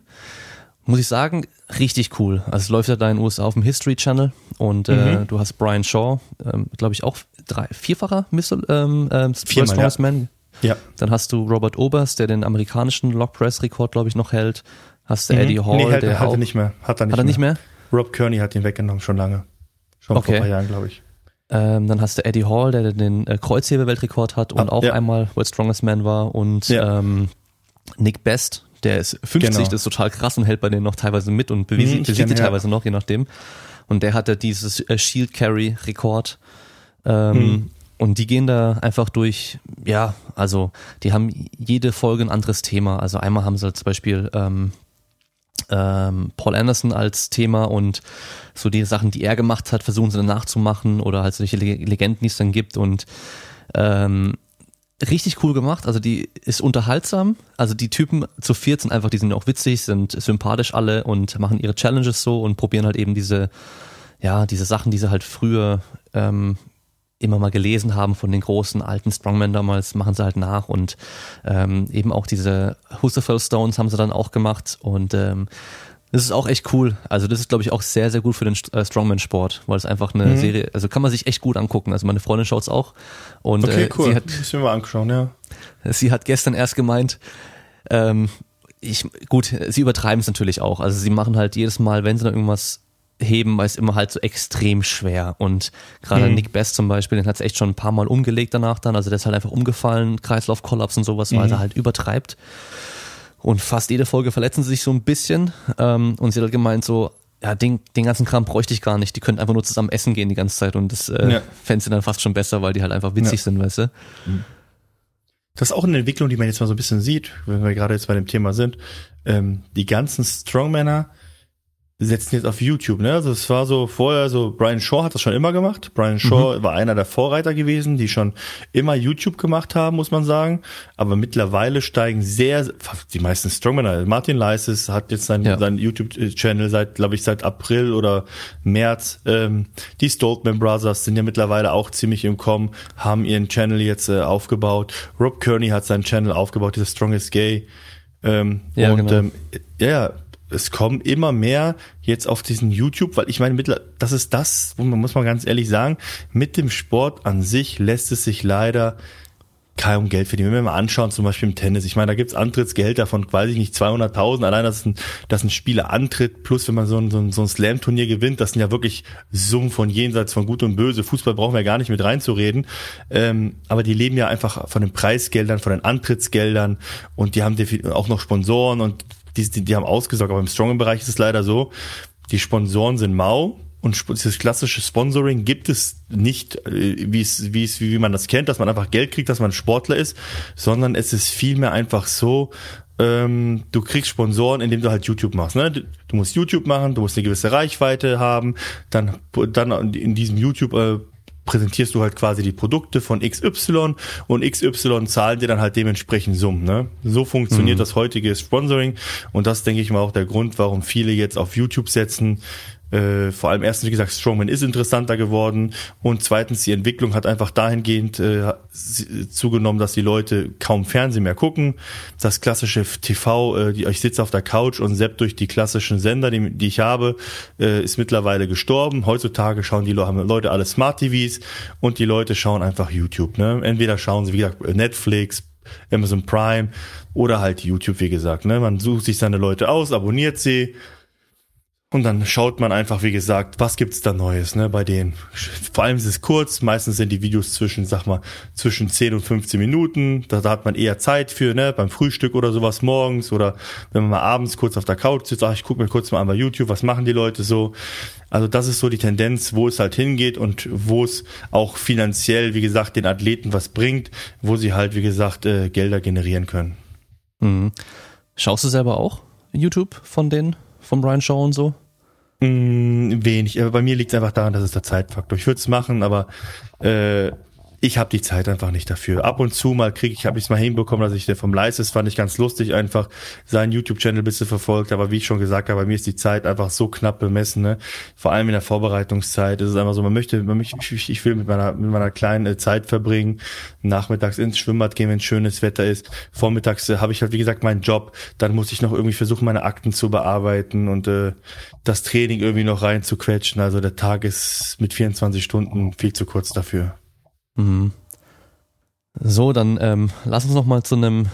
Muss ich sagen, richtig cool. Also es läuft ja da in den U S A auf dem History Channel und äh, mhm. du hast Brian Shaw, ähm, glaube ich auch drei, vierfacher Missile, ähm, äh, Viermal, Strongest ja. Man. Ja. Dann hast du Robert Oberst, der den amerikanischen Log Press Rekord, glaube ich, noch hält. Hast du mhm. Eddie Hall, nee, halt, der hat er nicht mehr. Hat er nicht, hat er nicht mehr. mehr? Rob Kearney hat ihn weggenommen, schon lange. Schon okay. vor ein paar Jahren, glaube ich. Ähm, dann hast du Eddie Hall, der den äh, Kreuzheber-Weltrekord hat und ah, auch ja. einmal World's Strongest Man war, und ja. ähm, Nick Best, der ist fünfzig, genau. das ist total krass und hält bei denen noch teilweise mit und besiegt mhm, sie teilweise ja. noch, je nachdem. Und der hatte dieses äh, Shield-Carry-Rekord ähm, mhm. und die gehen da einfach durch, ja, also die haben jede Folge ein anderes Thema. Also einmal haben sie halt zum Beispiel ähm, Ähm, Paul Anderson als Thema und so die Sachen, die er gemacht hat, versuchen sie dann nachzumachen, oder halt solche Legenden, die es dann gibt, und ähm, richtig cool gemacht, also die ist unterhaltsam, also die Typen zu viert sind einfach, die sind auch witzig, sind sympathisch alle und machen ihre Challenges so und probieren halt eben diese, ja, diese Sachen, die sie halt früher ähm, immer mal gelesen haben von den großen alten Strongmen damals, machen sie halt nach, und ähm, eben auch diese Husserl Stones haben sie dann auch gemacht, und ähm, das ist auch echt cool. Also das ist, glaube ich, auch sehr, sehr gut für den Strongman-Sport, weil es einfach eine mhm. Serie, also kann man sich echt gut angucken. Also meine Freundin schaut es auch. Und, okay, cool. Äh, sie hat, das müssen wir mal angeschaut, ja. Sie hat gestern erst gemeint, ähm, ich, gut, sie übertreiben es natürlich auch. Also sie machen halt jedes Mal, wenn sie dann irgendwas heben, weil es immer halt so extrem schwer, und gerade mhm. Nick Best zum Beispiel, den hat es echt schon ein paar Mal umgelegt danach dann, also der ist halt einfach umgefallen, Kreislaufkollaps und sowas, mhm. weil er halt übertreibt, und fast jede Folge verletzen sie sich so ein bisschen, ähm, und sie hat halt gemeint so, ja, den, den ganzen Kram bräuchte ich gar nicht, die könnten einfach nur zusammen essen gehen die ganze Zeit, und das äh, ja. fände sie dann fast schon besser, weil die halt einfach witzig ja. sind, weißt du. Mhm. Das ist auch eine Entwicklung, die man jetzt mal so ein bisschen sieht, wenn wir gerade jetzt bei dem Thema sind, ähm, die ganzen Strongmänner setzen jetzt auf YouTube, ne? Also es war so vorher so, Brian Shaw hat das schon immer gemacht. Brian Shaw mhm. war einer der Vorreiter gewesen, die schon immer YouTube gemacht haben, muss man sagen. Aber mittlerweile steigen sehr, die meisten Strongmänner, Martin Licis hat jetzt seinen, ja. seinen YouTube-Channel seit, glaube ich, seit April oder März. Ähm, die Stoltman Brothers sind ja mittlerweile auch ziemlich im Kommen, haben ihren Channel jetzt äh, aufgebaut. Rob Kearney hat seinen Channel aufgebaut, dieses Strongest Gay. Ähm, ja, und genau. ähm, ja, es kommen immer mehr jetzt auf diesen YouTube, weil ich meine, das ist das, und man muss mal ganz ehrlich sagen, mit dem Sport an sich lässt es sich leider kaum Geld verdienen. Wenn wir mal anschauen, zum Beispiel im Tennis, ich meine, da gibt's Antrittsgehälter von, weiß ich nicht, zweihunderttausend, allein, dass ein, dass ein Spieler antritt, plus wenn man so ein, so ein, so ein Slam-Turnier gewinnt, das sind ja wirklich Summen von jenseits von Gut und Böse. Fußball brauchen wir gar nicht mit reinzureden, ähm, aber die leben ja einfach von den Preisgeldern, von den Antrittsgeldern, und die haben auch noch Sponsoren, und Die, die, die haben ausgesaugt, aber im Strongman-Bereich ist es leider so, die Sponsoren sind mau, und dieses klassische Sponsoring gibt es nicht, wie es, wie es, wie man das kennt, dass man einfach Geld kriegt, dass man Sportler ist, sondern es ist vielmehr einfach so, ähm, du kriegst Sponsoren, indem du halt YouTube machst, ne? Du musst YouTube machen, du musst eine gewisse Reichweite haben, dann, dann in diesem YouTube, äh, präsentierst du halt quasi die Produkte von X Y, und X Y zahlen dir dann halt dementsprechend Summen, ne? So funktioniert mhm. das heutige Sponsoring, und das, denke ich mal, auch der Grund, warum viele jetzt auf YouTube setzen. Äh, vor allem erstens, wie gesagt, Strongman ist interessanter geworden, und zweitens, die Entwicklung hat einfach dahingehend äh, zugenommen, dass die Leute kaum Fernsehen mehr gucken. Das klassische T V, äh, die, ich sitze auf der Couch und zapp durch die klassischen Sender, die, die ich habe, äh, ist mittlerweile gestorben. Heutzutage schauen die Leute alle Smart-T Vs, und die Leute schauen einfach YouTube. Ne? Entweder schauen sie, wie gesagt, Netflix, Amazon Prime oder halt YouTube, wie gesagt. Ne? Man sucht sich seine Leute aus, abonniert sie. Und dann schaut man einfach, wie gesagt, was gibt's da Neues, ne, bei denen. Vor allem ist es kurz, meistens sind die Videos zwischen, sag mal, zwischen zehn und fünfzehn Minuten. Da, da hat man eher Zeit für, ne, beim Frühstück oder sowas morgens oder wenn man mal abends kurz auf der Couch sitzt, ach, ich gucke mir kurz mal an bei YouTube, was machen die Leute so. Also das ist so die Tendenz, wo es halt hingeht und wo es auch finanziell, wie gesagt, den Athleten was bringt, wo sie halt, wie gesagt, äh, Gelder generieren können. Mhm. Schaust du selber auch YouTube von den, von Brian Shaw und so? Wenig, aber bei mir liegt es einfach daran, dass es der Zeitfaktor. Ich würde es machen, aber äh, ich habe die Zeit einfach nicht dafür. Ab und zu mal kriege ich, habe ich es mal hinbekommen, dass ich den vom Licis, fand ich ganz lustig einfach, seinen YouTube-Channel ein bisschen verfolgt, aber wie ich schon gesagt habe, bei mir ist die Zeit einfach so knapp bemessen, ne? Vor allem in der Vorbereitungszeit ist es einfach so, man möchte, man möchte ich, ich will mit meiner, mit meiner kleinen Zeit verbringen, nachmittags ins Schwimmbad gehen, wenn schönes Wetter ist, vormittags äh, habe ich halt, wie gesagt, meinen Job, dann muss ich noch irgendwie versuchen, meine Akten zu bearbeiten und äh, das Training irgendwie noch reinzuquetschen, also der Tag ist mit vierundzwanzig Stunden viel zu kurz dafür. So, dann ähm, lass uns nochmal zu einem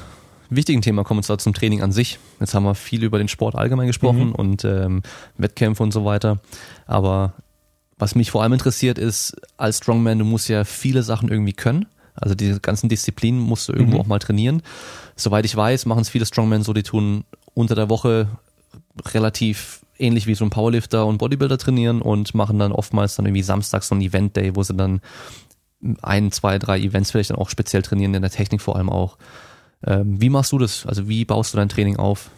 wichtigen Thema kommen, und zwar zum Training an sich. Jetzt haben wir viel über den Sport allgemein gesprochen mhm. und ähm, Wettkämpfe und so weiter. Aber was mich vor allem interessiert ist, als Strongman, du musst ja viele Sachen irgendwie können. Also die ganzen Disziplinen musst du irgendwo mhm. auch mal trainieren. Soweit ich weiß, machen es viele Strongmen so, die tun unter der Woche relativ ähnlich wie so ein Powerlifter und Bodybuilder trainieren und machen dann oftmals dann irgendwie samstags so ein Event-Day, wo sie dann ein, zwei, drei Events vielleicht dann auch speziell trainieren, in der Technik vor allem auch. Ähm, wie machst du das? Also wie baust du dein Training auf?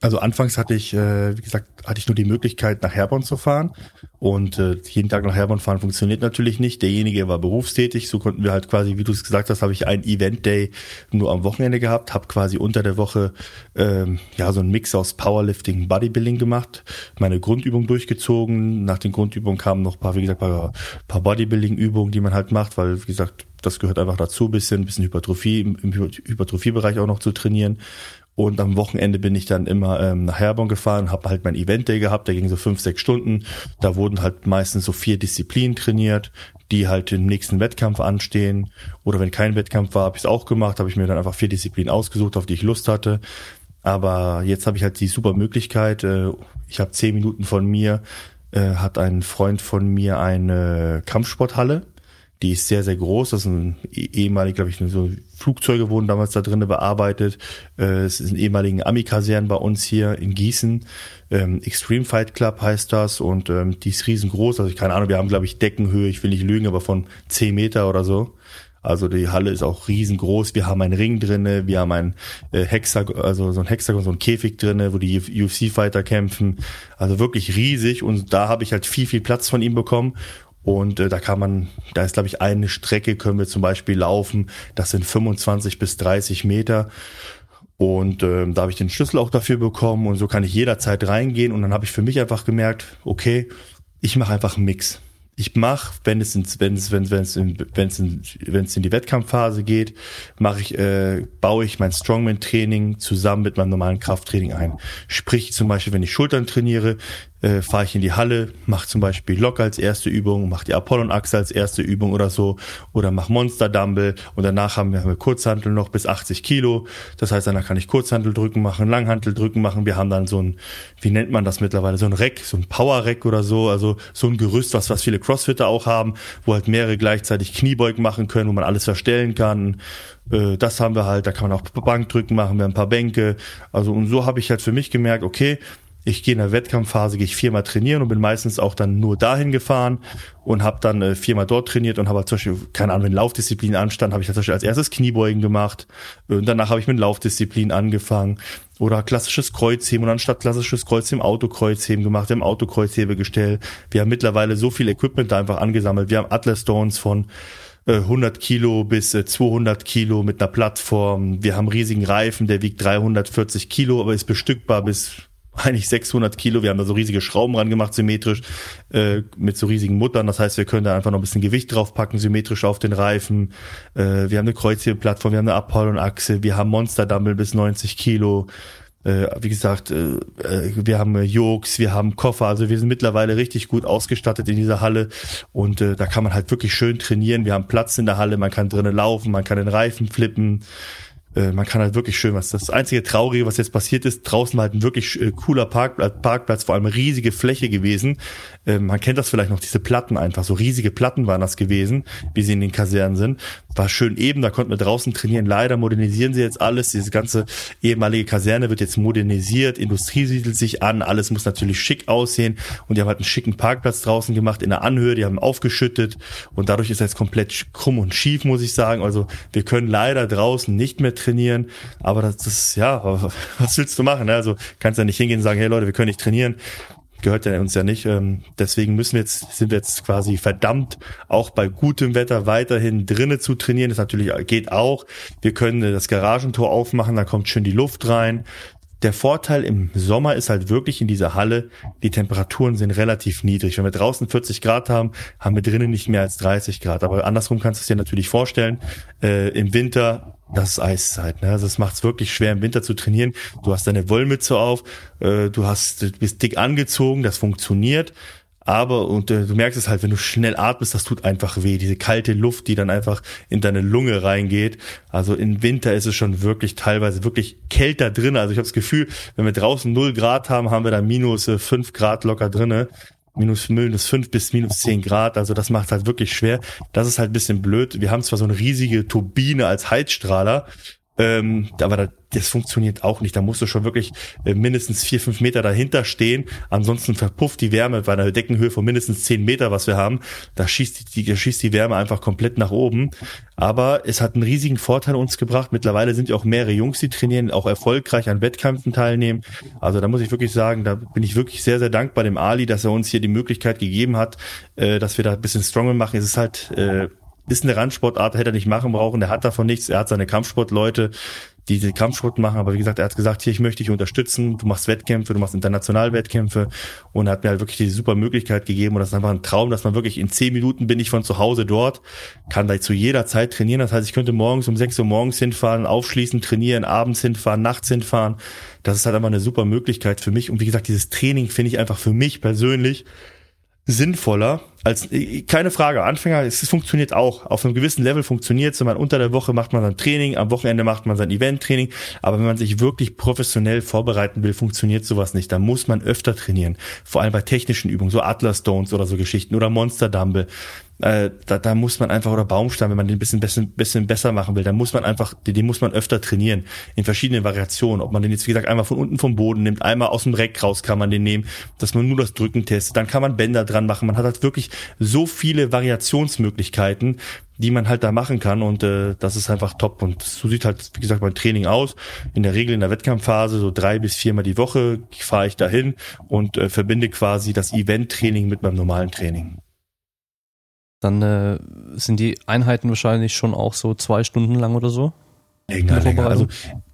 Also anfangs hatte ich, äh, wie gesagt, hatte ich nur die Möglichkeit, nach Herborn zu fahren und äh, jeden Tag nach Herborn fahren funktioniert natürlich nicht. Derjenige war berufstätig, so konnten wir halt quasi, wie du es gesagt hast, habe ich einen Event-Day nur am Wochenende gehabt, habe quasi unter der Woche ähm, ja so einen Mix aus Powerlifting und Bodybuilding gemacht, meine Grundübung durchgezogen. Nach den Grundübungen kamen noch ein paar, wie gesagt, paar, paar Bodybuilding-Übungen, die man halt macht, weil, wie gesagt, das gehört einfach dazu, ein bisschen, ein bisschen Hypertrophie, im Hypertrophiebereich auch noch zu trainieren. Und am Wochenende bin ich dann immer ähm, nach Herborn gefahren, habe halt mein Event-Day gehabt, der ging so fünf, sechs Stunden. Da wurden halt meistens so vier Disziplinen trainiert, die halt im nächsten Wettkampf anstehen. Oder wenn kein Wettkampf war, habe ich es auch gemacht, habe ich mir dann einfach vier Disziplinen ausgesucht, auf die ich Lust hatte. Aber jetzt habe ich halt die super Möglichkeit, äh, ich habe zehn Minuten von mir, äh, hat ein Freund von mir eine Kampfsporthalle. Die ist sehr, sehr groß. Das ist ein ehemalig, glaube ich, so Flugzeuge wurden damals da drinnen bearbeitet. Es ist ein ehemaligen Ami-Kasernen bei uns hier in Gießen. Extreme Fight Club heißt das und die ist riesengroß. Also ich keine Ahnung, wir haben, glaube ich, Deckenhöhe, ich will nicht lügen, aber von zehn Meter oder so. Also die Halle ist auch riesengroß. Wir haben einen Ring drinne, wir haben ein Hexagon, also so ein Hexagon, so ein Käfig drinne, wo die U F C-Fighter kämpfen. Also wirklich riesig und da habe ich halt viel, viel Platz von ihm bekommen. Und äh, da kann man, da ist, glaube ich, eine Strecke können wir zum Beispiel laufen. Das sind fünfundzwanzig bis dreißig Meter. Und äh, da habe ich den Schlüssel auch dafür bekommen. Und so kann ich jederzeit reingehen. Und dann habe ich für mich einfach gemerkt, okay, ich mache einfach einen Mix. Ich mache, wenn es ins, wenn es, wenn es, wenn es, wenn es in, wenn es in die Wettkampfphase geht, mache ich, äh, baue ich mein Strongman-Training zusammen mit meinem normalen Krafttraining ein. Sprich, zum Beispiel, wenn ich Schultern trainiere, äh, fahre ich in die Halle, mache zum Beispiel Lock als erste Übung, mache die Apollon-Achse als erste Übung oder so, oder mache Monster-Dumble und danach haben wir, haben wir Kurzhantel noch bis achtzig Kilo. Das heißt, danach kann ich Kurzhantel drücken machen, Langhantel drücken machen. Wir haben dann so ein, wie nennt man das mittlerweile, so ein Rack, so ein Power-Rack oder so, also so ein Gerüst, was, was viele Crossfitter auch haben, wo halt mehrere gleichzeitig Kniebeugen machen können, wo man alles verstellen kann. Das haben wir halt, da kann man auch Bankdrücken machen, wir haben ein paar Bänke. Also und so habe ich halt für mich gemerkt, okay, ich gehe in der Wettkampfphase, gehe ich viermal trainieren und bin meistens auch dann nur dahin gefahren und habe dann viermal dort trainiert und habe halt zum Beispiel, keine Ahnung, wenn Laufdisziplin anstand, habe ich halt zum Beispiel als erstes Kniebeugen gemacht und danach habe ich mit Laufdisziplin angefangen oder klassisches Kreuzheben und anstatt klassisches Kreuzheben Autokreuzheben gemacht, wir haben Autokreuzhebegestell, wir haben mittlerweile so viel Equipment da einfach angesammelt, wir haben Atlas Stones von hundert Kilo bis zweihundert Kilo mit einer Plattform, wir haben riesigen Reifen, der wiegt dreihundertvierzig Kilo, aber ist bestückbar bis eigentlich sechshundert Kilo, wir haben da so riesige Schrauben ran gemacht, symmetrisch, äh, mit so riesigen Muttern, das heißt, wir können da einfach noch ein bisschen Gewicht draufpacken, symmetrisch auf den Reifen, äh, wir haben eine Kreuzhebeplattform, wir haben eine Apollon-Achse, wir haben Monster-Dumble bis neunzig Kilo, äh, wie gesagt, äh, wir haben Jokes, wir haben Koffer, also wir sind mittlerweile richtig gut ausgestattet in dieser Halle und äh, da kann man halt wirklich schön trainieren, wir haben Platz in der Halle, man kann drinnen laufen, man kann den Reifen flippen, äh, man kann halt wirklich schön was. Das einzige Traurige, was jetzt passiert ist, draußen halt ein wirklich äh, cooler Parkplatz, Parkplatz, vor allem riesige Fläche gewesen. Äh, man kennt das vielleicht noch, diese Platten einfach, so riesige Platten waren das gewesen, wie sie in den Kasernen sind. War schön eben, da konnten wir draußen trainieren. Leider modernisieren sie jetzt alles. Diese ganze ehemalige Kaserne wird jetzt modernisiert, Industrie siedelt sich an, alles muss natürlich schick aussehen und die haben halt einen schicken Parkplatz draußen gemacht in der Anhöhe, die haben aufgeschüttet und dadurch ist jetzt komplett krumm und schief, muss ich sagen. Also wir können leider draußen nicht mehr trainieren, aber das ist, ja, was willst du machen? Also kannst ja nicht hingehen und sagen, hey Leute, wir können nicht trainieren. Gehört ja uns ja nicht. Deswegen müssen wir jetzt, sind wir jetzt quasi verdammt, auch bei gutem Wetter weiterhin drinnen zu trainieren. Das natürlich geht auch. Wir können das Garagentor aufmachen, da kommt schön die Luft rein. Der Vorteil im Sommer ist halt wirklich in dieser Halle, die Temperaturen sind relativ niedrig. Wenn wir draußen vierzig Grad haben, haben wir drinnen nicht mehr als dreißig Grad. Aber andersrum kannst du es dir natürlich vorstellen, äh, im Winter, das ist Eiszeit. Ne? Also das macht es wirklich schwer, im Winter zu trainieren. Du hast deine Wollmütze auf, äh, du hast, du bist dick angezogen, das funktioniert. Aber und äh, du merkst es halt, wenn du schnell atmest, das tut einfach weh. Diese kalte Luft, die dann einfach in deine Lunge reingeht. Also im Winter ist es schon wirklich teilweise wirklich kälter drin. Also ich habe das Gefühl, wenn wir draußen null Grad haben, haben wir da minus äh, fünf Grad locker drinne. Minus, minus fünf bis minus zehn Grad, also das macht halt wirklich schwer. Das ist halt ein bisschen blöd. Wir haben zwar so eine riesige Turbine als Heizstrahler, ähm, aber das, das funktioniert auch nicht. Da musst du schon wirklich äh, mindestens vier, fünf Meter dahinter stehen. Ansonsten verpufft die Wärme bei einer Deckenhöhe von mindestens zehn Meter, was wir haben. Da schießt die, die, schießt die Wärme einfach komplett nach oben. Aber es hat einen riesigen Vorteil uns gebracht. Mittlerweile sind ja auch mehrere Jungs, die trainieren, auch erfolgreich an Wettkämpfen teilnehmen. Also da muss ich wirklich sagen, da bin ich wirklich sehr, sehr dankbar dem Ali, dass er uns hier die Möglichkeit gegeben hat, äh, dass wir da ein bisschen stronger machen. Es ist halt, äh, ist eine Randsportart, hätte er nicht machen brauchen. Der hat davon nichts. Er hat seine Kampfsportleute, die den Kampfsport machen, aber wie gesagt, er hat gesagt, hier, ich möchte dich unterstützen, du machst Wettkämpfe, du machst international Wettkämpfe und hat mir halt wirklich diese super Möglichkeit gegeben und das ist einfach ein Traum, dass man wirklich in zehn Minuten bin ich von zu Hause dort, kann da zu jeder Zeit trainieren, das heißt, ich könnte morgens um sechs Uhr morgens hinfahren, aufschließen, trainieren, abends hinfahren, nachts hinfahren, das ist halt einfach eine super Möglichkeit für mich und wie gesagt, dieses Training finde ich einfach für mich persönlich sinnvoller als, keine Frage, Anfänger, es funktioniert auch, auf einem gewissen Level funktioniert es, wenn man unter der Woche macht man sein Training, am Wochenende macht man sein Event-Training, aber wenn man sich wirklich professionell vorbereiten will, funktioniert sowas nicht, da muss man öfter trainieren, vor allem bei technischen Übungen, so Atlas-Stones oder so Geschichten oder Monster-Dumble, äh, da, da muss man einfach, oder Baumstamm, wenn man den ein bisschen, bisschen, bisschen besser machen will, dann muss man einfach, den, den muss man öfter trainieren, in verschiedenen Variationen, ob man den jetzt, wie gesagt, einmal von unten vom Boden nimmt, einmal aus dem Reck raus kann man den nehmen, dass man nur das Drücken testet, dann kann man Bänder dran machen, man hat halt wirklich so viele Variationsmöglichkeiten, die man halt da machen kann und äh, das ist einfach top und so sieht halt, wie gesagt, mein Training aus. In der Regel in der Wettkampfphase so drei bis viermal die Woche fahre ich dahin und äh, verbinde quasi das Event-Training mit meinem normalen Training. Dann äh, sind die Einheiten wahrscheinlich schon auch so zwei Stunden lang oder so? Länger, länger. Also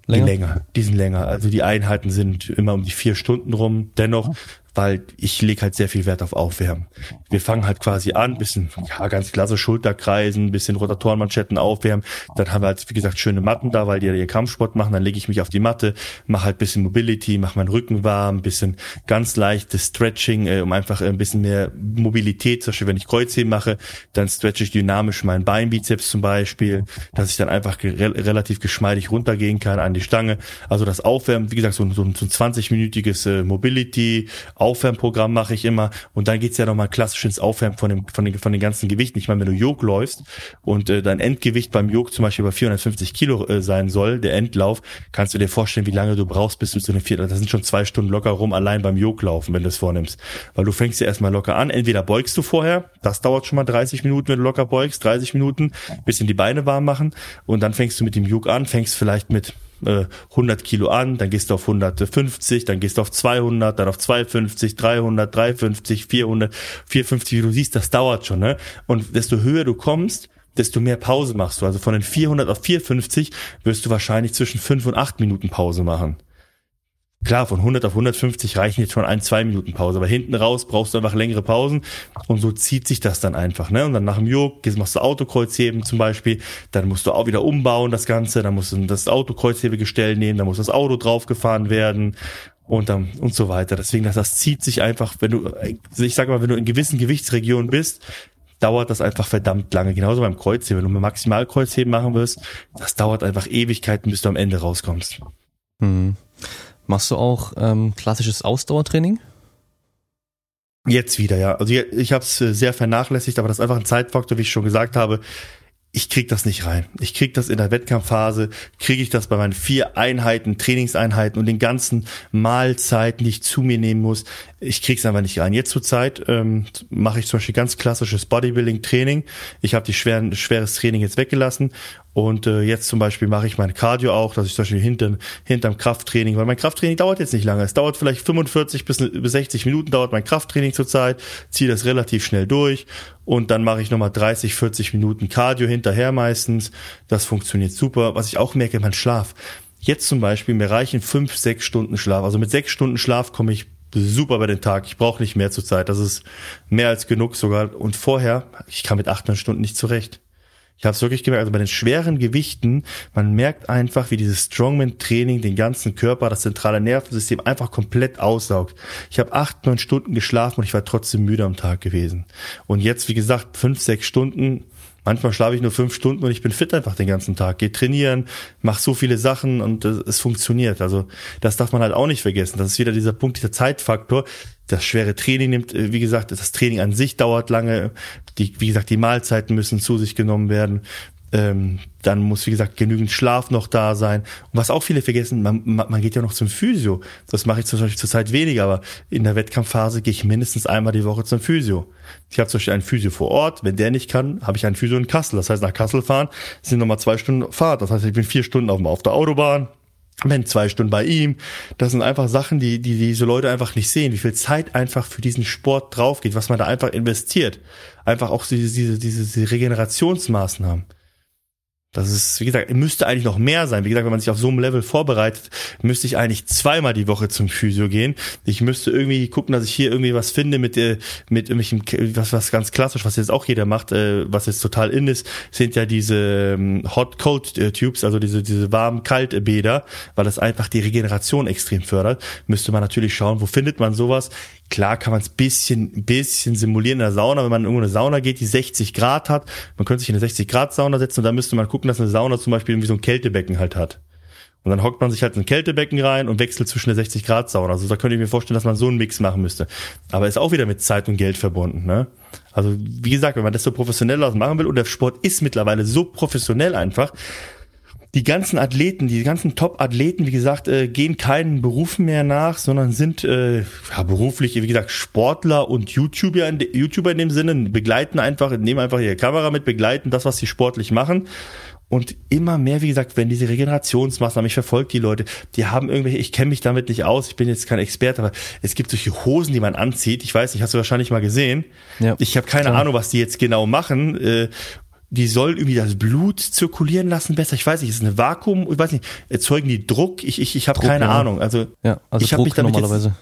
länger? Die länger, die sind länger. Also die Einheiten sind immer um die vier Stunden rum, dennoch ja. Weil ich lege halt sehr viel Wert auf Aufwärmen. Wir fangen halt quasi an, bisschen, ja, ganz klasse Schulterkreisen, bisschen Rotatorenmanschetten aufwärmen. Dann haben wir halt, wie gesagt, schöne Matten da, weil die ja ihr Kampfsport machen. Dann lege ich mich auf die Matte, mache halt bisschen Mobility, mache meinen Rücken warm, bisschen ganz leichtes Stretching, äh, um einfach ein bisschen mehr Mobilität, zum Beispiel, wenn ich Kreuzheben mache, dann stretche ich dynamisch meinen Beinbizeps zum Beispiel, dass ich dann einfach re- relativ geschmeidig runtergehen kann an die Stange. Also das Aufwärmen, wie gesagt, so, so ein zwanzigminütiges äh, Mobility, Aufwärmprogramm mache ich immer und dann geht's ja nochmal klassisch ins Aufwärmen von dem von den, von den ganzen Gewichten. Ich meine, wenn du Jog läufst und äh, dein Endgewicht beim Jog zum Beispiel über vierhundertfünfzig Kilo äh, sein soll, der Endlauf, kannst du dir vorstellen, wie lange du brauchst, bis du zu den vier, das sind schon zwei Stunden locker rum, allein beim Jog laufen, wenn du es vornimmst. Weil du fängst ja erstmal locker an, entweder beugst du vorher, das dauert schon mal dreißig Minuten, wenn du locker beugst, dreißig Minuten, bisschen die Beine warm machen und dann fängst du mit dem Jog an, fängst vielleicht mit hundert Kilo an, dann gehst du auf hundertfünfzig, dann gehst du auf zweihundert, dann auf zweihundertfünfzig, dreihundert, dreihundertfünfzig, vierhundert, vierhundertfünfzig, wie du siehst, das dauert schon, ne? Und desto höher du kommst, desto mehr Pause machst du. Also von den vierhundert auf vierhundertfünfzig wirst du wahrscheinlich zwischen fünf und acht Minuten Pause machen. Klar, von hundert auf hundertfünfzig reichen jetzt schon ein, zwei Minuten Pause, aber hinten raus brauchst du einfach längere Pausen und so zieht sich das dann einfach, ne? Und dann nach dem Jog machst du Autokreuzheben zum Beispiel, dann musst du auch wieder umbauen das Ganze, dann musst du das Autokreuzhebegestell nehmen, dann muss das Auto draufgefahren werden und dann und so weiter. Deswegen, das, das zieht sich einfach, wenn du, ich sag mal, wenn du in gewissen Gewichtsregionen bist, dauert das einfach verdammt lange. Genauso beim Kreuzheben. Wenn du Maximalkreuzheben machen willst, das dauert einfach Ewigkeiten, bis du am Ende rauskommst. Hm. Machst du auch ähm, klassisches Ausdauertraining? Jetzt wieder, ja. Also ich habe es sehr vernachlässigt, aber das ist einfach ein Zeitfaktor, wie ich schon gesagt habe. Ich krieg das nicht rein. Ich krieg das in der Wettkampfphase, kriege ich das bei meinen vier Einheiten, Trainingseinheiten und den ganzen Mahlzeiten, die ich zu mir nehmen muss. Ich krieg's einfach nicht rein. Jetzt zur Zeit ähm, mache ich zum Beispiel ganz klassisches Bodybuilding-Training. Ich habe die schweren, schweres Training jetzt weggelassen. Und äh, jetzt zum Beispiel mache ich mein Cardio auch, dass ich zum Beispiel hinterm, hinterm Krafttraining, weil mein Krafttraining dauert jetzt nicht lange. Es dauert vielleicht fünfundvierzig bis sechzig Minuten dauert mein Krafttraining zurzeit, ziehe das relativ schnell durch und dann mache ich nochmal dreißig, vierzig Minuten Cardio hinterher meistens. Das funktioniert super. Was ich auch merke, mein Schlaf. Jetzt zum Beispiel, mir reichen fünf, sechs Stunden Schlaf. Also mit sechs Stunden Schlaf komme ich super bei den Tag. Ich brauche nicht mehr zurzeit. Das ist mehr als genug sogar. Und vorher, ich kam mit acht, neun Stunden nicht zurecht. Ich habe es wirklich gemerkt, also bei den schweren Gewichten, man merkt einfach, wie dieses Strongman-Training den ganzen Körper, das zentrale Nervensystem einfach komplett aussaugt. Ich habe acht, neun Stunden geschlafen und ich war trotzdem müde am Tag gewesen. Und jetzt, wie gesagt, fünf, sechs Stunden, manchmal schlafe ich nur fünf Stunden und ich bin fit einfach den ganzen Tag. Gehe trainieren, mache so viele Sachen und äh, es funktioniert. Also das darf man halt auch nicht vergessen. Das ist wieder dieser Punkt, dieser Zeitfaktor. Das schwere Training nimmt, wie gesagt, das Training an sich dauert lange. Die, wie gesagt, die Mahlzeiten müssen zu sich genommen werden. Ähm, dann muss, wie gesagt, genügend Schlaf noch da sein. Und was auch viele vergessen, man, man geht ja noch zum Physio. Das mache ich zum Beispiel zurzeit weniger, aber in der Wettkampfphase gehe ich mindestens einmal die Woche zum Physio. Ich habe zum Beispiel einen Physio vor Ort. Wenn der nicht kann, habe ich einen Physio in Kassel. Das heißt, nach Kassel fahren sind nochmal zwei Stunden Fahrt. Das heißt, ich bin vier Stunden auf, auf der Autobahn. Wenn zwei Stunden bei ihm, das sind einfach Sachen, die, die diese Leute einfach nicht sehen, wie viel Zeit einfach für diesen Sport drauf geht, was man da einfach investiert. Einfach auch diese, diese, diese, diese Regenerationsmaßnahmen. Das ist, wie gesagt, müsste eigentlich noch mehr sein. Wie gesagt, wenn man sich auf so einem Level vorbereitet, müsste ich eigentlich zweimal die Woche zum Physio gehen. Ich müsste irgendwie gucken, dass ich hier irgendwie was finde mit, mit irgendwelchen, was, was ganz klassisch, was jetzt auch jeder macht, was jetzt total in ist, sind ja diese Hot-Cold-Tubes, also diese, diese warm-kalt-Bäder, weil das einfach die Regeneration extrem fördert. Müsste man natürlich schauen, wo findet man sowas? Klar kann man es ein bisschen, bisschen simulieren in der Sauna, wenn man in irgendeine Sauna geht, die sechzig Grad hat. Man könnte sich in eine sechzig Grad Sauna setzen und dann müsste man gucken, dass eine Sauna zum Beispiel irgendwie so ein Kältebecken halt hat. Und dann hockt man sich halt in ein Kältebecken rein und wechselt zwischen der sechzig Grad Sauna. Also da könnte ich mir vorstellen, dass man so einen Mix machen müsste. Aber ist auch wieder mit Zeit und Geld verbunden, ne? Also wie gesagt, wenn man das so professionell machen will und der Sport ist mittlerweile so professionell einfach, die ganzen Athleten, die ganzen Top-Athleten, wie gesagt, äh, gehen keinen Berufen mehr nach, sondern sind äh, ja, beruflich, wie gesagt, Sportler und YouTuber in, de- YouTuber in dem Sinne, begleiten einfach, nehmen einfach ihre Kamera mit, begleiten das, was sie sportlich machen. Und immer mehr, wie gesagt, wenn diese Regenerationsmaßnahmen, ich verfolge die Leute, die haben irgendwelche, ich kenne mich damit nicht aus, ich bin jetzt kein Experte, aber es gibt solche Hosen, die man anzieht, ich weiß nicht, hast du wahrscheinlich mal gesehen. Ja, ich habe keine klar. Ahnung, was die jetzt genau machen, äh, die soll irgendwie das Blut zirkulieren lassen besser. Ich weiß nicht, ist eine Vakuum, ich weiß nicht, erzeugen die Druck? Ich ich ich habe keine ja. Ahnung. Also, ja, also ich habe mich damit normalerweise.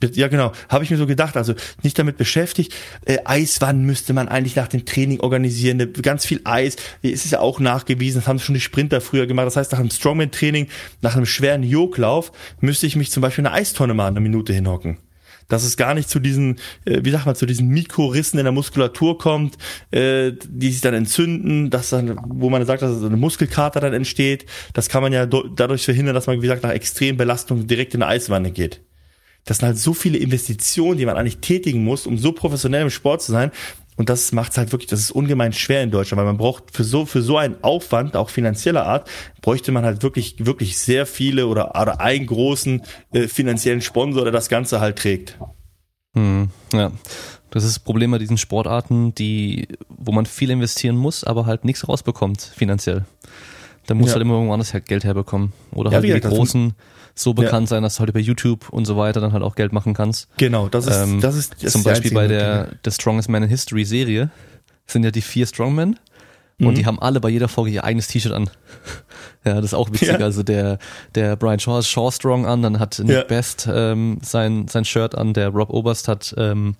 Jetzt, ja genau, habe ich mir so gedacht, also nicht damit beschäftigt. Äh, Eiswannen müsste man eigentlich nach dem Training organisieren, ganz viel Eis. Es ist ja auch nachgewiesen, das haben schon die Sprinter früher gemacht. Das heißt, nach einem Strongman-Training, nach einem schweren Joglauf müsste ich mich zum Beispiel in eine Eistonne mal eine Minute hinhocken. Dass es gar nicht zu diesen, wie sagt man, zu diesen Mikrorissen in der Muskulatur kommt, die sich dann entzünden, dass dann, wo man sagt, dass eine Muskelkater dann entsteht. Das kann man ja dadurch verhindern, dass man, wie gesagt, nach extremen Belastungen direkt in eine Eiswanne geht. Das sind halt so viele Investitionen, die man eigentlich tätigen muss, um so professionell im Sport zu sein. Und das macht es halt wirklich, das ist ungemein schwer in Deutschland, weil man braucht für so für so einen Aufwand, auch finanzieller Art, bräuchte man halt wirklich wirklich sehr viele oder, oder einen großen äh, finanziellen Sponsor, der das Ganze halt trägt. Hm, ja, das ist das Problem bei diesen Sportarten, die wo man viel investieren muss, aber halt nichts rausbekommt finanziell. Da muss ja. halt immer irgendwo anders halt Geld herbekommen. Oder ja, halt die Großen so bekannt ja. sein, dass du halt über YouTube und so weiter dann halt auch Geld machen kannst. Genau, das ist ähm, das ist das zum ist Beispiel bei der The Strongest Man in History Serie sind ja die vier Strongmen mhm. und die haben alle bei jeder Folge ihr eigenes T-Shirt an. Ja, das ist auch witzig. Ja. Also der der Brian Shaw ist Shaw Strong an, dann hat Nick ja. Best ähm, sein sein Shirt an, der Rob Oberst hat ähm,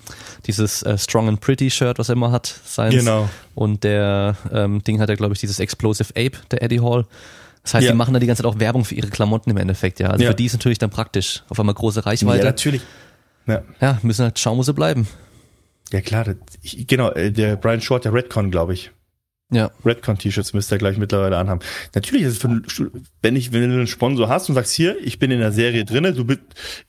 dieses äh, Strong and Pretty Shirt, was er immer hat, seins. Genau. Und der ähm, Ding hat er, glaube ich, dieses Explosive Ape, der Eddie Hall. Das heißt, ja. die machen da die ganze Zeit auch Werbung für ihre Klamotten im Endeffekt, ja. Also ja. für die ist natürlich dann praktisch. Auf einmal große Reichweite. Ja, natürlich. Ja, ja müssen halt schauen, wo sie bleiben. Ja klar, das, ich, genau, der Brian Shaw, der Redcon, glaube ich. Ja. Redcon-T-Shirts müsst ihr gleich mittlerweile anhaben. Natürlich ist es, für, wenn, ich, wenn du einen Sponsor hast und sagst, hier, ich bin in der Serie drinne, du bist,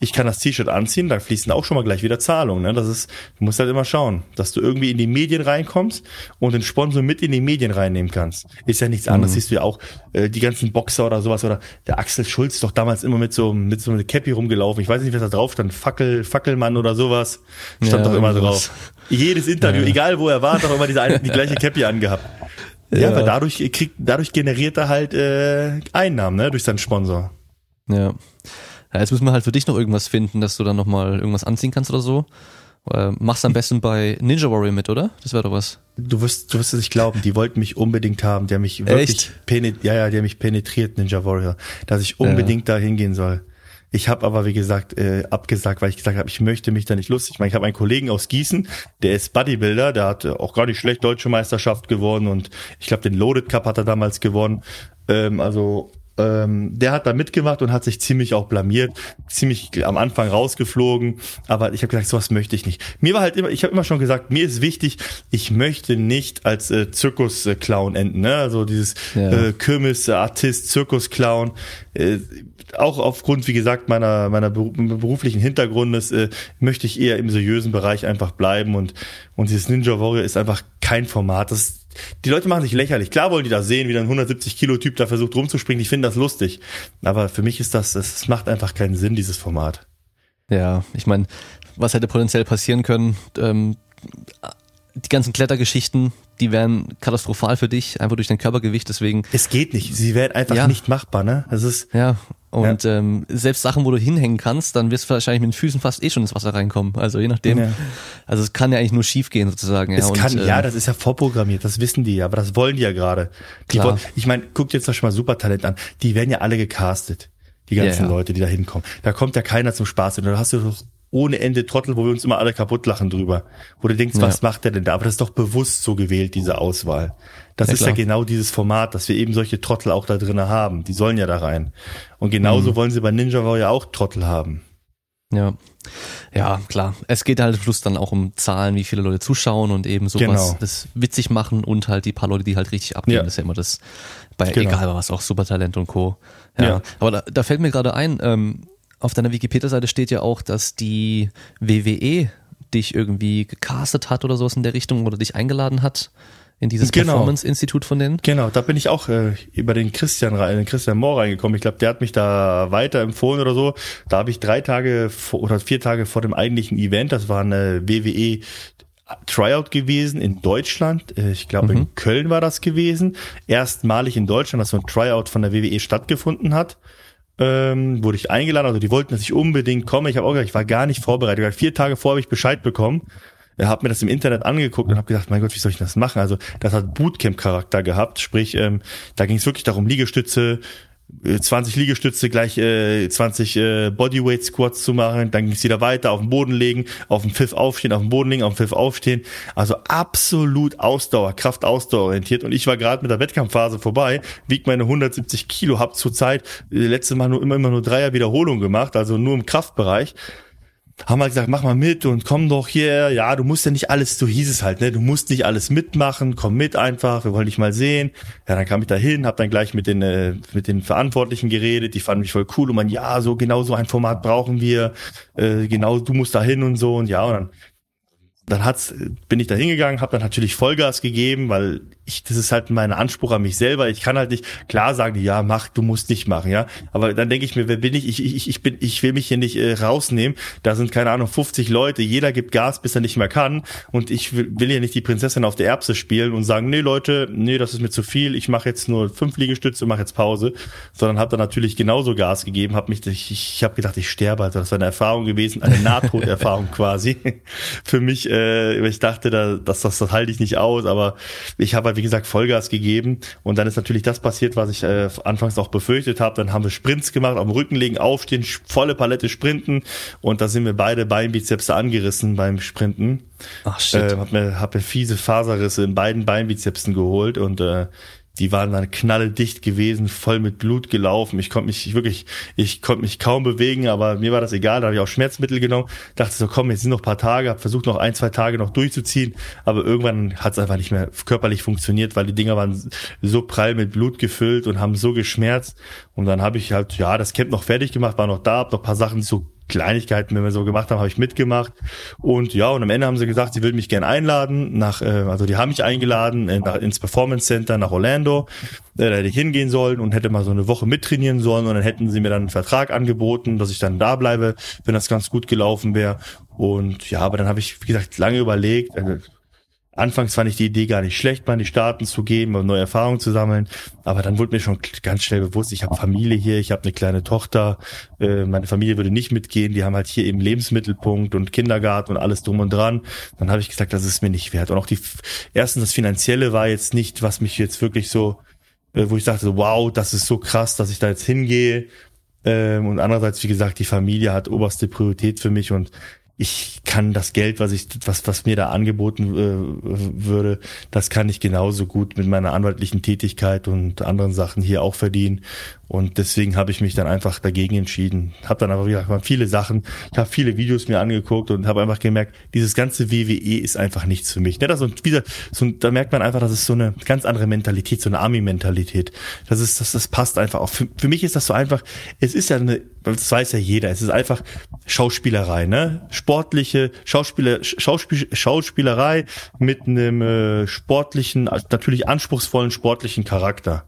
ich kann das T-Shirt anziehen, dann fließen auch schon mal gleich wieder Zahlungen. Ne? Das ist, du musst halt immer schauen, dass du irgendwie in die Medien reinkommst und den Sponsor mit in die Medien reinnehmen kannst. Ist ja nichts anderes, mhm. siehst du ja auch äh, die ganzen Boxer oder sowas, oder der Axel Schulz ist doch damals immer mit so mit so einer Cappy rumgelaufen. Ich weiß nicht, was da drauf stand, Fackel, Fackelmann oder sowas, stand ja, doch immer drauf. So jedes Interview, ja. egal wo er war, hat doch immer diese eine, die gleiche Cappy angehabt. Ja, ja, weil dadurch kriegt, dadurch generiert er halt äh, Einnahmen, ne, durch seinen Sponsor. Ja. ja. Jetzt müssen wir halt für dich noch irgendwas finden, dass du dann nochmal irgendwas anziehen kannst oder so. Äh, mach's am besten bei Ninja Warrior mit, oder? Das wäre doch was. Du wirst, du wirst es nicht glauben, die wollten mich unbedingt haben, der mich wirklich penetriert, ja, ja, der mich penetriert, Ninja Warrior, dass ich unbedingt ja. da hingehen soll. Ich habe aber, wie gesagt, äh, abgesagt, weil ich gesagt habe, ich möchte mich da nicht lustig. Ich meine, ich habe einen Kollegen aus Gießen, der ist Bodybuilder, der hat auch gar nicht schlecht deutsche Meisterschaft gewonnen und ich glaube, den Loaded Cup hat er damals gewonnen. Ähm, also ähm, der hat da mitgemacht und hat sich ziemlich auch blamiert, ziemlich am Anfang rausgeflogen. Aber ich habe gesagt, sowas möchte ich nicht. Mir war halt immer, ich habe immer schon gesagt, mir ist wichtig, ich möchte nicht als äh, Zirkus-Clown enden, ne? Also dieses ja. äh, Kirmes-Artist, Zirkus-Clown. Äh, Auch aufgrund, wie gesagt, meiner meiner beruflichen Hintergrundes äh, möchte ich eher im seriösen Bereich einfach bleiben und und dieses Ninja Warrior ist einfach kein Format. Das ist, die Leute machen sich lächerlich. Klar wollen die das sehen, wie ein hundertsiebzig Kilo Typ da versucht rumzuspringen. Ich finde das lustig, aber für mich ist das, es macht einfach keinen Sinn, dieses Format. Ja, ich meine, was hätte potenziell passieren können? Ähm, die ganzen Klettergeschichten, die wären katastrophal für dich, einfach durch dein Körpergewicht. Deswegen. Es geht nicht. Sie wären einfach ja. nicht machbar, ne? Das ist ja. Und ja. ähm, selbst Sachen, wo du hinhängen kannst, dann wirst du wahrscheinlich mit den Füßen fast eh schon ins Wasser reinkommen. Also je nachdem. Ja. Also es kann ja eigentlich nur schief gehen sozusagen. Ja. Es und, kann, ähm, ja, das ist ja vorprogrammiert, das wissen die ja, aber das wollen die ja gerade. Ich meine, guck dir jetzt doch schon mal Supertalent an. Die werden ja alle gecastet, die ganzen ja, ja. Leute, die da hinkommen. Da kommt ja keiner zum Spaß hin. Da hast du doch ohne Ende Trottel, wo wir uns immer alle kaputt lachen drüber. Wo du denkst, was ja. macht der denn da? Aber das ist doch bewusst so gewählt, diese Auswahl. Das ja, ist klar. ja genau dieses Format, dass wir eben solche Trottel auch da drin haben. Die sollen ja da rein. Und genauso mhm. wollen sie bei Ninja Warrior auch Trottel haben. Ja, ja, klar. Es geht halt am Schluss dann auch um Zahlen, wie viele Leute zuschauen und eben sowas, genau. das witzig machen und halt die paar Leute, die halt richtig abgehen. Ja. Das ist ja immer das, bei genau. egal was, auch Supertalent und Co. Ja. ja. Aber da, da fällt mir gerade ein, ähm, auf deiner Wikipedia-Seite steht ja auch, dass die W W E dich irgendwie gecastet hat oder sowas in der Richtung oder dich eingeladen hat in dieses genau. Performance-Institut von denen. Genau, da bin ich auch äh, über den Christian den Christian Mohr reingekommen. Ich glaube, der hat mich da weiterempfohlen oder so. Da habe ich drei Tage vor, oder vier Tage vor dem eigentlichen Event, das war eine W W E Tryout gewesen in Deutschland. Ich glaube, mhm. in Köln war das gewesen. Erstmalig in Deutschland, dass so ein Tryout von der W W E stattgefunden hat. Ähm, wurde ich eingeladen, also die wollten, dass ich unbedingt komme. Ich habe auch gesagt, ich war gar nicht vorbereitet. Weil vier Tage vor habe ich Bescheid bekommen, habe mir das im Internet angeguckt und habe gedacht, mein Gott, wie soll ich das machen? Also das hat Bootcamp-Charakter gehabt, sprich, ähm, da ging es wirklich darum, Liegestütze, zwanzig Liegestütze gleich äh, zwanzig äh, Bodyweight-Squats zu machen, dann ging es wieder weiter, auf den Boden legen, auf den Pfiff aufstehen, auf den Boden legen, auf den Pfiff aufstehen. Also absolut Ausdauer, Kraft-Ausdauer orientiert. Und ich war gerade mit der Wettkampfphase vorbei, wieg meine hundertsiebzig Kilo, hab zurzeit äh, letztes Mal nur immer, immer nur Dreier Wiederholung gemacht, also nur im Kraftbereich. Haben halt gesagt, mach mal mit und komm doch hier, ja, du musst ja nicht alles, so hieß es halt, ne, du musst nicht alles mitmachen, komm mit einfach, wir wollen dich mal sehen. Ja, dann kam ich da hin, hab dann gleich mit den äh, mit den Verantwortlichen geredet, die fanden mich voll cool und man, ja, so genau so ein Format brauchen wir, äh, genau, du musst da hin und so und ja, und dann dann hat's, bin ich da hingegangen, habe dann natürlich Vollgas gegeben, weil ich, das ist halt mein Anspruch an mich selber. Ich kann halt nicht klar sagen, ja, mach, du musst nicht machen, ja. Aber dann denke ich mir, wer bin ich? Ich, ich, ich bin, ich will mich hier nicht äh, rausnehmen. Da sind keine Ahnung fünfzig Leute. Jeder gibt Gas, bis er nicht mehr kann. Und ich will, will hier nicht die Prinzessin auf der Erbse spielen und sagen, nee Leute, nee, das ist mir zu viel. Ich mache jetzt nur fünf Liegestütze, mache jetzt Pause, sondern habe dann natürlich genauso Gas gegeben. Habe mich, ich, ich habe gedacht, ich sterbe. Also das war eine Erfahrung gewesen, eine Nahtoderfahrung quasi für mich. Äh, Ich dachte, das, das, das halte ich nicht aus, aber ich habe halt, wie gesagt, Vollgas gegeben und dann ist natürlich das passiert, was ich äh, anfangs auch befürchtet habe. Dann haben wir Sprints gemacht, auf dem Rücken legen, aufstehen, volle Palette sprinten und da sind mir beide Beinbizepse angerissen beim Sprinten. Ach shit. Äh, hab mir, hab mir fiese Faserrisse in beiden Beinbizepsen geholt und äh, die waren dann knalldicht gewesen, voll mit Blut gelaufen. Ich konnte mich wirklich, ich konnte mich kaum bewegen, aber mir war das egal. Da habe ich auch Schmerzmittel genommen. Dachte so, komm, jetzt sind noch ein paar Tage. Habe versucht, noch ein, zwei Tage noch durchzuziehen. Aber irgendwann hat es einfach nicht mehr körperlich funktioniert, weil die Dinger waren so prall mit Blut gefüllt und haben so geschmerzt. Und dann habe ich halt, ja, das Camp noch fertig gemacht, war noch da, habe noch ein paar Sachen so Kleinigkeiten, wenn wir so gemacht haben, habe ich mitgemacht. Und ja, und am Ende haben sie gesagt, sie würden mich gerne einladen, nach, äh, also die haben mich eingeladen äh, nach, ins Performance Center nach Orlando. Äh, da hätte ich hingehen sollen und hätte mal so eine Woche mittrainieren sollen. Und dann hätten sie mir dann einen Vertrag angeboten, dass ich dann da bleibe, wenn das ganz gut gelaufen wäre. Und ja, aber dann habe ich, wie gesagt, lange überlegt. Äh, Anfangs fand ich die Idee gar nicht schlecht, mal in die Staaten zu gehen, mal neue Erfahrungen zu sammeln. Aber dann wurde mir schon ganz schnell bewusst, ich habe Familie hier, ich habe eine kleine Tochter. Äh, meine Familie würde nicht mitgehen. Die haben halt hier eben Lebensmittelpunkt und Kindergarten und alles drum und dran. Dann habe ich gesagt, das ist mir nicht wert. Und auch die erstens das Finanzielle war jetzt nicht, was mich jetzt wirklich so, äh, wo ich dachte, so, wow, das ist so krass, dass ich da jetzt hingehe. Ähm, und andererseits, wie gesagt, die Familie hat oberste Priorität für mich und ich kann das Geld, was ich, was, was mir da angeboten äh, würde, das kann ich genauso gut mit meiner anwaltlichen Tätigkeit und anderen Sachen hier auch verdienen. Und deswegen habe ich mich dann einfach dagegen entschieden. Habe dann aber wieder viele Sachen, ich habe viele Videos mir angeguckt und habe einfach gemerkt, dieses ganze W W E ist einfach nichts für mich. Ja, das und wieder, so, da merkt man einfach, das ist so eine ganz andere Mentalität, so eine Army-Mentalität. Das ist, das, das passt einfach auch. Für, für mich ist das so einfach. Es ist ja eine, das weiß ja jeder. Es ist einfach Schauspielerei, ne? Sportliche Schauspieler, Schauspiel, Schauspielerei mit einem äh, sportlichen, natürlich anspruchsvollen sportlichen Charakter.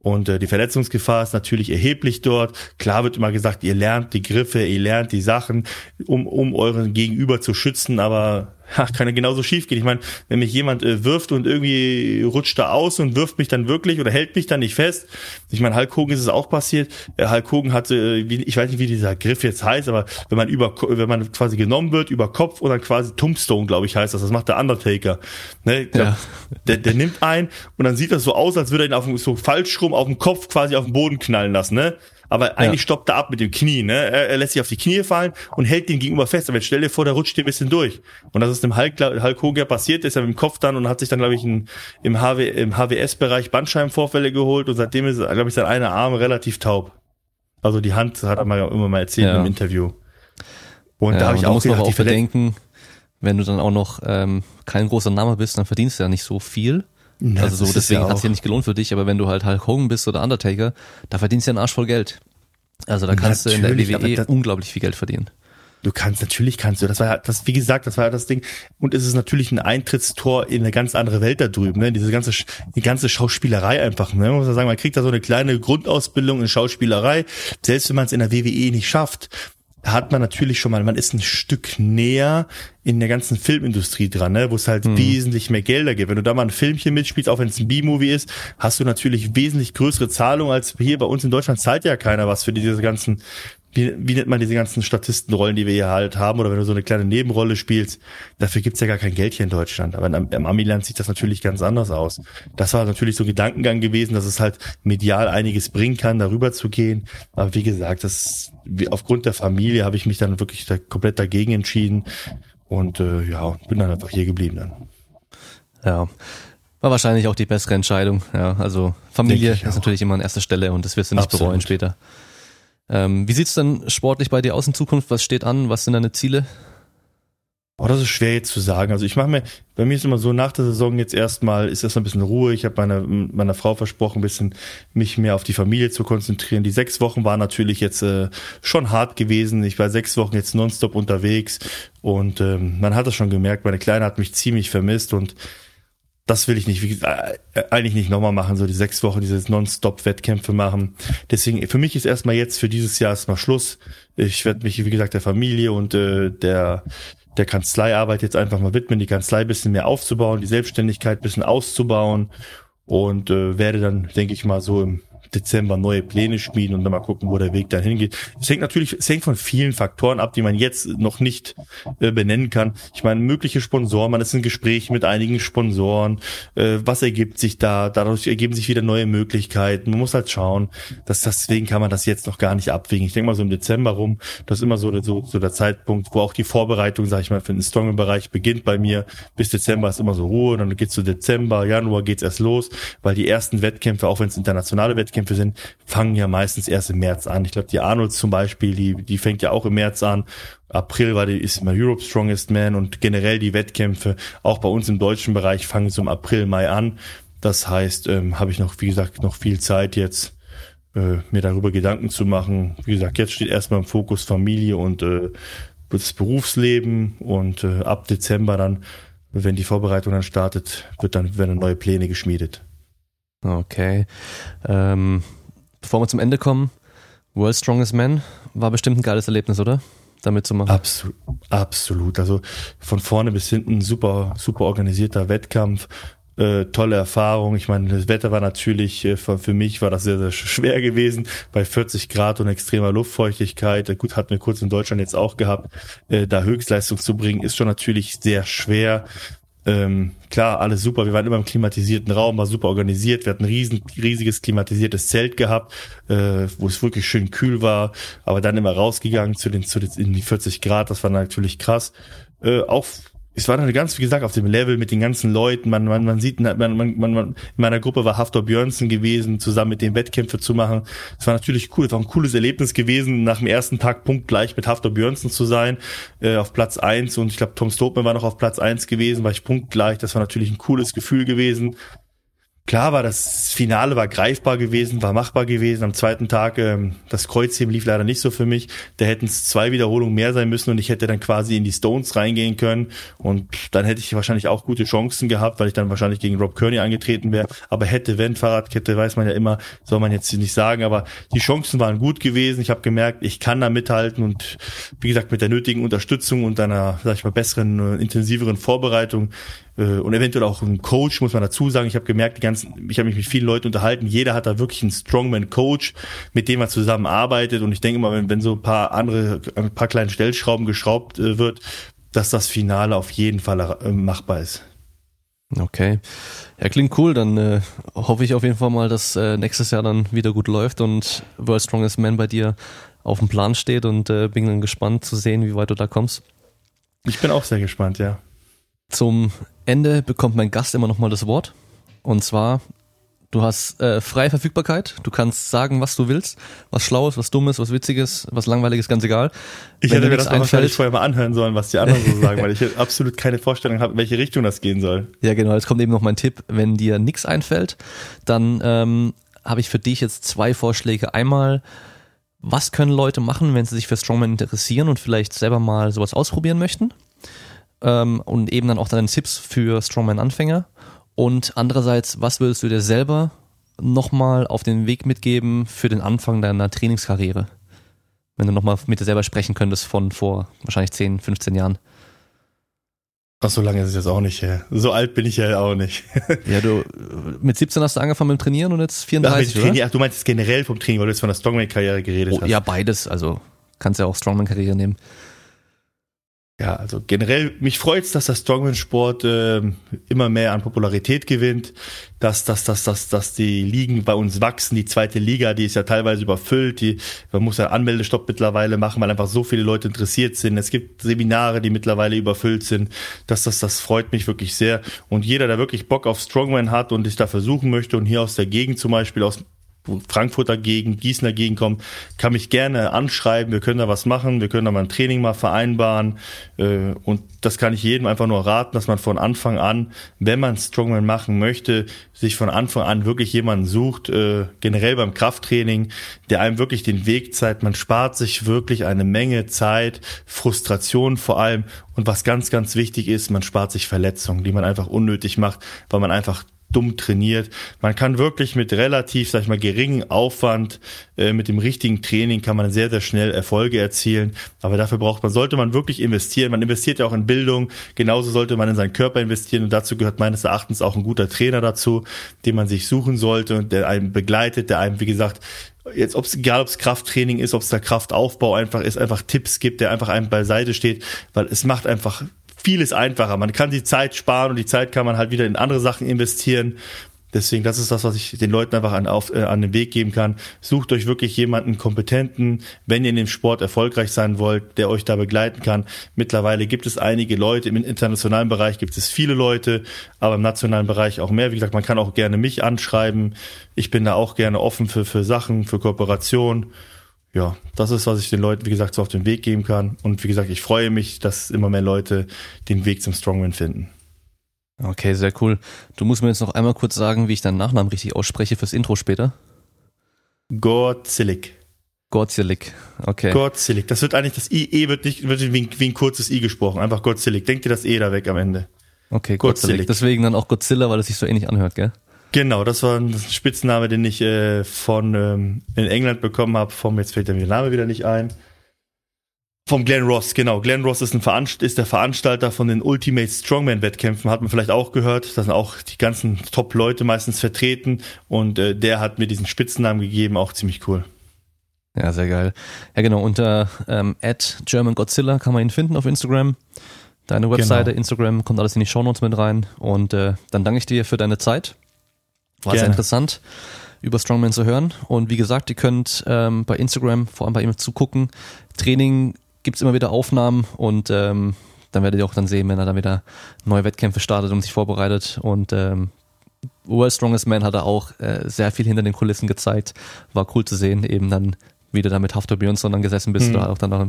Und äh, die Verletzungsgefahr ist natürlich erheblich dort. Klar wird immer gesagt, ihr lernt die Griffe, ihr lernt die Sachen, um um euren Gegenüber zu schützen. Aber ach, kann ja genauso schief gehen. Ich meine, wenn mich jemand äh, wirft und irgendwie rutscht da aus und wirft mich dann wirklich oder hält mich dann nicht fest. Ich meine, Hulk Hogan ist es auch passiert. Äh, Hulk Hogan hatte, äh, wie, ich weiß nicht, wie dieser Griff jetzt heißt, aber wenn man über, wenn man quasi genommen wird über Kopf und dann quasi Tombstone, glaube ich, heißt das. Das macht der Undertaker. Ne? Ich glaub, ja. der, der nimmt einen und dann sieht das so aus, als würde er ihn auf, so falsch rum auf dem Kopf quasi auf den Boden knallen lassen, ne? Aber eigentlich ja. Stoppt er ab mit dem Knie, ne? Er, er lässt sich auf die Knie fallen und hält den Gegenüber fest. Aber jetzt stell dir vor, der rutscht dir ein bisschen durch. Und das ist dem Hulk, Hulk Hogan passiert, ist er mit dem Kopf dann und hat sich dann, glaube ich, ein, im, HW, im H W S-Bereich Bandscheibenvorfälle geholt. Und seitdem ist, glaube ich, sein einer Arm relativ taub. Also die Hand hat er mal immer mal erzählt ja. im Interview. Und ja, da habe ich auch gedacht, die Verdenken, wenn du dann auch noch ähm, kein großer Name bist, dann verdienst du ja nicht so viel. Ja, also so, deswegen ja hat es ja nicht gelohnt für dich, aber wenn du halt Hulk Hogan bist oder Undertaker, da verdienst du einen Arsch voll Geld. Also da kannst natürlich, du in der W W E unglaublich viel Geld verdienen. Du kannst, natürlich kannst du, das war ja, das, wie gesagt, das war ja das Ding. Und es ist natürlich ein Eintrittstor in eine ganz andere Welt da drüben, ne? Diese ganze, die ganze Schauspielerei einfach, ne? Man muss ja sagen, man kriegt da so eine kleine Grundausbildung in Schauspielerei, selbst wenn man es in der W W E nicht schafft. Hat man natürlich schon mal, man ist ein Stück näher in der ganzen Filmindustrie dran, ne, wo es halt mhm. wesentlich mehr Gelder gibt. Wenn du da mal ein Filmchen mitspielst, auch wenn es ein B-Movie ist, hast du natürlich wesentlich größere Zahlungen als hier bei uns in Deutschland. Zahlt ja keiner was für diese ganzen, wie, wie nennt man diese ganzen Statistenrollen, die wir hier halt haben, oder wenn du so eine kleine Nebenrolle spielst, dafür gibt's ja gar kein Geld hier in Deutschland. Aber im, im Amiland sieht das natürlich ganz anders aus. Das war natürlich so ein Gedankengang gewesen, dass es halt medial einiges bringen kann, darüber zu gehen. Aber wie gesagt, das aufgrund der Familie habe ich mich dann wirklich da komplett dagegen entschieden und äh, ja, bin dann einfach hier geblieben dann. Ja, war wahrscheinlich auch die bessere Entscheidung. Ja, also Familie ist natürlich immer an erster Stelle und das wirst du nicht Absolut. bereuen später. Ähm, wie sieht's denn sportlich bei dir aus in Zukunft? Was steht an? Was sind deine Ziele? Oh, das ist schwer jetzt zu sagen. Also ich mache mir, bei mir ist immer so, nach der Saison jetzt erstmal, ist erstmal ein bisschen Ruhe. Ich habe meiner, meiner Frau versprochen, ein bisschen mich mehr auf die Familie zu konzentrieren. Die sechs Wochen waren natürlich jetzt äh, schon hart gewesen. Ich war sechs Wochen jetzt nonstop unterwegs und ähm, man hat das schon gemerkt, meine Kleine hat mich ziemlich vermisst und das will ich nicht, wie gesagt, eigentlich nicht nochmal machen, so die sechs Wochen, dieses Non-Stop-Wettkämpfe machen. Deswegen, für mich ist erstmal jetzt für dieses Jahr erstmal Schluss. Ich werde mich, wie gesagt, der Familie und äh, der der Kanzleiarbeit jetzt einfach mal widmen, die Kanzlei ein bisschen mehr aufzubauen, die Selbstständigkeit ein bisschen auszubauen und äh, werde dann, denke ich mal, so im Dezember neue Pläne schmieden und dann mal gucken, wo der Weg dann hingeht. Es hängt natürlich, es hängt von vielen Faktoren ab, die man jetzt noch nicht äh, benennen kann. Ich meine, mögliche Sponsoren, man ist in Gespräch mit einigen Sponsoren, äh, was ergibt sich da, dadurch ergeben sich wieder neue Möglichkeiten. Man muss halt schauen, dass deswegen kann man das jetzt noch gar nicht abwägen. Ich denke mal so im Dezember rum, das ist immer so, so, so der Zeitpunkt, wo auch die Vorbereitung, sag ich mal, für den Strongman-Bereich beginnt bei mir. Bis Dezember ist immer so Ruhe, dann geht's zu Dezember, Januar geht's erst los, weil die ersten Wettkämpfe, auch wenn es internationale Wettkämpfe sind, fangen ja meistens erst im März an. Ich glaube, die Arnold zum Beispiel, die, die fängt ja auch im März an. April war die, ist immer Europe's Strongest Man und generell die Wettkämpfe, auch bei uns im deutschen Bereich, fangen so im April, Mai an. Das heißt, ähm, habe ich noch, wie gesagt, noch viel Zeit jetzt, äh, mir darüber Gedanken zu machen. Wie gesagt, jetzt steht erstmal im Fokus Familie und äh, das Berufsleben und äh, ab Dezember dann, wenn die Vorbereitung dann startet, wird dann werden neue Pläne geschmiedet. Okay. Ähm, bevor wir zum Ende kommen, World's Strongest Man war bestimmt ein geiles Erlebnis, oder? Damit zu machen. Absolut, absolut. Also von vorne bis hinten super, super organisierter Wettkampf, äh, tolle Erfahrung. Ich meine, das Wetter war natürlich, äh, für, für mich war das sehr, sehr schwer gewesen, bei vierzig Grad und extremer Luftfeuchtigkeit. Gut, hatten wir kurz in Deutschland jetzt auch gehabt. Äh, da Höchstleistung zu bringen, ist schon natürlich sehr schwer. Ähm, klar, alles super, wir waren immer im klimatisierten Raum, war super organisiert, wir hatten ein riesen, riesiges klimatisiertes Zelt gehabt, äh, wo es wirklich schön kühl war, aber dann immer rausgegangen zu den, zu den in die vierzig Grad, das war natürlich krass. Äh, auch es war dann ganz, wie gesagt, auf dem Level mit den ganzen Leuten. Man, man, man sieht, man, man, man, in meiner Gruppe war Hafþór Björnsson gewesen, zusammen mit dem Wettkämpfe zu machen. Es war natürlich cool, es war ein cooles Erlebnis gewesen, nach dem ersten Tag punktgleich mit Hafþór Björnsson zu sein, äh, auf Platz eins. Und ich glaube, Tom Stoltman war noch auf Platz eins gewesen, war ich punktgleich. Das war natürlich ein cooles Gefühl gewesen. Klar war, das Finale war greifbar gewesen, war machbar gewesen. Am zweiten Tag, ähm, das Kreuzheben lief leider nicht so für mich. Da hätten es zwei Wiederholungen mehr sein müssen und ich hätte dann quasi in die Stones reingehen können. Und dann hätte ich wahrscheinlich auch gute Chancen gehabt, weil ich dann wahrscheinlich gegen Rob Kearney angetreten wäre. Aber hätte, wenn, Fahrradkette, weiß man ja immer, soll man jetzt nicht sagen. Aber die Chancen waren gut gewesen. Ich habe gemerkt, ich kann da mithalten. Und wie gesagt, mit der nötigen Unterstützung und einer, sag ich mal, besseren, intensiveren Vorbereitung und eventuell auch ein Coach, muss man dazu sagen. Ich habe gemerkt, die ganzen, ich habe mich mit vielen Leuten unterhalten. Jeder hat da wirklich einen Strongman-Coach, mit dem er zusammenarbeitet. Und ich denke immer, wenn, wenn so ein paar andere, ein paar kleinen Stellschrauben geschraubt äh, wird, dass das Finale auf jeden Fall äh, machbar ist. Okay. Ja, klingt cool. Dann äh, hoffe ich auf jeden Fall mal, dass äh, nächstes Jahr dann wieder gut läuft und World's Strongest Man bei dir auf dem Plan steht und äh, bin dann gespannt zu sehen, wie weit du da kommst. Ich bin auch sehr gespannt, ja. Zum Ende bekommt mein Gast immer nochmal das Wort. Und zwar, du hast äh, freie Verfügbarkeit. Du kannst sagen, was du willst. Was Schlaues, was Dummes, was Witziges, was Langweiliges, ganz egal. Ich Wenn hätte mir das einfällt, wahrscheinlich vorher mal anhören sollen, was die anderen so sagen, weil ich absolut keine Vorstellung habe, in welche Richtung das gehen soll. Ja, genau. Jetzt kommt eben noch mein Tipp. Wenn dir nichts einfällt, dann ähm, habe ich für dich jetzt zwei Vorschläge. Einmal, was können Leute machen, wenn sie sich für Strongman interessieren und vielleicht selber mal sowas ausprobieren möchten? Ähm, und eben dann auch deine Tipps für Strongman-Anfänger. Und andererseits, was würdest du dir selber nochmal auf den Weg mitgeben für den Anfang deiner Trainingskarriere? Wenn du nochmal mit dir selber sprechen könntest von vor wahrscheinlich zehn, fünfzehn Jahren. Ach, so lange ist es jetzt auch nicht her. So alt bin ich ja auch nicht. Ja, du, mit siebzehn hast du angefangen mit dem Trainieren und jetzt vierunddreißig, ach, mit Trainier, ach, du meinst jetzt generell vom Training, weil du jetzt von der Strongman-Karriere geredet oh, hast. Ja, beides. Also kannst ja auch Strongman-Karriere nehmen. Ja, also generell, mich freut's, dass der Strongman-Sport äh, immer mehr an Popularität gewinnt, dass, dass, dass, dass, dass die Ligen bei uns wachsen, die zweite Liga, die ist ja teilweise überfüllt, die, man muss ja Anmeldestopp mittlerweile machen, weil einfach so viele Leute interessiert sind. Es gibt Seminare, die mittlerweile überfüllt sind. Das, das, das freut mich wirklich sehr. Und jeder, der wirklich Bock auf Strongman hat und sich da versuchen möchte und hier aus der Gegend zum Beispiel aus Frankfurter Gegend, Gießener Gegend kommt, kann mich gerne anschreiben, wir können da was machen, wir können da mal ein Training mal vereinbaren und das kann ich jedem einfach nur raten, dass man von Anfang an, wenn man Strongman machen möchte, sich von Anfang an wirklich jemanden sucht, generell beim Krafttraining, der einem wirklich den Weg zeigt, man spart sich wirklich eine Menge Zeit, Frustration vor allem und was ganz, ganz wichtig ist, man spart sich Verletzungen, die man einfach unnötig macht, weil man einfach dumm trainiert. Man kann wirklich mit relativ, sag ich mal, geringem Aufwand, äh, mit dem richtigen Training kann man sehr, sehr schnell Erfolge erzielen. Aber dafür braucht man, sollte man wirklich investieren. Man investiert ja auch in Bildung. Genauso sollte man in seinen Körper investieren. Und dazu gehört meines Erachtens auch ein guter Trainer dazu, den man sich suchen sollte und der einen begleitet, der einem, wie gesagt, jetzt, ob's, egal ob es Krafttraining ist, ob es der Kraftaufbau einfach ist, einfach Tipps gibt, der einfach einem beiseite steht, weil es macht einfach vieles einfacher. Man kann die Zeit sparen und die Zeit kann man halt wieder in andere Sachen investieren. Deswegen, das ist das, was ich den Leuten einfach an, auf, äh, an den Weg geben kann. Sucht euch wirklich jemanden Kompetenten, wenn ihr in dem Sport erfolgreich sein wollt, der euch da begleiten kann. Mittlerweile gibt es einige Leute, im internationalen Bereich gibt es viele Leute, aber im nationalen Bereich auch mehr. Wie gesagt, man kann auch gerne mich anschreiben. Ich bin da auch gerne offen für, für Sachen, für Kooperationen. Ja, das ist, was ich den Leuten, wie gesagt, so auf den Weg geben kann. Und wie gesagt, ich freue mich, dass immer mehr Leute den Weg zum Strongman finden. Okay, sehr cool. Du musst mir jetzt noch einmal kurz sagen, wie ich deinen Nachnamen richtig ausspreche fürs Intro später. Gorzilik. Gorzilik, okay. Gorzilik, das wird eigentlich, das I E wird nicht wird wie, ein, wie ein kurzes I gesprochen, einfach Gorzilik. Denk dir das E da weg am Ende. Okay, Gorzilik. Deswegen dann auch Godzilla, weil es sich so ähnlich anhört, gell? Genau, das war ein Spitzname, den ich äh, von ähm, in England bekommen habe. Vom, jetzt fällt mir der Name wieder nicht ein. Vom Glenn Ross, genau. Glenn Ross ist, ein Veranst- ist der Veranstalter von den Ultimate Strongman-Wettkämpfen, hat man vielleicht auch gehört. Da sind auch die ganzen Top-Leute meistens vertreten und äh, der hat mir diesen Spitznamen gegeben, auch ziemlich cool. Ja, sehr geil. Ja genau, unter ähm, at germangodzilla kann man ihn finden auf Instagram. Deine Webseite, genau. Instagram, kommt alles in die Shownotes mit rein und äh, dann danke ich dir für deine Zeit. War Gerne. Sehr interessant, über Strongman zu hören. Und wie gesagt, ihr könnt ähm, bei Instagram, vor allem bei ihm zugucken. Training gibt es immer wieder Aufnahmen und ähm, dann werdet ihr auch dann sehen, wenn er dann wieder neue Wettkämpfe startet und sich vorbereitet. Und ähm, World's Strongest Man hat er auch äh, sehr viel hinter den Kulissen gezeigt. War cool zu sehen, eben dann, wie du da mit Hafþór Björnsson dann gesessen bist, mhm. oder auch dann noch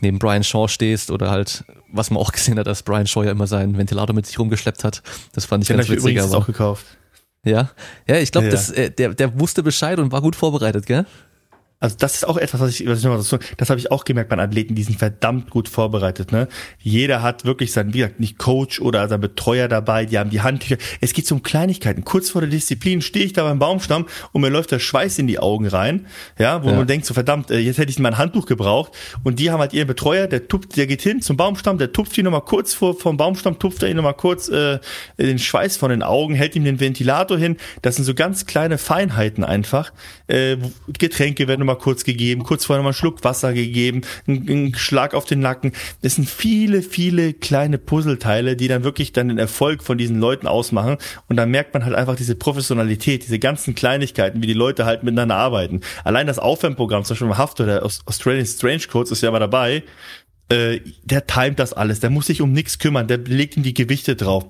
neben Brian Shaw stehst oder halt, was man auch gesehen hat, dass Brian Shaw ja immer seinen Ventilator mit sich rumgeschleppt hat. Das fand ich den ganz witzig. Das auch gekauft. Ja, ja, ich glaube, ja. äh, der, der wusste Bescheid und war gut vorbereitet, gell? Also das ist auch etwas, was ich, was ich nochmal so, das habe ich auch gemerkt bei Athleten, die sind verdammt gut vorbereitet, ne? Jeder hat wirklich seinen, wie gesagt, nicht Coach oder seinen Betreuer dabei, die haben die Handtücher. Es geht um Kleinigkeiten. Kurz vor der Disziplin stehe ich da beim Baumstamm und mir läuft der Schweiß in die Augen rein, ja, wo ja. man denkt so, verdammt, jetzt hätte ich mein Handtuch gebraucht. Und die haben halt ihren Betreuer, der tupft, der geht hin zum Baumstamm, der tupft ihn nochmal kurz vor, vom Baumstamm tupft er ihn nochmal kurz, äh, den Schweiß von den Augen, hält ihm den Ventilator hin. Das sind so ganz kleine Feinheiten einfach. Äh, Getränke werden mal kurz gegeben, kurz vorher nochmal einen Schluck Wasser gegeben, einen Schlag auf den Nacken. Das sind viele, viele kleine Puzzleteile, die dann wirklich dann den Erfolg von diesen Leuten ausmachen. Und dann merkt man halt einfach diese Professionalität, diese ganzen Kleinigkeiten, wie die Leute halt miteinander arbeiten. Allein das Aufwärmprogramm, zum Beispiel Hafþór, der Australian Strange Coach ist ja mal dabei, äh, der timet das alles, der muss sich um nichts kümmern, der legt ihm die Gewichte drauf.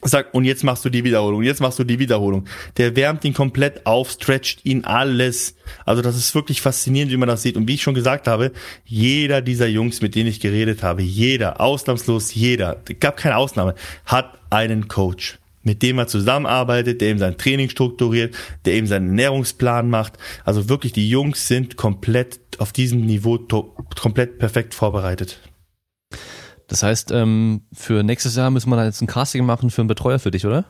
Sagt, und jetzt machst du die Wiederholung, jetzt machst du die Wiederholung. Der wärmt ihn komplett auf, stretcht ihn alles. Also das ist wirklich faszinierend, wie man das sieht. Und wie ich schon gesagt habe, jeder dieser Jungs, mit denen ich geredet habe, jeder, ausnahmslos jeder, gab keine Ausnahme, hat einen Coach, mit dem er zusammenarbeitet, der ihm sein Training strukturiert, der ihm seinen Ernährungsplan macht. Also wirklich, die Jungs sind komplett auf diesem Niveau to- komplett perfekt vorbereitet. Das heißt, ähm, für nächstes Jahr müssen wir da jetzt ein Casting machen für einen Betreuer für dich, oder?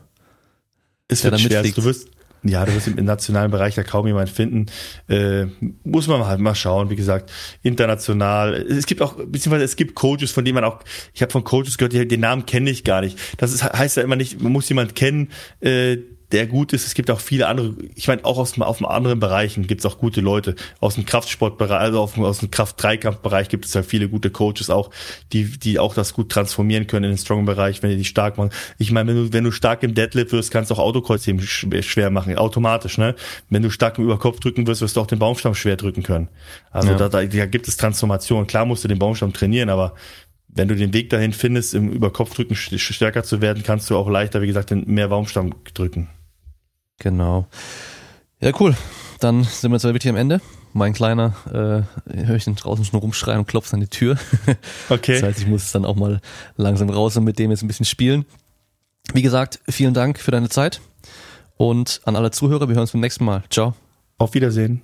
Es wird schwer. Du wirst, ja, du wirst im nationalen Bereich da kaum jemanden finden. Äh, muss man halt mal schauen, wie gesagt, international. Es gibt auch, beziehungsweise es gibt Coaches, von denen man auch, ich habe von Coaches gehört, die, den Namen kenne ich gar nicht. Das ist, heißt ja immer nicht, man muss jemanden kennen, äh, der gut ist. Es gibt auch viele andere, ich meine, auch aus, auf anderen Bereichen gibt es auch gute Leute. Aus dem Kraftsportbereich, also auf, aus dem Kraft-Dreikampf-Bereich gibt es ja viele gute Coaches auch, die die auch das gut transformieren können in den Strong-Bereich, wenn die dich stark machen. Ich meine, wenn du wenn du stark im Deadlift wirst, kannst du auch Autokreuzheben schwer machen, automatisch, ne? Wenn du stark im Überkopf drücken wirst, wirst du auch den Baumstamm schwer drücken können. Also ja. da, da, da gibt es Transformation. Klar musst du den Baumstamm trainieren, aber wenn du den Weg dahin findest, im Überkopfdrücken stärker zu werden, kannst du auch leichter, wie gesagt, mehr Baumstamm drücken. Genau. Ja, cool. Dann sind wir jetzt wirklich am Ende. Mein Kleiner, äh, höre ich den draußen schon rumschreien und klopft an die Tür. Okay. Das heißt, ich muss dann auch mal langsam raus und mit dem jetzt ein bisschen spielen. Wie gesagt, vielen Dank für deine Zeit und an alle Zuhörer. Wir hören uns beim nächsten Mal. Ciao. Auf Wiedersehen.